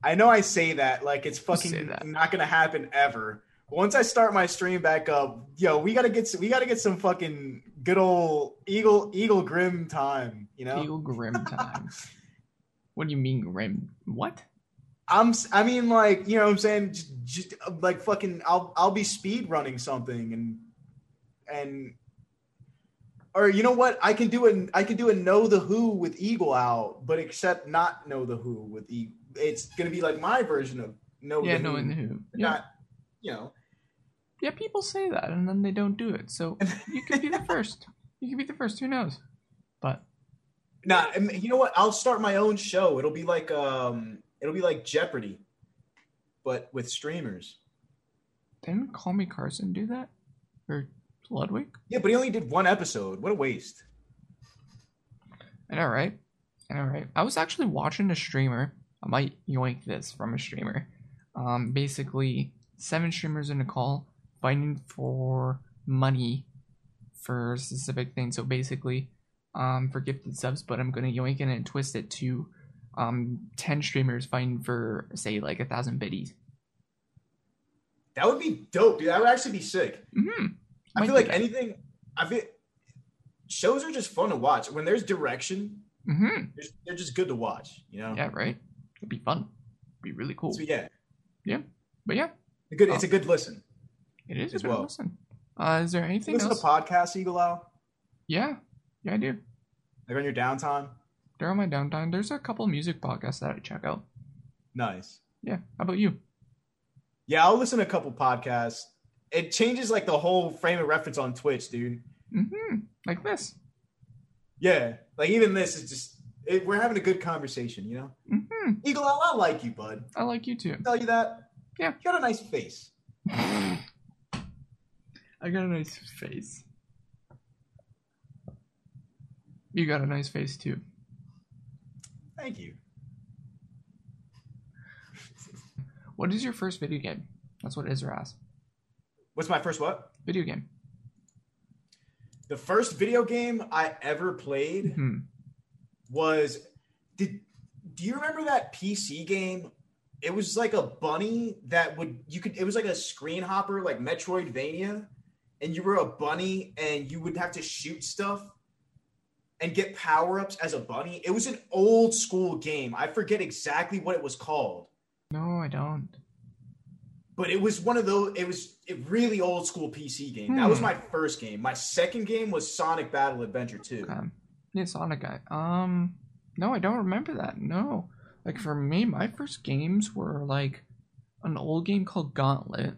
I know I say that like it's fucking not going to happen ever. Once I start my stream back up, yo, we gotta get we gotta get some fucking good old Eagle Eagle Grim time, you know? Eagle Grim time. What do you mean Grim? What? I'm I mean like you know what I'm saying just, just like fucking I'll I'll be speed running something and and or you know what I can do an I can do a Know the Who with Eagle Owl, but except not Know the Who with Eagle. It's gonna be like my version of Know yeah, the Who. Yeah, Know the Who. Not yeah. you know. Yeah, people say that, and then they don't do it. So you could be the first. You could be the first. Who knows? But nah, you know what? I'll start my own show. It'll be like um, it'll be like Jeopardy, but with streamers. Didn't Call Me Carson do that, or Ludwig? Yeah, but he only did one episode. What a waste. I know, right? I know, right? I was actually watching a streamer. I might yoink this from a streamer. Um, basically, seven streamers in a call. Fighting for money for specific things. So basically, um, for gifted subs, but I'm going to yoink it and twist it to um, ten streamers fighting for, say, like a thousand biddies. That would be dope, dude. That would actually be sick. Mm-hmm. I feel like that. anything, I feel shows are just fun to watch. When there's direction, mm-hmm. they're, they're just good to watch, you know? Yeah, right? It'd be fun. It'd be really cool. So, yeah. Yeah. But yeah. A good, um, it's a good listen. It is as well. Listen. Uh, is there anything else? Listen to podcasts, Eagle Owl? Yeah. Yeah, I do. They're on your downtime? They're on my downtime. There's a couple of music podcasts that I check out. Nice. Yeah. How about you? Yeah, I'll listen to a couple podcasts. It changes like the whole frame of reference on Twitch, dude. Mm-hmm. Like this. Yeah. Like even this is just, it, we're having a good conversation, you know? Mm-hmm. Eagle Owl, I like you, bud. I like you too. I'll tell you that. Yeah. You got a nice face. I got a nice face. You got a nice face too. Thank you. What is your first video game? That's what Izra asked. What's my first what? Video game. The first video game I ever played hmm. was, did, do you remember that P C game? It was like a bunny that would, you could, it was like a screen hopper, like Metroidvania, and you were a bunny and you would have to shoot stuff and get power-ups as a bunny. It was an old school game. I forget exactly what it was called. No, I don't. But it was one of those, it was a really old school P C game. Hmm. That was my first game. My second game was Sonic Battle Adventure two. Okay. Yeah, Sonic guy. Um, no, I don't remember that. No. Like, for me, my first games were, like, an old game called Gauntlet,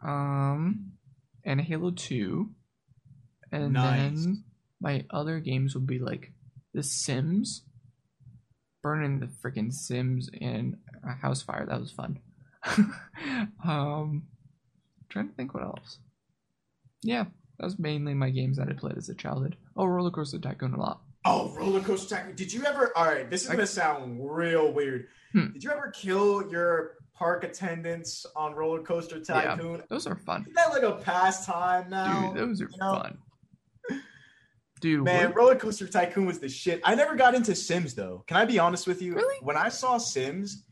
um, and Halo two, and nice. Then my other games would be, like, The Sims, burning the freaking Sims in a house fire. That was fun. um, trying to think what else. Yeah, that was mainly my games that I played as a childhood. Oh, Rollercoaster Tycoon a lot. Oh, Rollercoaster Tycoon. Did you ever... All right, this is going to sound real weird. Hmm. Did you ever kill your park attendants on Rollercoaster Tycoon? Yeah, those are fun. Isn't that like a pastime now? Dude, those are you know? fun. Dude, Man, what? Rollercoaster Tycoon was the shit. I never got into Sims, though. Can I be honest with you? Really? When I saw Sims,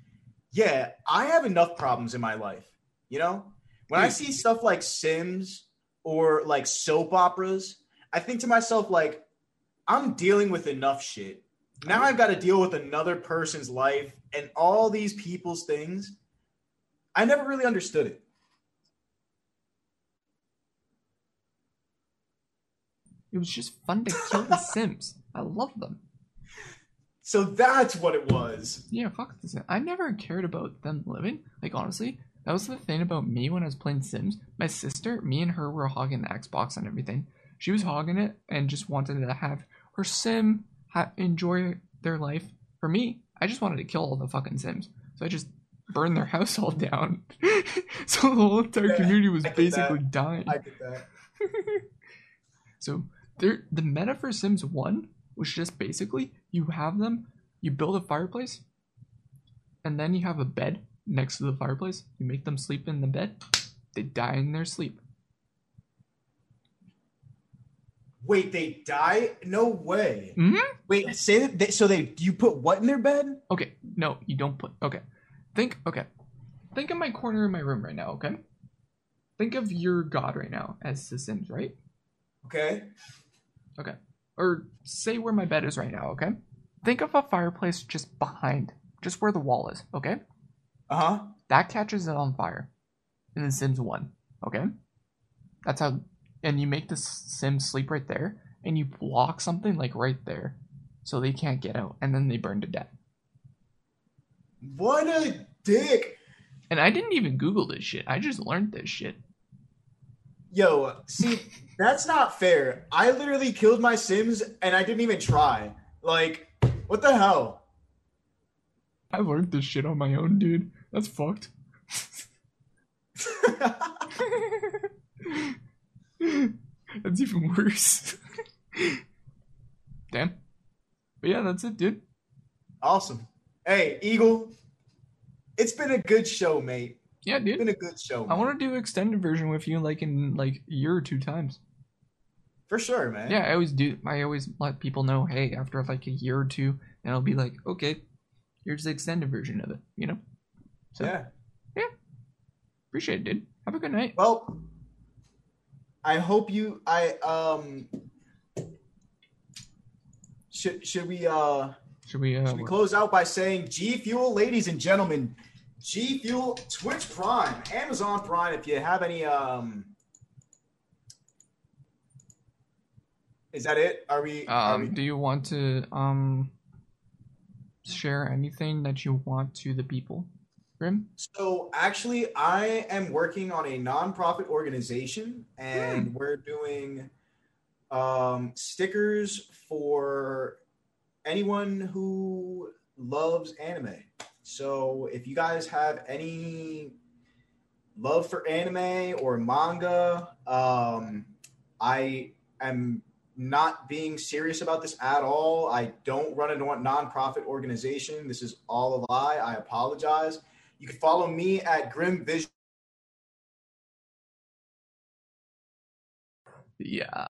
yeah, I have enough problems in my life. You know? When Dude. I see stuff like Sims or like soap operas, I think to myself, like, I'm dealing with enough shit. Now I've got to deal with another person's life and all these people's things. I never really understood it. It was just fun to kill the Sims. I love them. So that's what it was. Yeah, fuck the Sims. I never cared about them living. Like, honestly, that was the thing about me when I was playing Sims. My sister, me and her were hogging the Xbox and everything. She was hogging it and just wanted to have her sim ha- enjoy their life. For me, I just wanted to kill all the fucking Sims. So I just burned their house all down. So the whole entire yeah, community was basically that. dying. I did that. So there, the meta for Sims one was just basically you have them, you build a fireplace, and then you have a bed next to the fireplace. You make them sleep in the bed. They die in their sleep. Wait, they die? No way. Mm-hmm. Wait, say that. They, so they, you put what in their bed? Okay, no, you don't put. Okay, think. Okay, think of my corner in my room right now. Okay, think of your god right now as The Sims, right? Okay. Okay. Or say where my bed is right now. Okay. Think of a fireplace just behind, just where the wall is. Okay. Uh huh. That catches it on fire, in The Sims one. Okay. That's how. And you make the sim sleep right there, and you block something, like, right there, so they can't get out, and then they burn to death. What a dick! And I didn't even Google this shit. I just learned this shit. Yo, see, that's not fair. I literally killed my Sims, and I didn't even try. Like, what the hell? I learned this shit on my own, dude. That's fucked. That's even worse. Damn. But yeah, that's it, dude. Awesome. Hey, Eagle, it's been a good show, mate. Yeah, dude. It's been a good show. I want to do extended version with you, like, in like a year or two times. For sure, man. Yeah, I always do. I always let people know, hey, after like a year or two, and I'll be like, okay, here's the extended version of it, you know? So, yeah. Yeah. Appreciate it, dude. Have a good night. Well... I hope you, I, um, should, should we, uh, should we, uh, should we close out by saying G Fuel, ladies and gentlemen, G Fuel, Twitch Prime, Amazon Prime, if you have any, um, is that it? Are we, um, are we... do you want to, um, share anything that you want to the people, Grim? So actually, I am working on a nonprofit organization, and mm. we're doing Um, stickers for anyone who loves anime. So if you guys have any love for anime or manga, um, I am not being serious about this at all. I don't run a nonprofit organization. This is all a lie. I apologize. You can follow me at Grim Vision. Yeah.